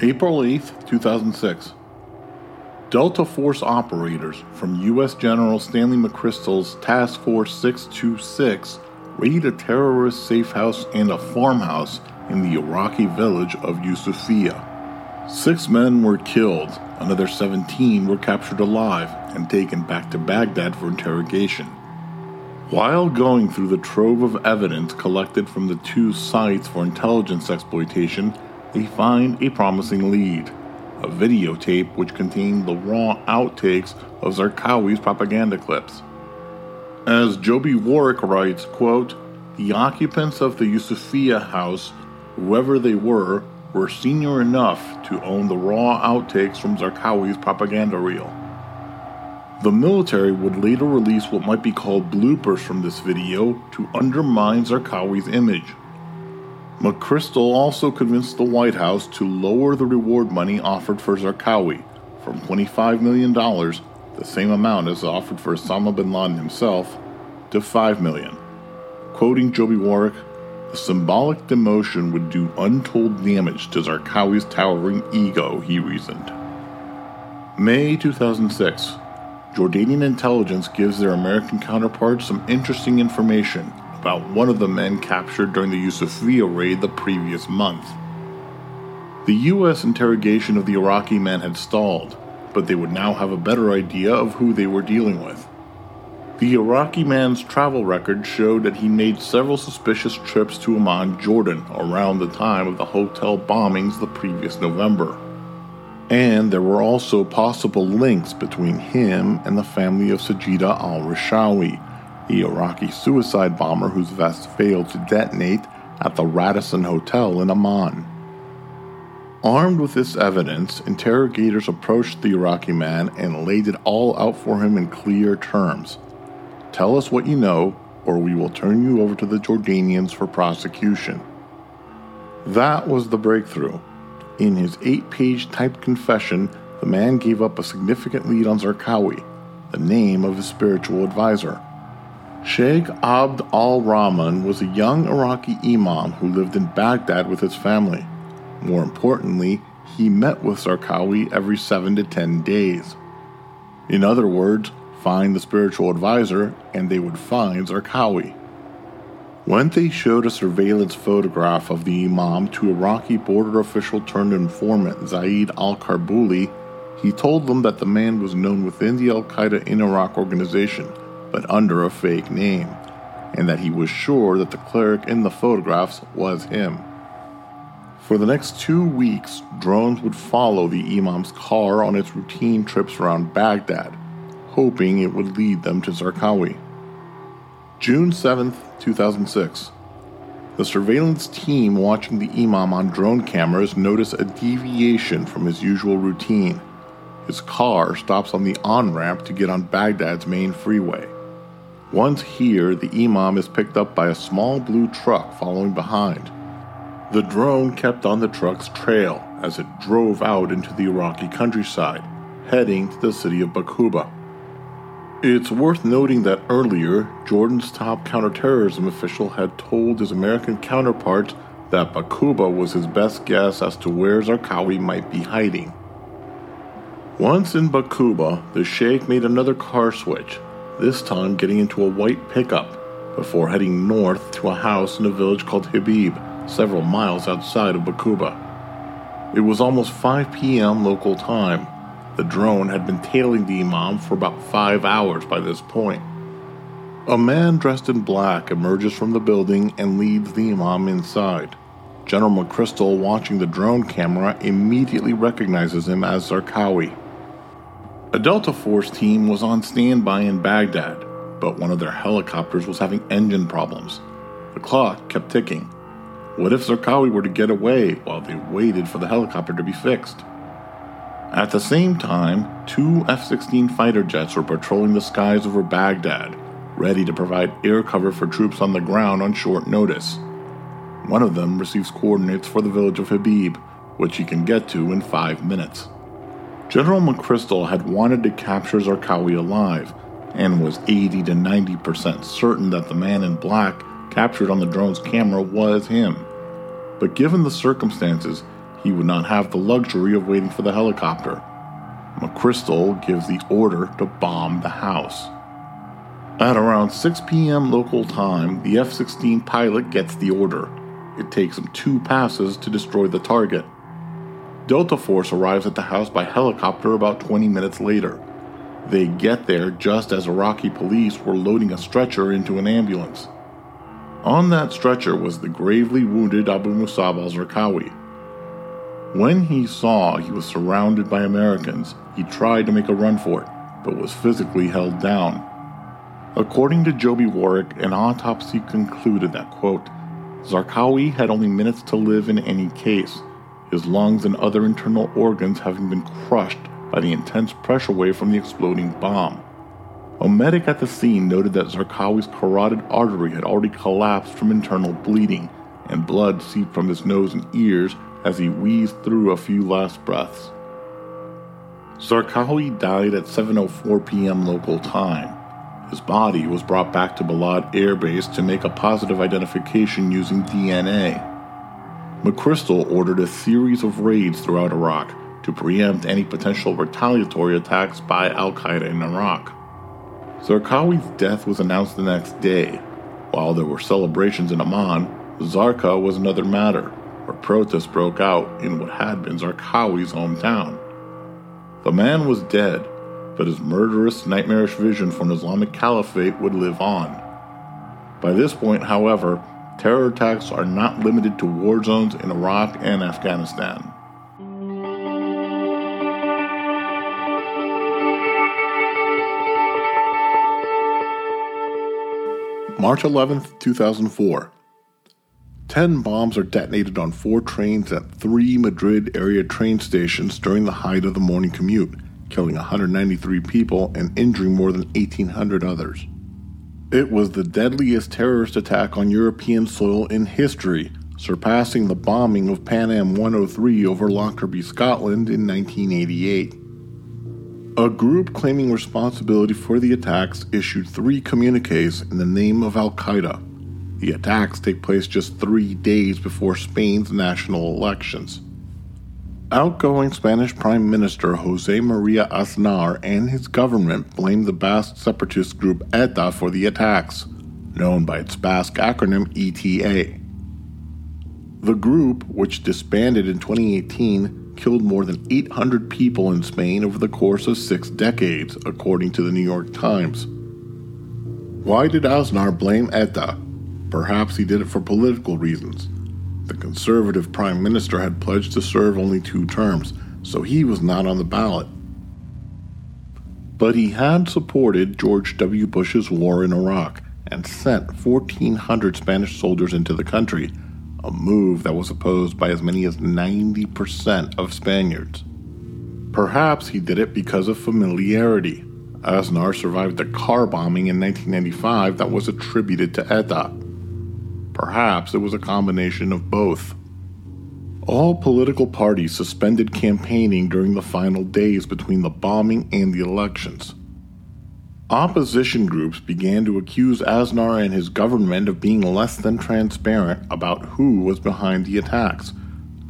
April eighth, two thousand six. Delta Force operators from U S. General Stanley McChrystal's Task Force six two six raid a terrorist safe house and a farmhouse in the Iraqi village of Yusufiya. Six men were killed, another seventeen were captured alive and taken back to Baghdad for interrogation. While going through the trove of evidence collected from the two sites for intelligence exploitation, they find a promising lead, a videotape which contained the raw outtakes of Zarqawi's propaganda clips. As Joby Warwick writes, quote, the occupants of the Yusufiya house, whoever they were, were senior enough to own the raw outtakes from Zarqawi's propaganda reel. The military would later release what might be called bloopers from this video to undermine Zarqawi's image. McChrystal also convinced the White House to lower the reward money offered for Zarqawi from twenty-five million dollars, the same amount as offered for Osama bin Laden himself, to five million dollars. Quoting Joby Warwick, the symbolic demotion would do untold damage to Zarqawi's towering ego, he reasoned. May two thousand six. Jordanian intelligence gives their American counterparts some interesting information about one of the men captured during the Yusufiya raid the previous month. The U S interrogation of the Iraqi men had stalled, but they would now have a better idea of who they were dealing with. The Iraqi man's travel record showed that he made several suspicious trips to Amman, Jordan, around the time of the hotel bombings the previous November. And there were also possible links between him and the family of Sajida al-Rishawi, the Iraqi suicide bomber whose vest failed to detonate at the Radisson Hotel in Amman. Armed with this evidence, interrogators approached the Iraqi man and laid it all out for him in clear terms. Tell us what you know, or we will turn you over to the Jordanians for prosecution. That was the breakthrough. In his eight-page typed confession, the man gave up a significant lead on Zarqawi, the name of his spiritual advisor. Sheikh Abd al-Rahman was a young Iraqi imam who lived in Baghdad with his family. More importantly, he met with Zarqawi every seven to ten days. In other words, find the spiritual advisor and they would find Zarqawi. When they showed a surveillance photograph of the imam to Iraqi border official turned informant Zaid al-Karbuli, he told them that the man was known within the Al-Qaeda in Iraq organization, but under a fake name, and that he was sure that the cleric in the photographs was him. For the next two weeks, drones would follow the imam's car on its routine trips around Baghdad, hoping it would lead them to Zarqawi. June seventh, two thousand six. The surveillance team watching the imam on drone cameras noticed a deviation from his usual routine. His car stops on the on-ramp to get on Baghdad's main freeway. Once here, the imam is picked up by a small blue truck following behind. The drone kept on the truck's trail as it drove out into the Iraqi countryside, heading to the city of Bakuba. It's worth noting that earlier, Jordan's top counterterrorism official had told his American counterpart that Bakuba was his best guess as to where Zarqawi might be hiding. Once in Bakuba, the sheikh made another car switch, this time getting into a white pickup, before heading north to a house in a village called Habib, several miles outside of Bakuba. It was almost five p.m. local time. The drone had been tailing the imam for about five hours by this point. A man dressed in black emerges from the building and leads the imam inside. General McChrystal, watching the drone camera, immediately recognizes him as Zarqawi. A Delta Force team was on standby in Baghdad, but one of their helicopters was having engine problems. The clock kept ticking. What if Zarqawi were to get away while they waited for the helicopter to be fixed? At the same time, two F sixteen fighter jets were patrolling the skies over Baghdad, ready to provide air cover for troops on the ground on short notice. One of them receives coordinates for the village of Habib, which he can get to in five minutes. General McChrystal had wanted to capture Zarqawi alive, and was eighty to ninety percent certain that the man in black captured on the drone's camera was him. But given the circumstances, he would not have the luxury of waiting for the helicopter. McChrystal gives the order to bomb the house. At around six p.m. local time, the F sixteen pilot gets the order. It takes him two passes to destroy the target. Delta Force arrives at the house by helicopter about twenty minutes later. They get there just as Iraqi police were loading a stretcher into an ambulance. On that stretcher was the gravely wounded Abu Musab al-Zarqawi. When he saw he was surrounded by Americans, he tried to make a run for it, but was physically held down. According to Joby Warwick, an autopsy concluded that, quote, Zarqawi had only minutes to live in any case, his lungs and other internal organs having been crushed by the intense pressure wave from the exploding bomb. A medic at the scene noted that Zarqawi's carotid artery had already collapsed from internal bleeding, and blood seeped from his nose and ears as he wheezed through a few last breaths. Zarqawi died at seven oh four p.m. local time. His body was brought back to Balad Air Base to make a positive identification using D N A. McChrystal ordered a series of raids throughout Iraq to preempt any potential retaliatory attacks by Al-Qaeda in Iraq. Zarqawi's death was announced the next day. While there were celebrations in Amman, Zarqa was another matter, where protests broke out in what had been Zarqawi's hometown. The man was dead, but his murderous, nightmarish vision for an Islamic caliphate would live on. By this point, however, terror attacks are not limited to war zones in Iraq and Afghanistan. March eleventh, two thousand four. Ten bombs are detonated on four trains at three Madrid area train stations during the height of the morning commute, killing one hundred ninety-three people and injuring more than eighteen hundred others. It was the deadliest terrorist attack on European soil in history, surpassing the bombing of Pan Am one oh three over Lockerbie, Scotland in nineteen eighty-eight. A group claiming responsibility for the attacks issued three communiques in the name of Al-Qaeda. The attacks take place just three days before Spain's national elections. Outgoing Spanish Prime Minister Jose Maria Aznar and his government blamed the Basque separatist group ETA for the attacks, known by its Basque acronym E T A. The group, which disbanded in twenty eighteen, killed more than eight hundred people in Spain over the course of six decades, according to the New York Times. Why did Aznar blame ETA? Perhaps he did it for political reasons. The conservative prime minister had pledged to serve only two terms, so he was not on the ballot. But he had supported George W. Bush's war in Iraq and sent fourteen hundred Spanish soldiers into the country, a move that was opposed by as many as ninety percent of Spaniards. Perhaps he did it because of familiarity. Aznar survived the car bombing in nineteen ninety-five that was attributed to ETA. Perhaps it was a combination of both. All political parties suspended campaigning during the final days between the bombing and the elections. Opposition groups began to accuse Aznar and his government of being less than transparent about who was behind the attacks,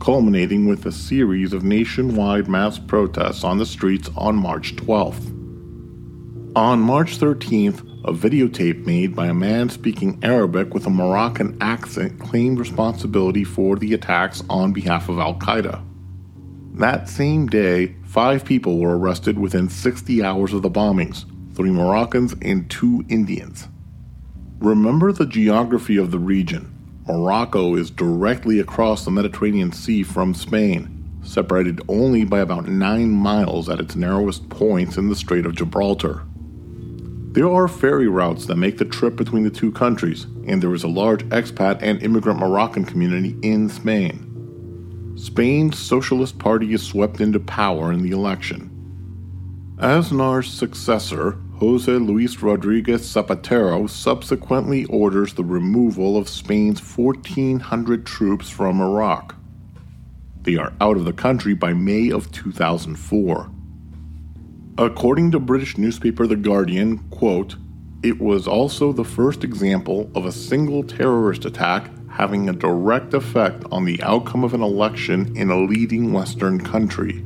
culminating with a series of nationwide mass protests on the streets on March twelfth. On March thirteenth, a videotape made by a man speaking Arabic with a Moroccan accent claimed responsibility for the attacks on behalf of Al-Qaeda. That same day, five people were arrested within sixty hours of the bombings: three Moroccans and two Indians. Remember the geography of the region. Morocco is directly across the Mediterranean Sea from Spain, separated only by about nine miles at its narrowest points in the Strait of Gibraltar. There are ferry routes that make the trip between the two countries, and there is a large expat and immigrant Moroccan community in Spain. Spain's Socialist Party is swept into power in the election. Aznar's successor, Jose Luis Rodriguez Zapatero subsequently orders the removal of Spain's fourteen hundred troops from Iraq. They are out of the country by May of two thousand four. According to British newspaper The Guardian, quote, "It was also the first example of a single terrorist attack having a direct effect on the outcome of an election in a leading Western country."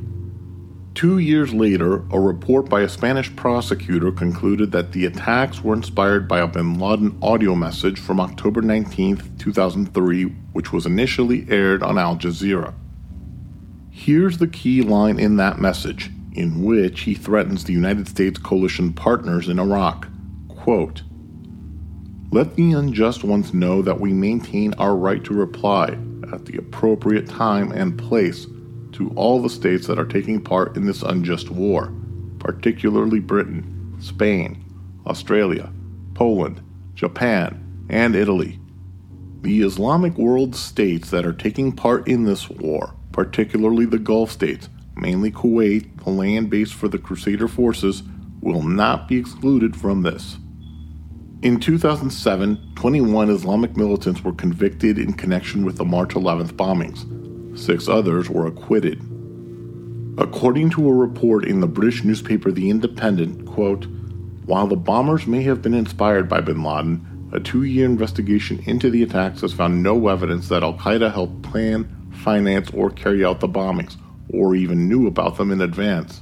Two years later, a report by a Spanish prosecutor concluded that the attacks were inspired by a bin Laden audio message from October nineteenth, two thousand three, which was initially aired on Al Jazeera. Here's the key line in that message, in which he threatens the United States coalition partners in Iraq. Quote, "Let the unjust ones know that we maintain our right to reply at the appropriate time and place to all the states that are taking part in this unjust war, particularly Britain, Spain, Australia, Poland, Japan, and Italy. The Islamic world states that are taking part in this war, particularly the Gulf states, mainly Kuwait, the land base for the Crusader forces, will not be excluded from this." In two thousand seven, twenty-one Islamic militants were convicted in connection with the March eleventh bombings. Six others were acquitted. According to a report in the British newspaper The Independent, quote, "While the bombers may have been inspired by bin Laden, a two-year investigation into the attacks has found no evidence that Al-Qaeda helped plan, finance, or carry out the bombings, or even knew about them in advance."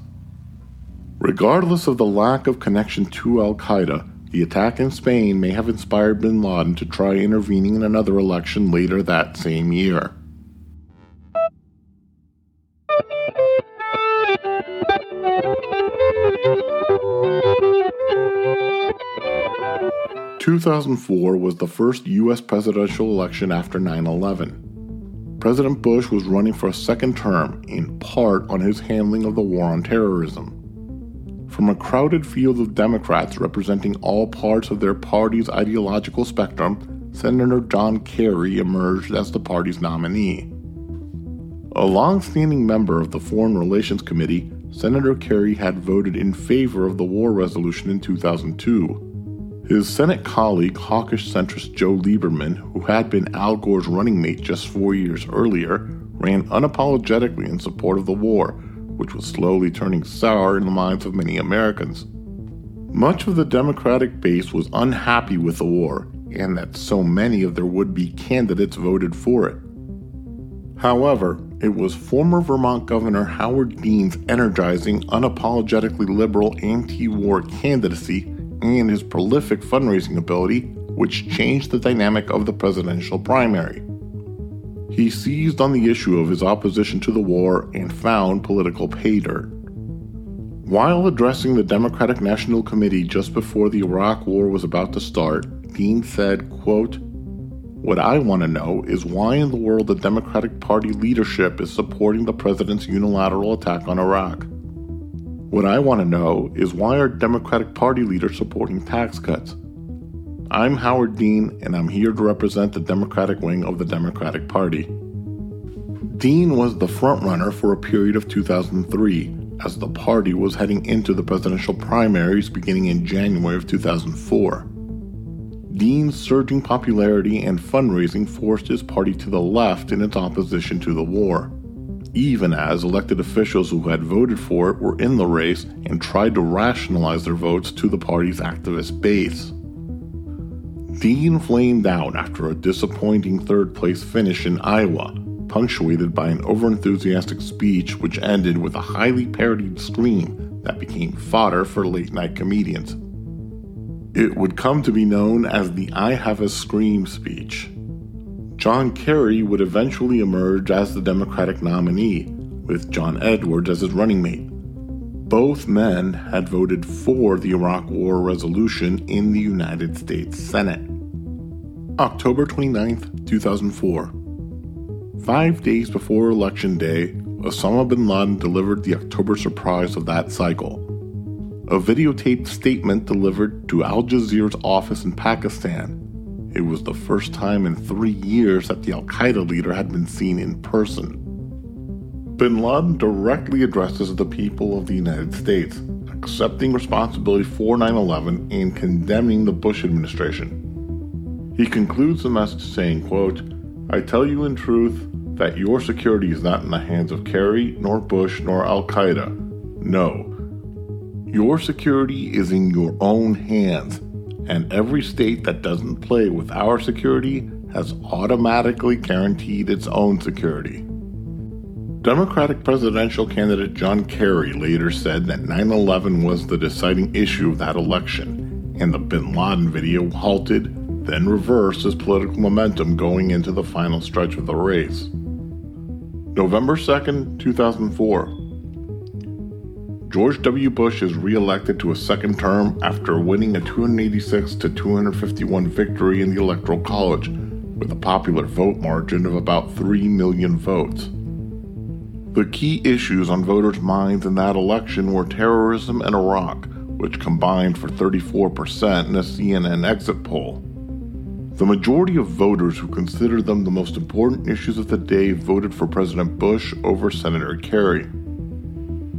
Regardless of the lack of connection to Al-Qaeda, the attack in Spain may have inspired bin Laden to try intervening in another election later that same year. two thousand four was the first U S presidential election after nine eleven. President Bush was running for a second term, in part on his handling of the war on terrorism. From a crowded field of Democrats representing all parts of their party's ideological spectrum, Senator John Kerry emerged as the party's nominee. A long-standing member of the Foreign Relations Committee, Senator Kerry had voted in favor of the war resolution in two thousand two. His Senate colleague, hawkish centrist Joe Lieberman, who had been Al Gore's running mate just four years earlier, ran unapologetically in support of the war, which was slowly turning sour in the minds of many Americans. Much of the Democratic base was unhappy with the war, and that so many of their would-be candidates voted for it. However, it was former Vermont Governor Howard Dean's energizing, unapologetically liberal anti-war candidacy and his prolific fundraising ability, which changed the dynamic of the presidential primary. He seized on the issue of his opposition to the war and found political pay dirt. While addressing the Democratic National Committee just before the Iraq War was about to start, Dean said, quote, "What I want to know is why in the world the Democratic Party leadership is supporting the president's unilateral attack on Iraq. What I want to know is why are Democratic Party leaders supporting tax cuts? I'm Howard Dean, and I'm here to represent the Democratic wing of the Democratic Party." Dean was the frontrunner for a period of two thousand three, as the party was heading into the presidential primaries beginning in January of two thousand four. Dean's surging popularity and fundraising forced his party to the left in its opposition to the war, even as elected officials who had voted for it were in the race and tried to rationalize their votes to the party's activist base. Dean flamed out after a disappointing third-place finish in Iowa, punctuated by an overenthusiastic speech which ended with a highly parodied scream that became fodder for late-night comedians. It would come to be known as the "I Have a Scream" speech. John Kerry would eventually emerge as the Democratic nominee, with John Edwards as his running mate. Both men had voted for the Iraq War resolution in the United States Senate. October twenty-ninth, two thousand four. Five days before Election Day, Osama bin Laden delivered the October surprise of that cycle. A videotaped statement delivered to Al Jazeera's office in Pakistan. It was the first time in three years that the Al-Qaeda leader had been seen in person. Bin Laden directly addresses the people of the United States, a accepting responsibility for nine eleven and condemning the Bush administration. He concludes the message saying, quote, "I tell you in truth that your security is not in the hands of Kerry, nor Bush, nor Al-Qaeda. No. Your security is in your own hands, and every state that doesn't play with our security has automatically guaranteed its own security." Democratic presidential candidate John Kerry later said that nine eleven was the deciding issue of that election, and the bin Laden video halted, then reversed his political momentum going into the final stretch of the race. November second, two thousand four. George W. Bush is re-elected to a second term after winning a two hundred eighty-six to two hundred fifty-one victory in the Electoral College, with a popular vote margin of about three million votes. The key issues on voters' minds in that election were terrorism and Iraq, which combined for thirty-four percent in a C N N exit poll. The majority of voters who considered them the most important issues of the day voted for President Bush over Senator Kerry.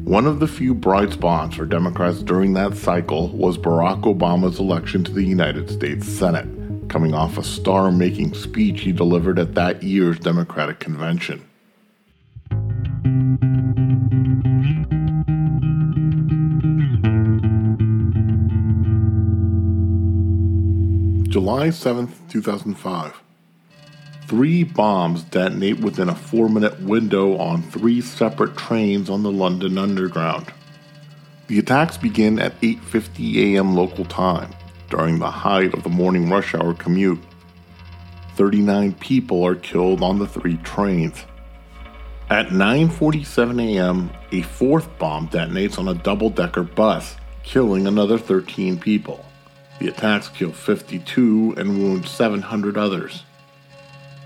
One of the few bright spots for Democrats during that cycle was Barack Obama's election to the United States Senate, coming off a star-making speech he delivered at that year's Democratic convention. July seventh, two thousand five. Three bombs detonate within a four-minute window on three separate trains on the London Underground. The attacks begin at eight fifty a.m. local time, during the height of the morning rush hour commute. thirty-nine people are killed on the three trains. At nine forty-seven a.m., a fourth bomb detonates on a double-decker bus, killing another thirteen people. The attacks kill fifty-two and wound seven hundred others.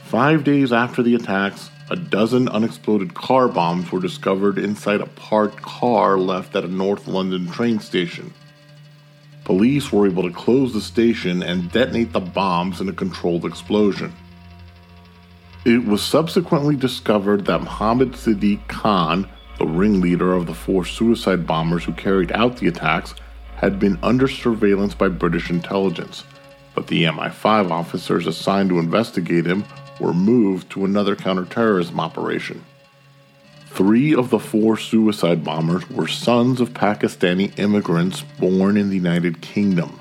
Five days after the attacks, a dozen unexploded car bombs were discovered inside a parked car left at a North London train station. Police were able to close the station and detonate the bombs in a controlled explosion. It was subsequently discovered that Mohammed Siddiq Khan, the ringleader of the four suicide bombers who carried out the attacks, had been under surveillance by British intelligence, but the M I five officers assigned to investigate him were moved to another counterterrorism operation. Three of the four suicide bombers were sons of Pakistani immigrants born in the United Kingdom.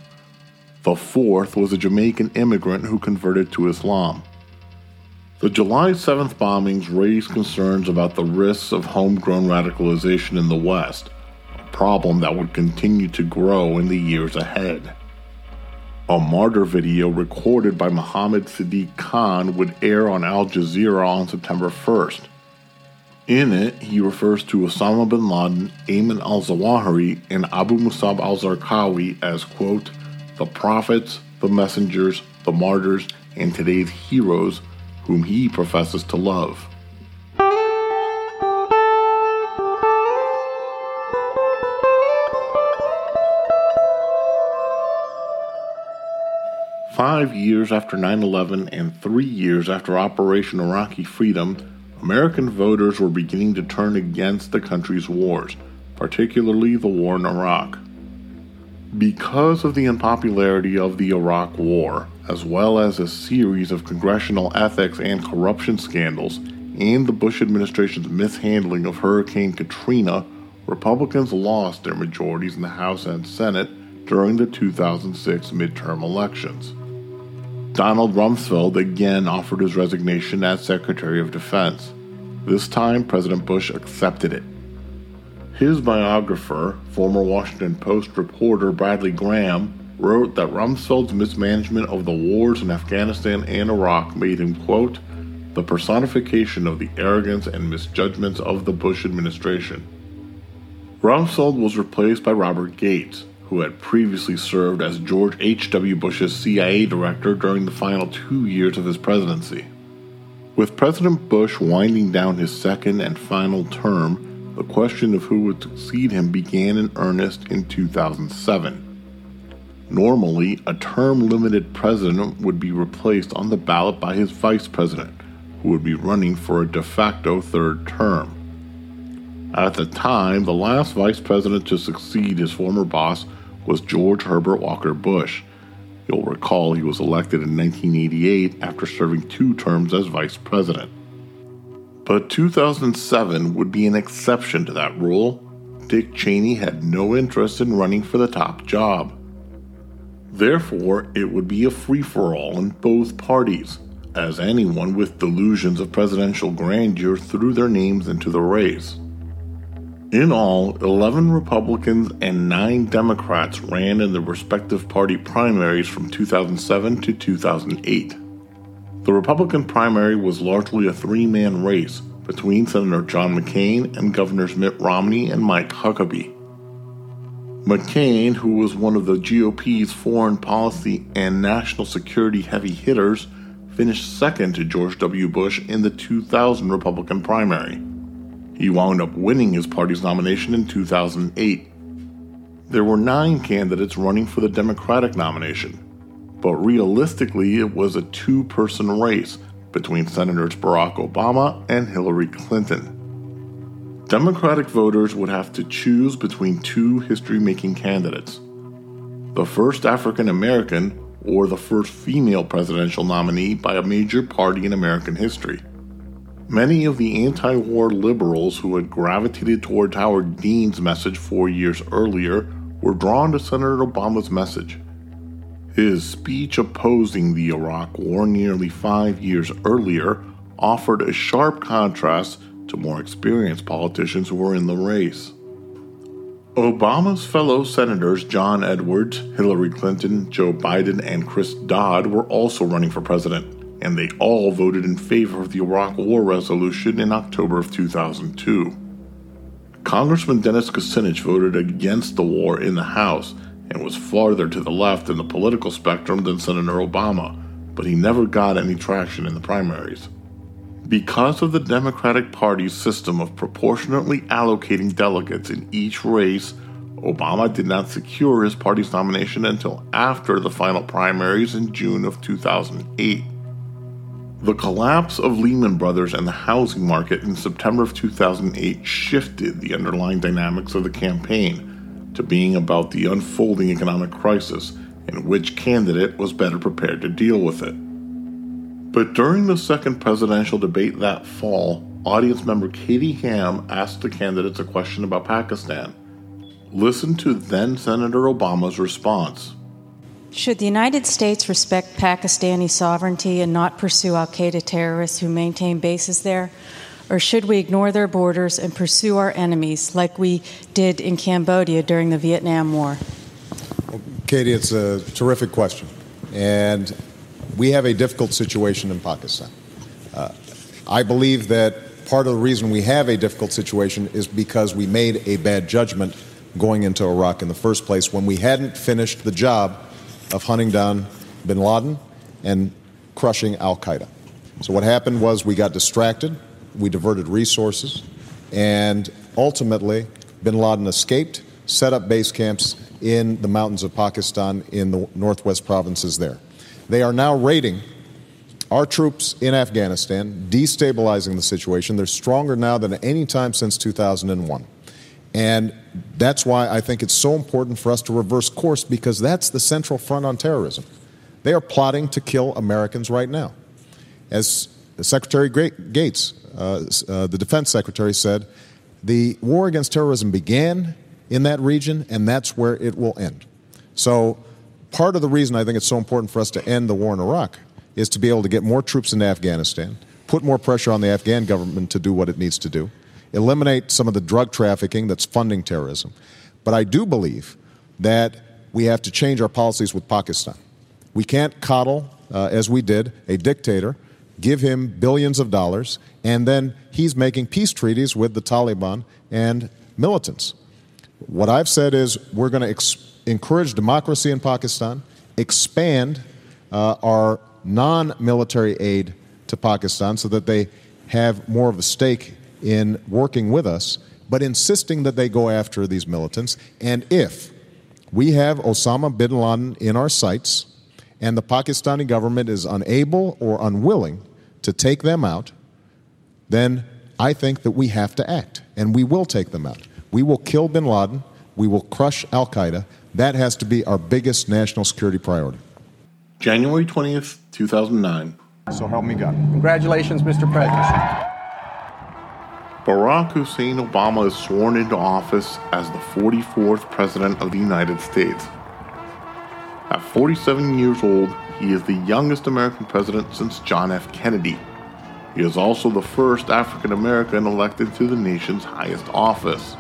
The fourth was a Jamaican immigrant who converted to Islam. The July seventh bombings raised concerns about the risks of homegrown radicalization in the West, problem that would continue to grow in the years ahead. A martyr video recorded by Mohammed Siddiq Khan would air on Al Jazeera on September first. In it, he refers to Osama bin Laden, Ayman al-Zawahiri, and Abu Musab al-Zarqawi as, quote, the prophets, the messengers, the martyrs, and today's heroes whom he professes to love. Five years after nine eleven and three years after Operation Iraqi Freedom, American voters were beginning to turn against the country's wars, particularly the war in Iraq. Because of the unpopularity of the Iraq War, as well as a series of congressional ethics and corruption scandals, and the Bush administration's mishandling of Hurricane Katrina, Republicans lost their majorities in the House and Senate during the two thousand six midterm elections. Donald Rumsfeld again offered his resignation as Secretary of Defense. This time, President Bush accepted it. His biographer, former Washington Post reporter Bradley Graham, wrote that Rumsfeld's mismanagement of the wars in Afghanistan and Iraq made him, quote, the personification of the arrogance and misjudgments of the Bush administration. Rumsfeld was replaced by Robert Gates, who had previously served as George H W. Bush's C I A director during the final two years of his presidency. With President Bush winding down his second and final term, the question of who would succeed him began in earnest in two thousand seven. Normally, a term-limited president would be replaced on the ballot by his vice president, who would be running for a de facto third term. At the time, the last vice president to succeed his former boss was George Herbert Walker Bush. You'll recall he was elected in nineteen eighty-eight after serving two terms as vice president. But two thousand seven would be an exception to that rule. Dick Cheney had no interest in running for the top job. Therefore, it would be a free-for-all in both parties, as anyone with delusions of presidential grandeur threw their names into the race. In all, eleven Republicans and nine Democrats ran in their respective party primaries from two thousand seven to two thousand eight. The Republican primary was largely a three-man race between Senator John McCain and Governors Mitt Romney and Mike Huckabee. McCain, who was one of the G O P's foreign policy and national security heavy hitters, finished second to George W. Bush in the two thousand Republican primary. He wound up winning his party's nomination in two thousand eight. There were nine candidates running for the Democratic nomination, but realistically it was a two-person race between Senators Barack Obama and Hillary Clinton. Democratic voters would have to choose between two history-making candidates: the first African American or the first female presidential nominee by a major party in American history. Many of the anti-war liberals who had gravitated toward Howard Dean's message four years earlier were drawn to Senator Obama's message. His speech opposing the Iraq War nearly five years earlier offered a sharp contrast to more experienced politicians who were in the race. Obama's fellow senators John Edwards, Hillary Clinton, Joe Biden, and Chris Dodd were also running for president, and they all voted in favor of the Iraq War resolution in October of two thousand two. Congressman Dennis Kucinich voted against the war in the House and was farther to the left in the political spectrum than Senator Obama, but he never got any traction in the primaries. Because of the Democratic Party's system of proportionately allocating delegates in each race, Obama did not secure his party's nomination until after the final primaries in June of two thousand eight. The collapse of Lehman Brothers and the housing market in September of two thousand eight shifted the underlying dynamics of the campaign to being about the unfolding economic crisis and which candidate was better prepared to deal with it. But during the second presidential debate that fall, audience member Katie Ham asked the candidates a question about Pakistan. Listen to then-Senator Obama's response. Should the United States respect Pakistani sovereignty and not pursue Al-Qaeda terrorists who maintain bases there? Or should we ignore their borders and pursue our enemies like we did in Cambodia during the Vietnam War? Well, Katie, it's a terrific question. And we have a difficult situation in Pakistan. Uh, I believe that part of the reason we have a difficult situation is because we made a bad judgment going into Iraq in the first place when we hadn't finished the job of hunting down bin Laden and crushing al-Qaeda. So what happened was we got distracted, we diverted resources, and ultimately bin Laden escaped, set up base camps in the mountains of Pakistan in the northwest provinces there. They are now raiding our troops in Afghanistan, destabilizing the situation. They're stronger now than at any time since two thousand one. And that's why I think it's so important for us to reverse course, because that's the central front on terrorism. They are plotting to kill Americans right now. As Secretary Gates, uh, uh, the defense secretary, said, the war against terrorism began in that region, and that's where it will end. So part of the reason I think it's so important for us to end the war in Iraq is to be able to get more troops into Afghanistan, put more pressure on the Afghan government to do what it needs to do, eliminate some of the drug trafficking that's funding terrorism. But I do believe that we have to change our policies with Pakistan. We can't coddle, uh, as we did, a dictator, give him billions of dollars, and then he's making peace treaties with the Taliban and militants. What I've said is we're going to ex- encourage democracy in Pakistan, expand uh, our non-military aid to Pakistan so that they have more of a stake in working with us, but insisting that they go after these militants. And if we have Osama bin Laden in our sights and the Pakistani government is unable or unwilling to take them out, then I think that we have to act, and we will take them out. We will kill bin Laden. We will crush Al-Qaeda. That has to be our biggest national security priority. January twentieth, two thousand nine. So help me God. Congratulations, Mister President. Barack Hussein Obama is sworn into office as the forty-fourth President of the United States. At forty-seven years old, he is the youngest American president since John F. Kennedy. He is also the first African American elected to the nation's highest office.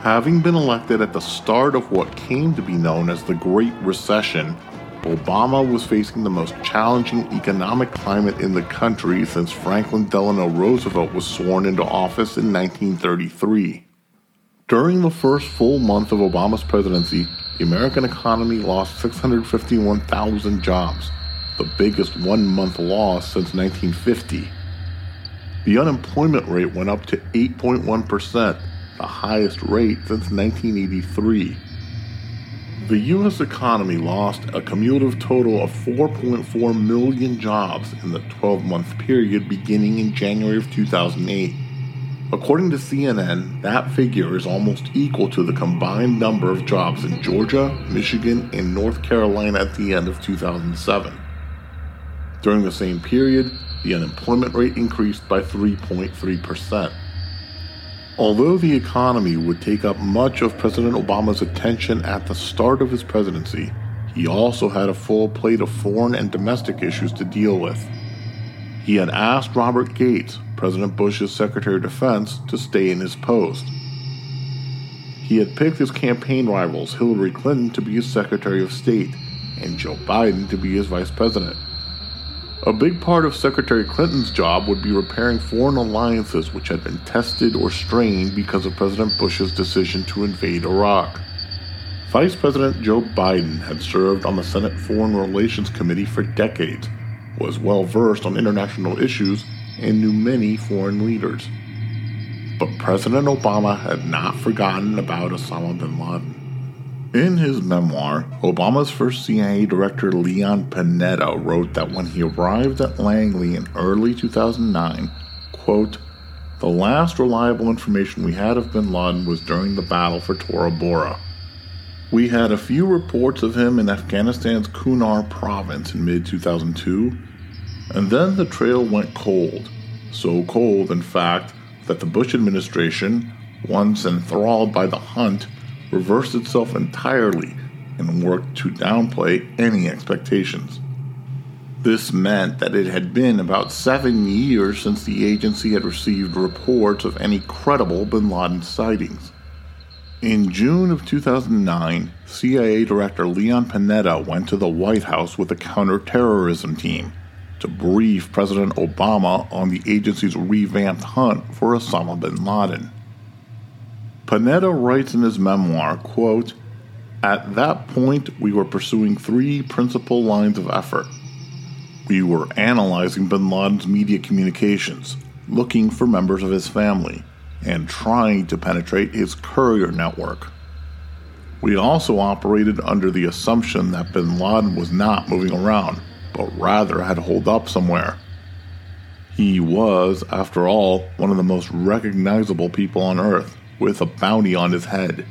Having been elected at the start of what came to be known as the Great Recession, Obama was facing the most challenging economic climate in the country since Franklin Delano Roosevelt was sworn into office in nineteen thirty-three. During the first full month of Obama's presidency, the American economy lost six hundred fifty-one thousand jobs, the biggest one-month loss since nineteen fifty. The unemployment rate went up to eight point one percent, the highest rate since nineteen eighty-three. The U S economy lost a cumulative total of four point four million jobs in the twelve-month period beginning in January of two thousand eight. According to C N N, that figure is almost equal to the combined number of jobs in Georgia, Michigan, and North Carolina at the end of two thousand seven. During the same period, the unemployment rate increased by three point three percent. Although the economy would take up much of President Obama's attention at the start of his presidency, he also had a full plate of foreign and domestic issues to deal with. He had asked Robert Gates, President Bush's Secretary of Defense, to stay in his post. He had picked his campaign rivals, Hillary Clinton, to be his Secretary of State, and Joe Biden to be his Vice President. A big part of Secretary Clinton's job would be repairing foreign alliances which had been tested or strained because of President Bush's decision to invade Iraq. Vice President Joe Biden had served on the Senate Foreign Relations Committee for decades, was well-versed on international issues, and knew many foreign leaders. But President Obama had not forgotten about Osama bin Laden. In his memoir, Obama's first C I A director Leon Panetta wrote that when he arrived at Langley in early two thousand nine, quote, "The last reliable information we had of bin Laden was during the battle for Tora Bora. We had a few reports of him in Afghanistan's Kunar province in mid two thousand two, and then the trail went cold. So cold, in fact, that the Bush administration, once enthralled by the hunt, reversed itself entirely and worked to downplay any expectations. This meant that it had been about seven years since the agency had received reports of any credible bin Laden sightings." In June of two thousand nine, C I A Director Leon Panetta went to the White House with a counterterrorism team to brief President Obama on the agency's revamped hunt for Osama bin Laden. Panetta writes in his memoir, quote, "At that point, we were pursuing three principal lines of effort. We were analyzing bin Laden's media communications, looking for members of his family, and trying to penetrate his courier network. We also operated under the assumption that bin Laden was not moving around, but rather had holed up somewhere. He was, after all, one of the most recognizable people on Earth, with a bounty on his head.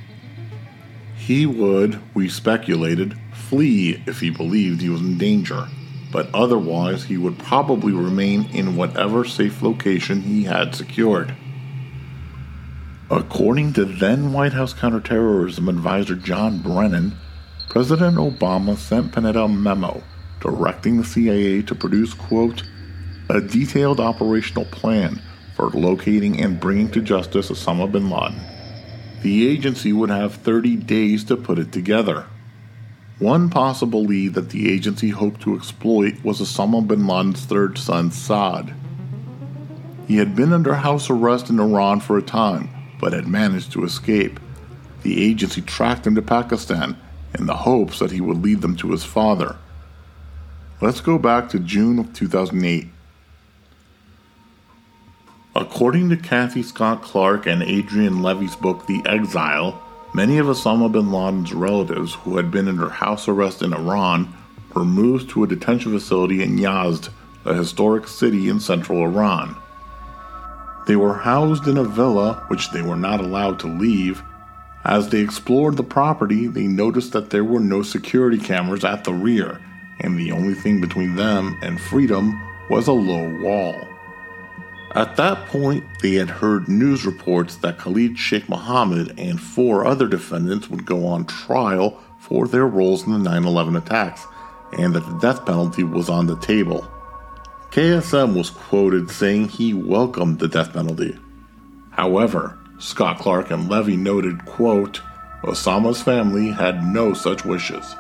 He would, we speculated, flee if he believed he was in danger, but otherwise he would probably remain in whatever safe location he had secured." According to then White House counterterrorism advisor John Brennan, President Obama sent Panetta a memo directing the C I A to produce, quote, "a detailed operational plan for locating and bringing to justice Osama bin Laden. The agency would have thirty days to put it together." One possible lead that the agency hoped to exploit was Osama bin Laden's third son, Saad. He had been under house arrest in Iran for a time, but had managed to escape. The agency tracked him to Pakistan in the hopes that he would lead them to his father. Let's go back to June of two thousand eight. According to Kathy Scott Clark and Adrian Levy's book, The Exile, many of Osama bin Laden's relatives who had been under house arrest in Iran were moved to a detention facility in Yazd, a historic city in central Iran. They were housed in a villa which they were not allowed to leave. As they explored the property, they noticed that there were no security cameras at the rear, and the only thing between them and freedom was a low wall. At that point, they had heard news reports that Khalid Sheikh Mohammed and four other defendants would go on trial for their roles in the nine eleven attacks, and that the death penalty was on the table. K S M was quoted saying he welcomed the death penalty. However, Scott Clark and Levy noted, quote, Osama's family had no such wishes.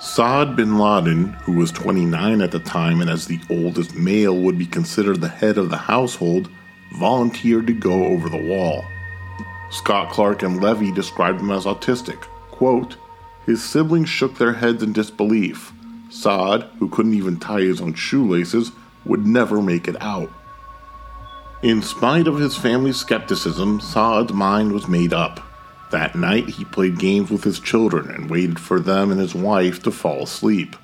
Saad bin Laden, who was twenty-nine at the time and as the oldest male would be considered the head of the household, volunteered to go over the wall. Scott Clark and Levy described him as autistic. Quote, his siblings shook their heads in disbelief. Saad, who couldn't even tie his own shoelaces, would never make it out. In spite of his family's skepticism, Saad's mind was made up. That night, he played games with his children and waited for them and his wife to fall asleep.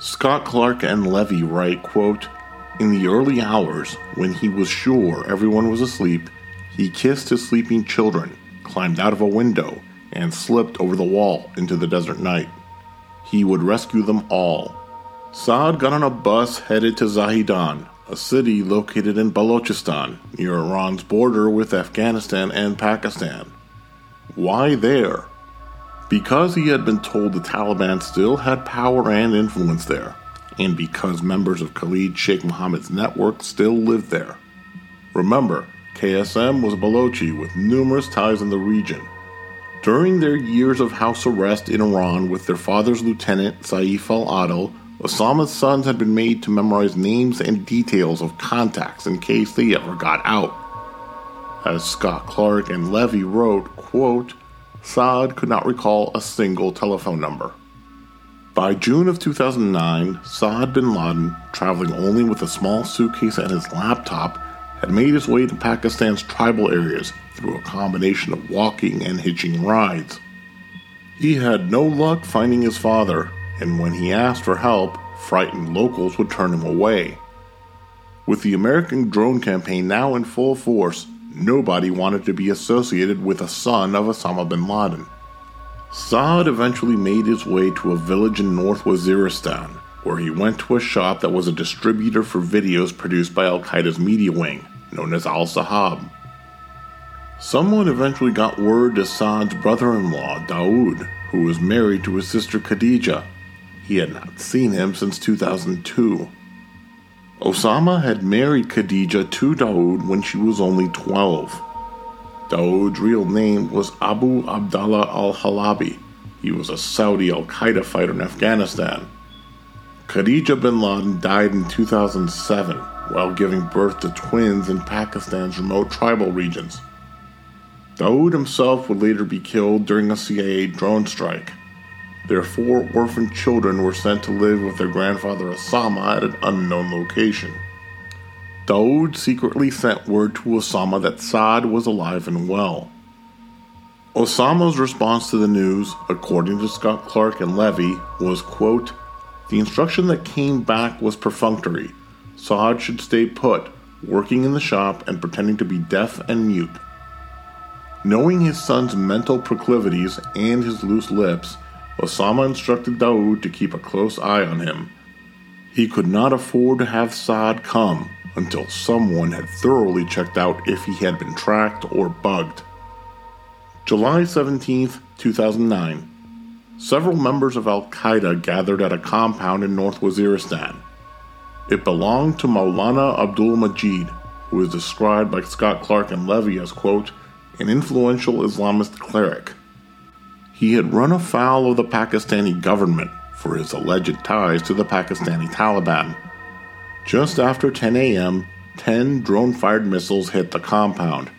Scott Clark and Levy write, quote, in the early hours, when he was sure everyone was asleep, he kissed his sleeping children, climbed out of a window, and slipped over the wall into the desert night. He would rescue them all. Saad got on a bus headed to Zahedan, a city located in Balochistan, near Iran's border with Afghanistan and Pakistan. Why there? Because he had been told the Taliban still had power and influence there, and because members of Khalid Sheikh Mohammed's network still lived there. Remember, K S M was a Balochi with numerous ties in the region. During their years of house arrest in Iran with their father's lieutenant, Saif al-Adil, Osama's sons had been made to memorize names and details of contacts in case they ever got out. As Scott Clark and Levy wrote, quote, Saad could not recall a single telephone number. By June of two thousand nine, Saad bin Laden, traveling only with a small suitcase and his laptop, had made his way to Pakistan's tribal areas through a combination of walking and hitching rides. He had no luck finding his father, and when he asked for help, frightened locals would turn him away. With the American drone campaign now in full force, nobody wanted to be associated with a son of Osama bin Laden. Saad eventually made his way to a village in North Waziristan, where he went to a shop that was a distributor for videos produced by Al-Qaeda's media wing, known as Al-Sahab. Someone eventually got word to Saad's brother-in-law, Daoud, who was married to his sister Khadija. He had not seen him since two thousand two. Osama had married Khadija to Daoud when she was only twelve. Daoud's real name was Abu Abdallah al-Halabi. He was a Saudi al-Qaeda fighter in Afghanistan. Khadija bin Laden died in two thousand seven while giving birth to twins in Pakistan's remote tribal regions. Daoud himself would later be killed during a C I A drone strike. Their four orphaned children were sent to live with their grandfather Osama at an unknown location. Daoud secretly sent word to Osama that Saad was alive and well. Osama's response to the news, according to Scott Clark and Levy, was, quote, the instruction that came back was perfunctory. Saad should stay put, working in the shop and pretending to be deaf and mute. Knowing his son's mental proclivities and his loose lips, Osama instructed Daoud to keep a close eye on him. He could not afford to have Saad come until someone had thoroughly checked out if he had been tracked or bugged. July seventeenth, two thousand nine. Several members of Al-Qaeda gathered at a compound in North Waziristan. It belonged to Maulana Abdul Majid, who is described by Scott Clark and Levy as, quote, an influential Islamist cleric. He had run afoul of the Pakistani government for his alleged ties to the Pakistani Taliban. Just after ten a.m., ten drone-fired missiles hit the compound.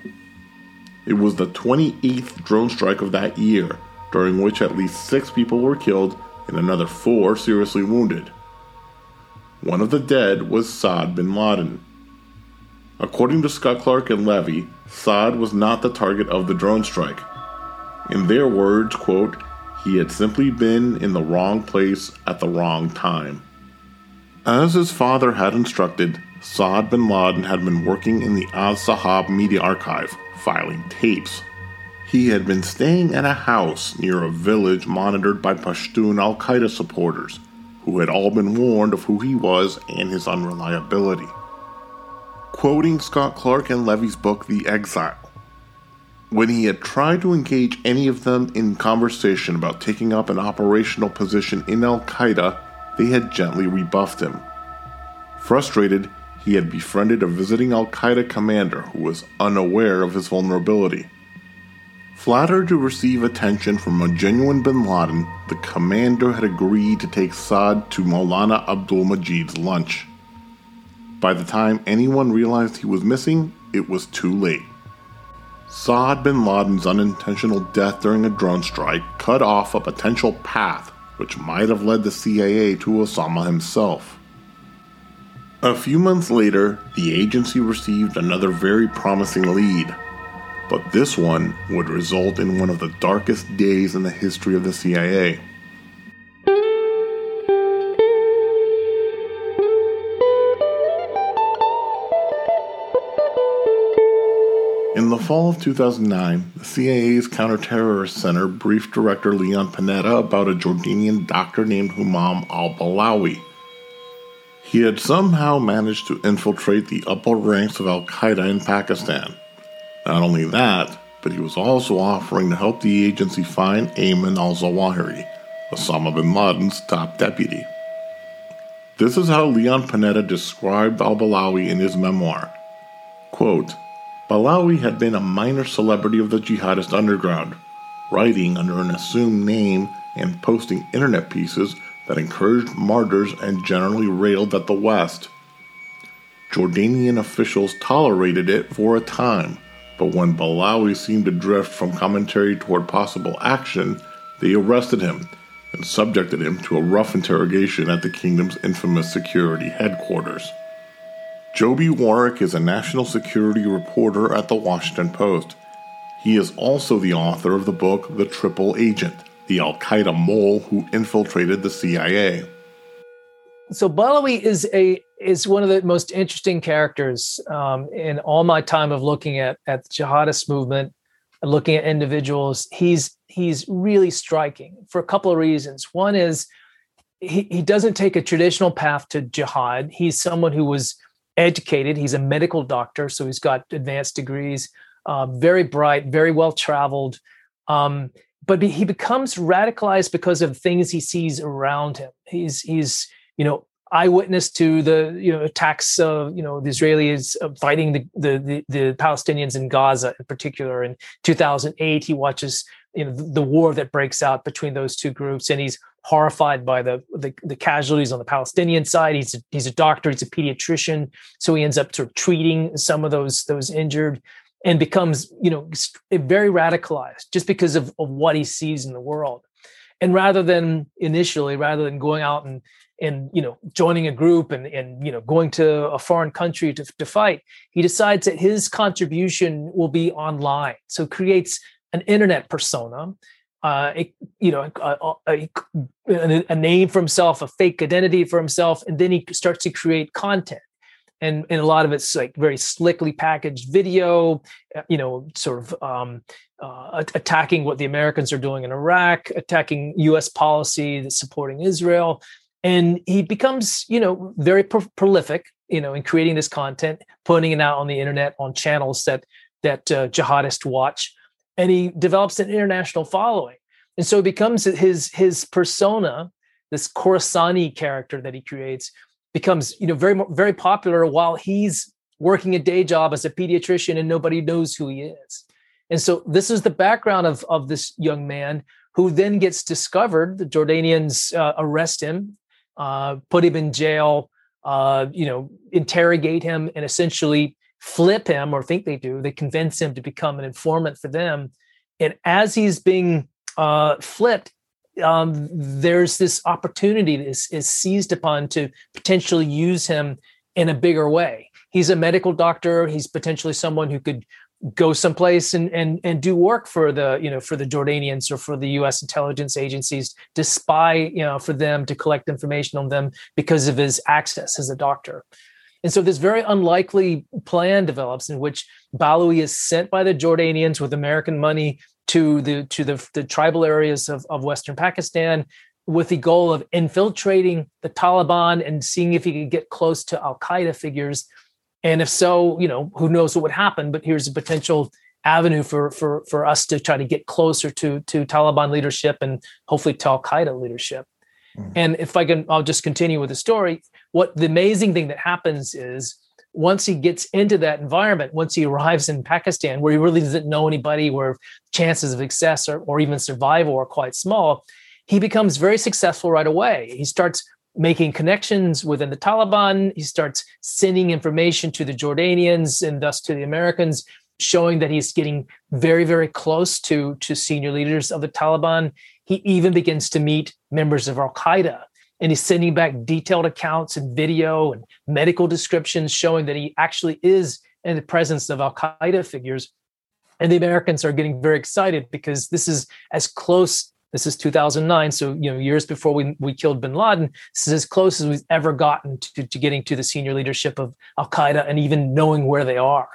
It was the twenty-eighth drone strike of that year, during which at least six people were killed and another four seriously wounded. One of the dead was Saad bin Laden. According to Scott Clark and Levy, Saad was not the target of the drone strike. In their words, quote, he had simply been in the wrong place at the wrong time. As his father had instructed, Saad bin Laden had been working in the Al-Sahab media archive, filing tapes. He had been staying at a house near a village monitored by Pashtun Al-Qaeda supporters, who had all been warned of who he was and his unreliability. Quoting Scott Clark and Levy's book, The Exile, when he had tried to engage any of them in conversation about taking up an operational position in Al-Qaeda, they had gently rebuffed him. Frustrated, he had befriended a visiting Al-Qaeda commander who was unaware of his vulnerability. Flattered to receive attention from a genuine bin Laden, the commander had agreed to take Saad to Maulana Abdul Majid's lunch. By the time anyone realized he was missing, it was too late. Saad bin Laden's unintentional death during a drone strike cut off a potential path which might have led the C I A to Osama himself. A few months later, the agency received another very promising lead, but this one would result in one of the darkest days in the history of the C I A. In the fall of two thousand nine, the C I A's Counterterrorist Center briefed Director Leon Panetta about a Jordanian doctor named Humam al-Balawi. He had somehow managed to infiltrate the upper ranks of Al-Qaeda in Pakistan. Not only that, but he was also offering to help the agency find Ayman al-Zawahiri, Osama bin Laden's top deputy. This is how Leon Panetta described al-Balawi in his memoir. Quote, Balawi had been a minor celebrity of the jihadist underground, writing under an assumed name and posting internet pieces that encouraged martyrs and generally railed at the West. Jordanian officials tolerated it for a time, but when Balawi seemed to drift from commentary toward possible action, they arrested him and subjected him to a rough interrogation at the kingdom's infamous security headquarters. Joby Warwick is a national security reporter at the Washington Post. He is also the author of the book The Triple Agent, the Al-Qaeda mole who infiltrated the C I A. So Balawi is a is one of the most interesting characters um, in all my time of looking at, at the jihadist movement, and looking at individuals. He's he's really striking for a couple of reasons. One is he, he doesn't take a traditional path to jihad. He's someone who was educated. He's a medical doctor, so he's got advanced degrees, uh, very bright, very well-traveled. Um, but he becomes radicalized because of things he sees around him. He's, he's you know, eyewitness to the you know attacks of you know the Israelis fighting the, the, the, the Palestinians in Gaza in particular. In two thousand eight, he watches you know the war that breaks out between those two groups, and he's horrified by the, the the casualties on the Palestinian side. He's a, he's a doctor, he's a pediatrician, so he ends up sort of treating some of those those injured, and becomes you know very radicalized just because of, of what he sees in the world. And rather than initially, rather than going out and and you know joining a group and and you know going to a foreign country to to fight, he decides that his contribution will be online. So creates an internet persona. Uh, it, you know, a, a, a, a name for himself, a fake identity for himself, and then he starts to create content, and and a lot of it's like very slickly packaged video, you know, sort of um, uh, attacking what the Americans are doing in Iraq, attacking U S policy that's supporting Israel, and he becomes you know very pro- prolific, you know, in creating this content, putting it out on the internet on channels that that uh, jihadists watch. And he develops an international following. And so it becomes his his persona, this Khorasani character that he creates, becomes you know very, very popular while he's working a day job as a pediatrician and nobody knows who he is. And so this is the background of, of this young man who then gets discovered. The Jordanians uh, arrest him, uh, put him in jail, uh, you know, interrogate him, and essentially flip him, or think they do. They convince him to become an informant for them. And as he's being uh, flipped, um, there's this opportunity that is, is seized upon to potentially use him in a bigger way. He's a medical doctor. He's potentially someone who could go someplace and and and do work for the you know for the Jordanians or for the U S intelligence agencies to spy you know for them, to collect information on them because of his access as a doctor. And so this very unlikely plan develops in which Baloui is sent by the Jordanians with American money to the to the, the tribal areas of, of Western Pakistan with the goal of infiltrating the Taliban and seeing if he could get close to Al-Qaeda figures. And if so, you know, who knows what would happen, but here's a potential avenue for for for us to try to get closer to to Taliban leadership and hopefully to Al-Qaeda leadership. Mm-hmm. And if I can, I'll just continue with the story. What the amazing thing that happens is once he gets into that environment, once he arrives in Pakistan, where he really doesn't know anybody, where chances of success or, or even survival are quite small, he becomes very successful right away. He starts making connections within the Taliban. He starts sending information to the Jordanians and thus to the Americans, showing that he's getting very, very close to, to senior leaders of the Taliban. He even begins to meet members of Al-Qaeda, and he's sending back detailed accounts and video and medical descriptions showing that he actually is in the presence of Al-Qaeda figures. And the Americans are getting very excited because this is as close. This is two thousand nine, so you know, years before we, we killed bin Laden. This is as close as we've ever gotten to, to getting to the senior leadership of Al-Qaeda and even knowing where they are.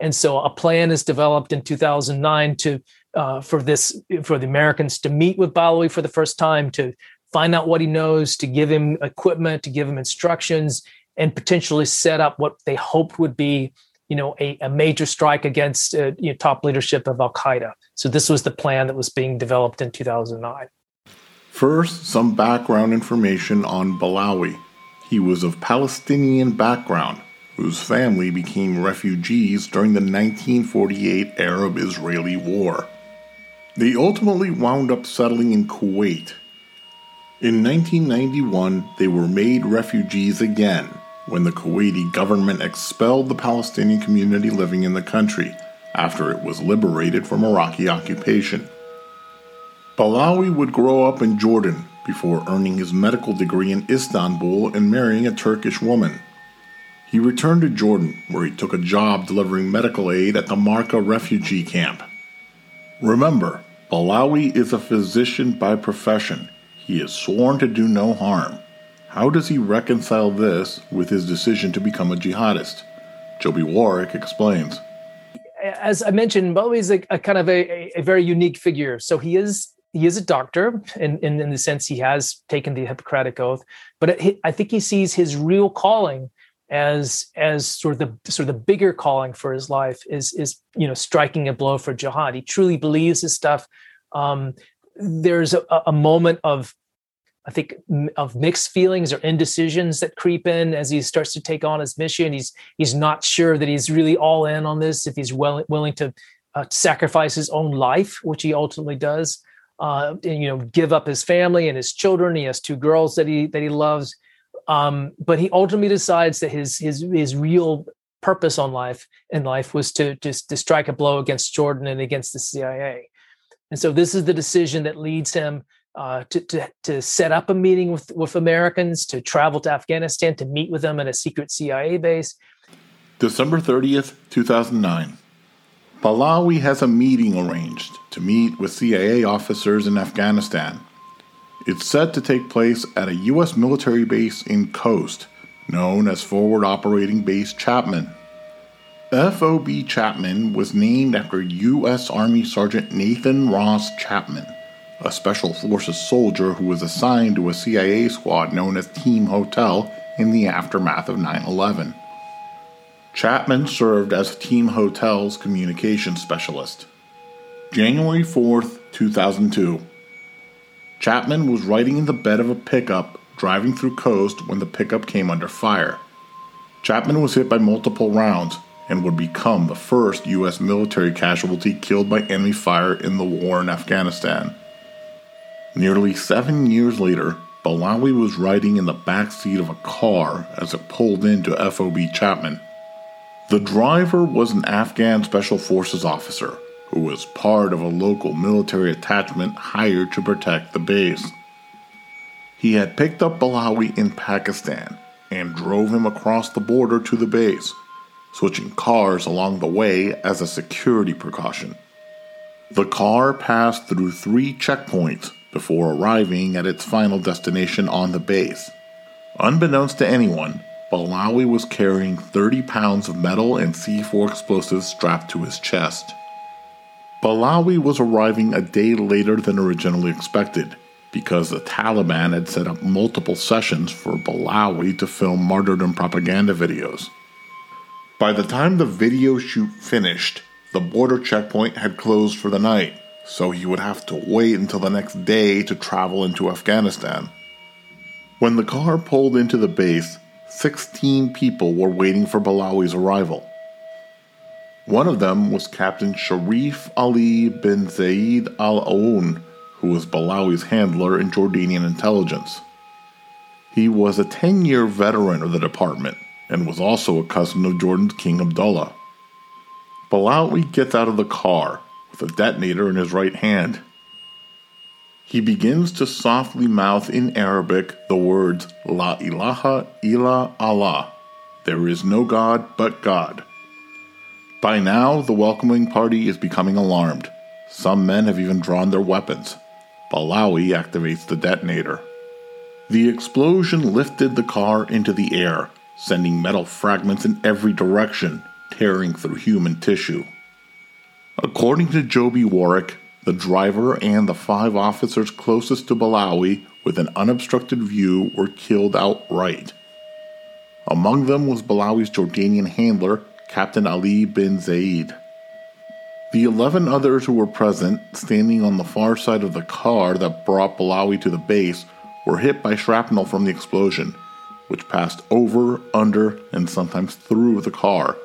And so a plan is developed in two thousand nine to uh, for this for the Americans to meet with Baloui for the first time, to find out what he knows, to give him equipment, to give him instructions, and potentially set up what they hoped would be, you know, a, a major strike against uh, you know, top leadership of Al-Qaeda. So this was the plan that was being developed in two thousand nine. First, some background information on Baloui. He was of Palestinian background, whose family became refugees during the nineteen forty-eight Arab-Israeli War. They ultimately wound up settling in Kuwait. In nineteen ninety-one, they were made refugees again when the Kuwaiti government expelled the Palestinian community living in the country after it was liberated from Iraqi occupation. Baloui would grow up in Jordan before earning his medical degree in Istanbul and marrying a Turkish woman. He returned to Jordan, where he took a job delivering medical aid at the Marka refugee camp. Remember, Baloui is a physician by profession. He is sworn to do no harm. How does he reconcile this with his decision to become a jihadist? Joby Warwick explains. As I mentioned, Baloui is a, a kind of a, a very unique figure. So he is he is a doctor, and in, in, in the sense he has taken the Hippocratic Oath. But it, I think he sees his real calling as as sort of the sort of the bigger calling for his life is is you know striking a blow for jihad. He truly believes his stuff. Um, there's a, a moment of I think of mixed feelings or indecisions that creep in as he starts to take on his mission. He's he's not sure that he's really all in on this. If he's well, willing to uh, sacrifice his own life, which he ultimately does, uh, and you know give up his family and his children. He has two girls that he that he loves. Um, but he ultimately decides that his his his real purpose on life in life was to just to, to strike a blow against Jordan and against the C I A, and so this is the decision that leads him uh, to to to set up a meeting with with Americans, to travel to Afghanistan to meet with them at a secret C I A base. December thirtieth, two thousand nine, Baloui has a meeting arranged to meet with C I A officers in Afghanistan. It's set to take place at a U S military base in Khost, known as Forward Operating Base Chapman. F O B Chapman was named after U S Army Sergeant Nathan Ross Chapman, a Special Forces soldier who was assigned to a C I A squad known as Team Hotel in the aftermath of nine eleven. Chapman served as Team Hotel's communications specialist. January fourth, two thousand two. Chapman was riding in the bed of a pickup driving through Khost when the pickup came under fire. Chapman was hit by multiple rounds and would become the first U S military casualty killed by enemy fire in the war in Afghanistan. Nearly seven years later, Baloui was riding in the backseat of a car as it pulled into F O B Chapman. The driver was an Afghan Special Forces officer who was part of a local military attachment hired to protect the base. He had picked up Baloui in Pakistan and drove him across the border to the base, switching cars along the way as a security precaution. The car passed through three checkpoints before arriving at its final destination on the base. Unbeknownst to anyone, Balawi was carrying thirty pounds of metal and C four explosives strapped to his chest. Balawi was arriving a day later than originally expected, because the Taliban had set up multiple sessions for Balawi to film martyrdom propaganda videos. By the time the video shoot finished, the border checkpoint had closed for the night, so he would have to wait until the next day to travel into Afghanistan. When the car pulled into the base, sixteen people were waiting for Balawi's arrival. One of them was Captain Sharif Ali bin Zaid Al Aoun, who was Balawi's handler in Jordanian intelligence. He was a ten-year veteran of the department and was also a cousin of Jordan's King Abdullah. Balawi gets out of the car with a detonator in his right hand. He begins to softly mouth in Arabic the words La ilaha illa Allah, there is no God but God. By now, the welcoming party is becoming alarmed. Some men have even drawn their weapons. Balawi activates the detonator. The explosion lifted the car into the air, sending metal fragments in every direction, tearing through human tissue. According to Joby Warwick, the driver and the five officers closest to Balawi with an unobstructed view were killed outright. Among them was Balawi's Jordanian handler, Captain Ali bin Zaid. The eleven others who were present, standing on the far side of the car that brought Balawi to the base, were hit by shrapnel from the explosion, which passed over, under, and sometimes through the car.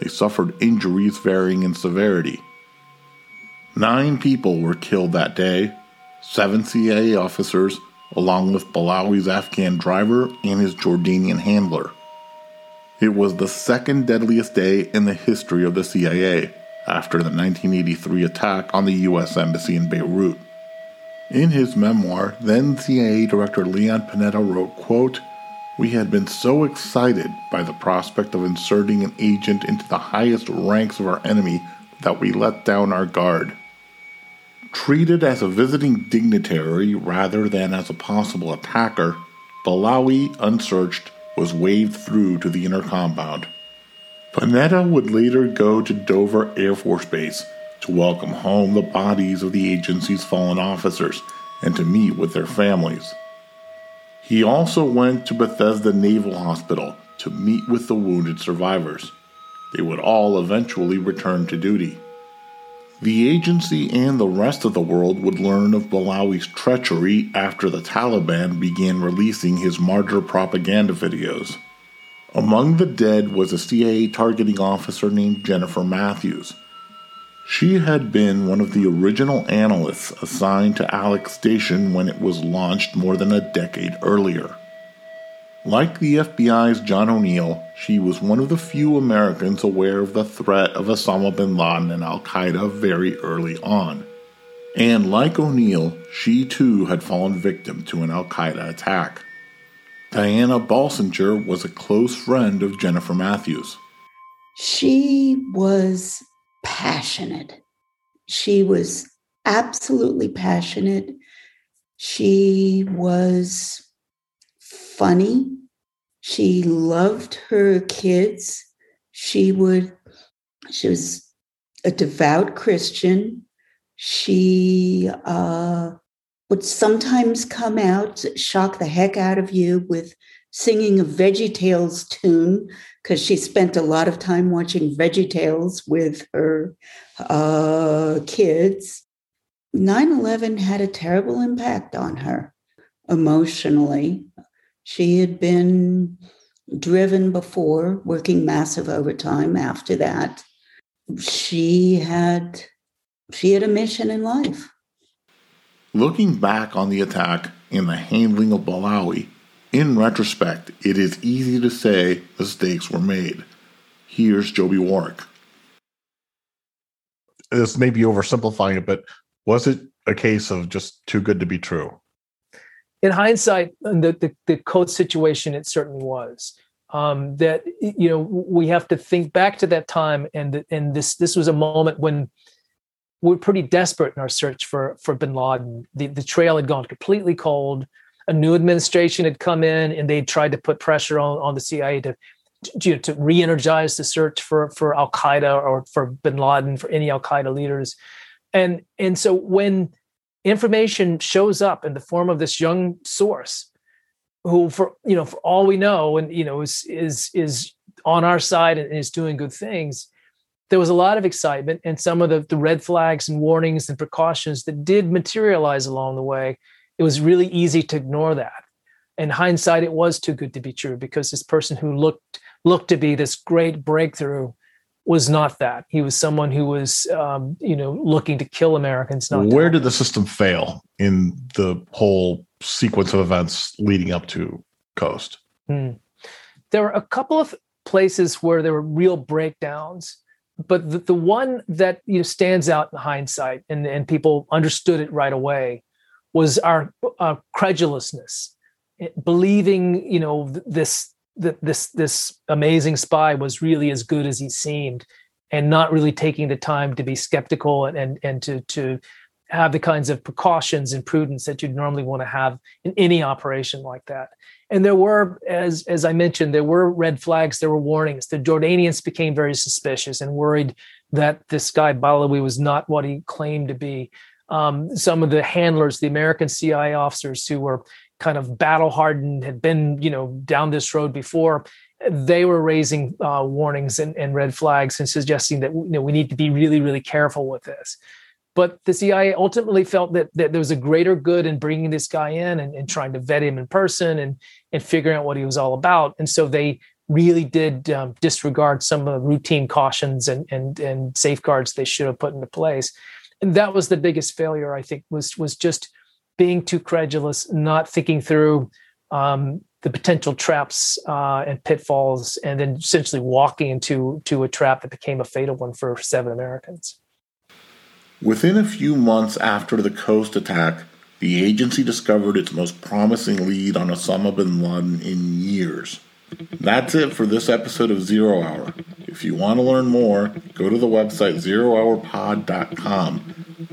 They suffered injuries varying in severity. Nine people were killed that day, seven C I A officers, along with Balawi's Afghan driver and his Jordanian handler. It was the second deadliest day in the history of the C I A, after the nineteen eighty-three attack on the U S Embassy in Beirut. In his memoir, then C I A Director Leon Panetta wrote, quote, "We had been so excited by the prospect of inserting an agent into the highest ranks of our enemy that we let down our guard. Treated as a visiting dignitary rather than as a possible attacker, Balawi, unsearched, was waved through to the inner compound." Panetta would later go to Dover Air Force Base to welcome home the bodies of the agency's fallen officers and to meet with their families. He also went to Bethesda Naval Hospital to meet with the wounded survivors. They would all eventually return to duty. The agency and the rest of the world would learn of Balawi's treachery after the Taliban began releasing his martyr propaganda videos. Among the dead was a C I A targeting officer named Jennifer Matthews. She had been one of the original analysts assigned to Alex Station when it was launched more than a decade earlier. Like the F B I's John O'Neill, she was one of the few Americans aware of the threat of Osama bin Laden and Al-Qaeda very early on. And like O'Neill, she too had fallen victim to an Al-Qaeda attack. Diana Balsinger was a close friend of Jennifer Matthews. She was passionate. She was absolutely passionate. She was funny. She loved her kids. She would, she was a devout Christian. She uh, would sometimes come out, shock the heck out of you with singing a VeggieTales tune, because she spent a lot of time watching VeggieTales with her uh, kids. nine eleven had a terrible impact on her emotionally. She had been driven before, working massive overtime after that. She had, she had a mission in life. Looking back on the attack and the handling of Balawi, in retrospect, it is easy to say mistakes were made. Here's Joby Warwick. This may be oversimplifying it, but was it a case of just too good to be true? In hindsight, the, the, the Coate situation, it certainly was. Um, that, you know, we have to think back to that time, and and this this was a moment when we're pretty desperate in our search for for bin Laden. The, the trail had gone completely cold. a new administration had come in and they tried to put pressure on, on the C I A to, to, to re-energize the search for, for Al-Qaeda or for bin Laden, for any Al-Qaeda leaders. And, and so when information shows up in the form of this young source, who for, you know, for all we know, and, you know, is, is, is on our side and is doing good things, there was a lot of excitement, and some of the, the red flags and warnings and precautions that did materialize along the way, it was really easy to ignore that. In hindsight, it was too good to be true, because this person who looked, looked to be this great breakthrough was not that. He was someone who was, um, you know, looking to kill Americans. Not Where did the system fail in the whole sequence of events leading up to Coast? Mm. There were a couple of places where there were real breakdowns, but the, the one that, you know, stands out in hindsight, and, and people understood it right away, was our, our credulousness, believing, you know, this that this this amazing spy was really as good as he seemed, and not really taking the time to be skeptical and and, and to to have the kinds of precautions and prudence that you'd normally want to have in any operation like that. And there were, as, as I mentioned, there were red flags, there were warnings. The Jordanians became very suspicious and worried that this guy Balawi was not what he claimed to be. Um, some of the handlers, the American C I A officers who were kind of battle-hardened, had been, you know, down this road before, they were raising uh, warnings and, and red flags and suggesting that, you know, we need to be really, really careful with this. But the C I A ultimately felt that, that there was a greater good in bringing this guy in and, and trying to vet him in person and, and figuring out what he was all about. And so they really did um, disregard some of the routine cautions and, and, and safeguards they should have put into place. And that was the biggest failure, I think, was, was just being too credulous, not thinking through um, the potential traps uh, and pitfalls, and then essentially walking into to a trap that became a fatal one for seven Americans. Within a few months after the Coast attack, the agency discovered its most promising lead on Osama bin Laden in years. That's it for this episode of Zero Hour. If you want to learn more, go to the website zero hour pod dot com,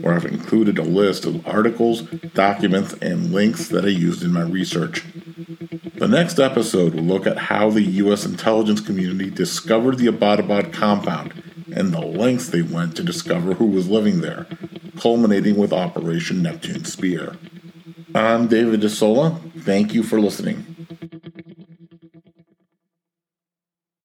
where I've included a list of articles, documents, and links that I used in my research. The next episode will look at how the U S intelligence community discovered the Abbottabad compound, and the lengths they went to discover who was living there, culminating with Operation Neptune Spear. I'm David DeSola. Thank you for listening.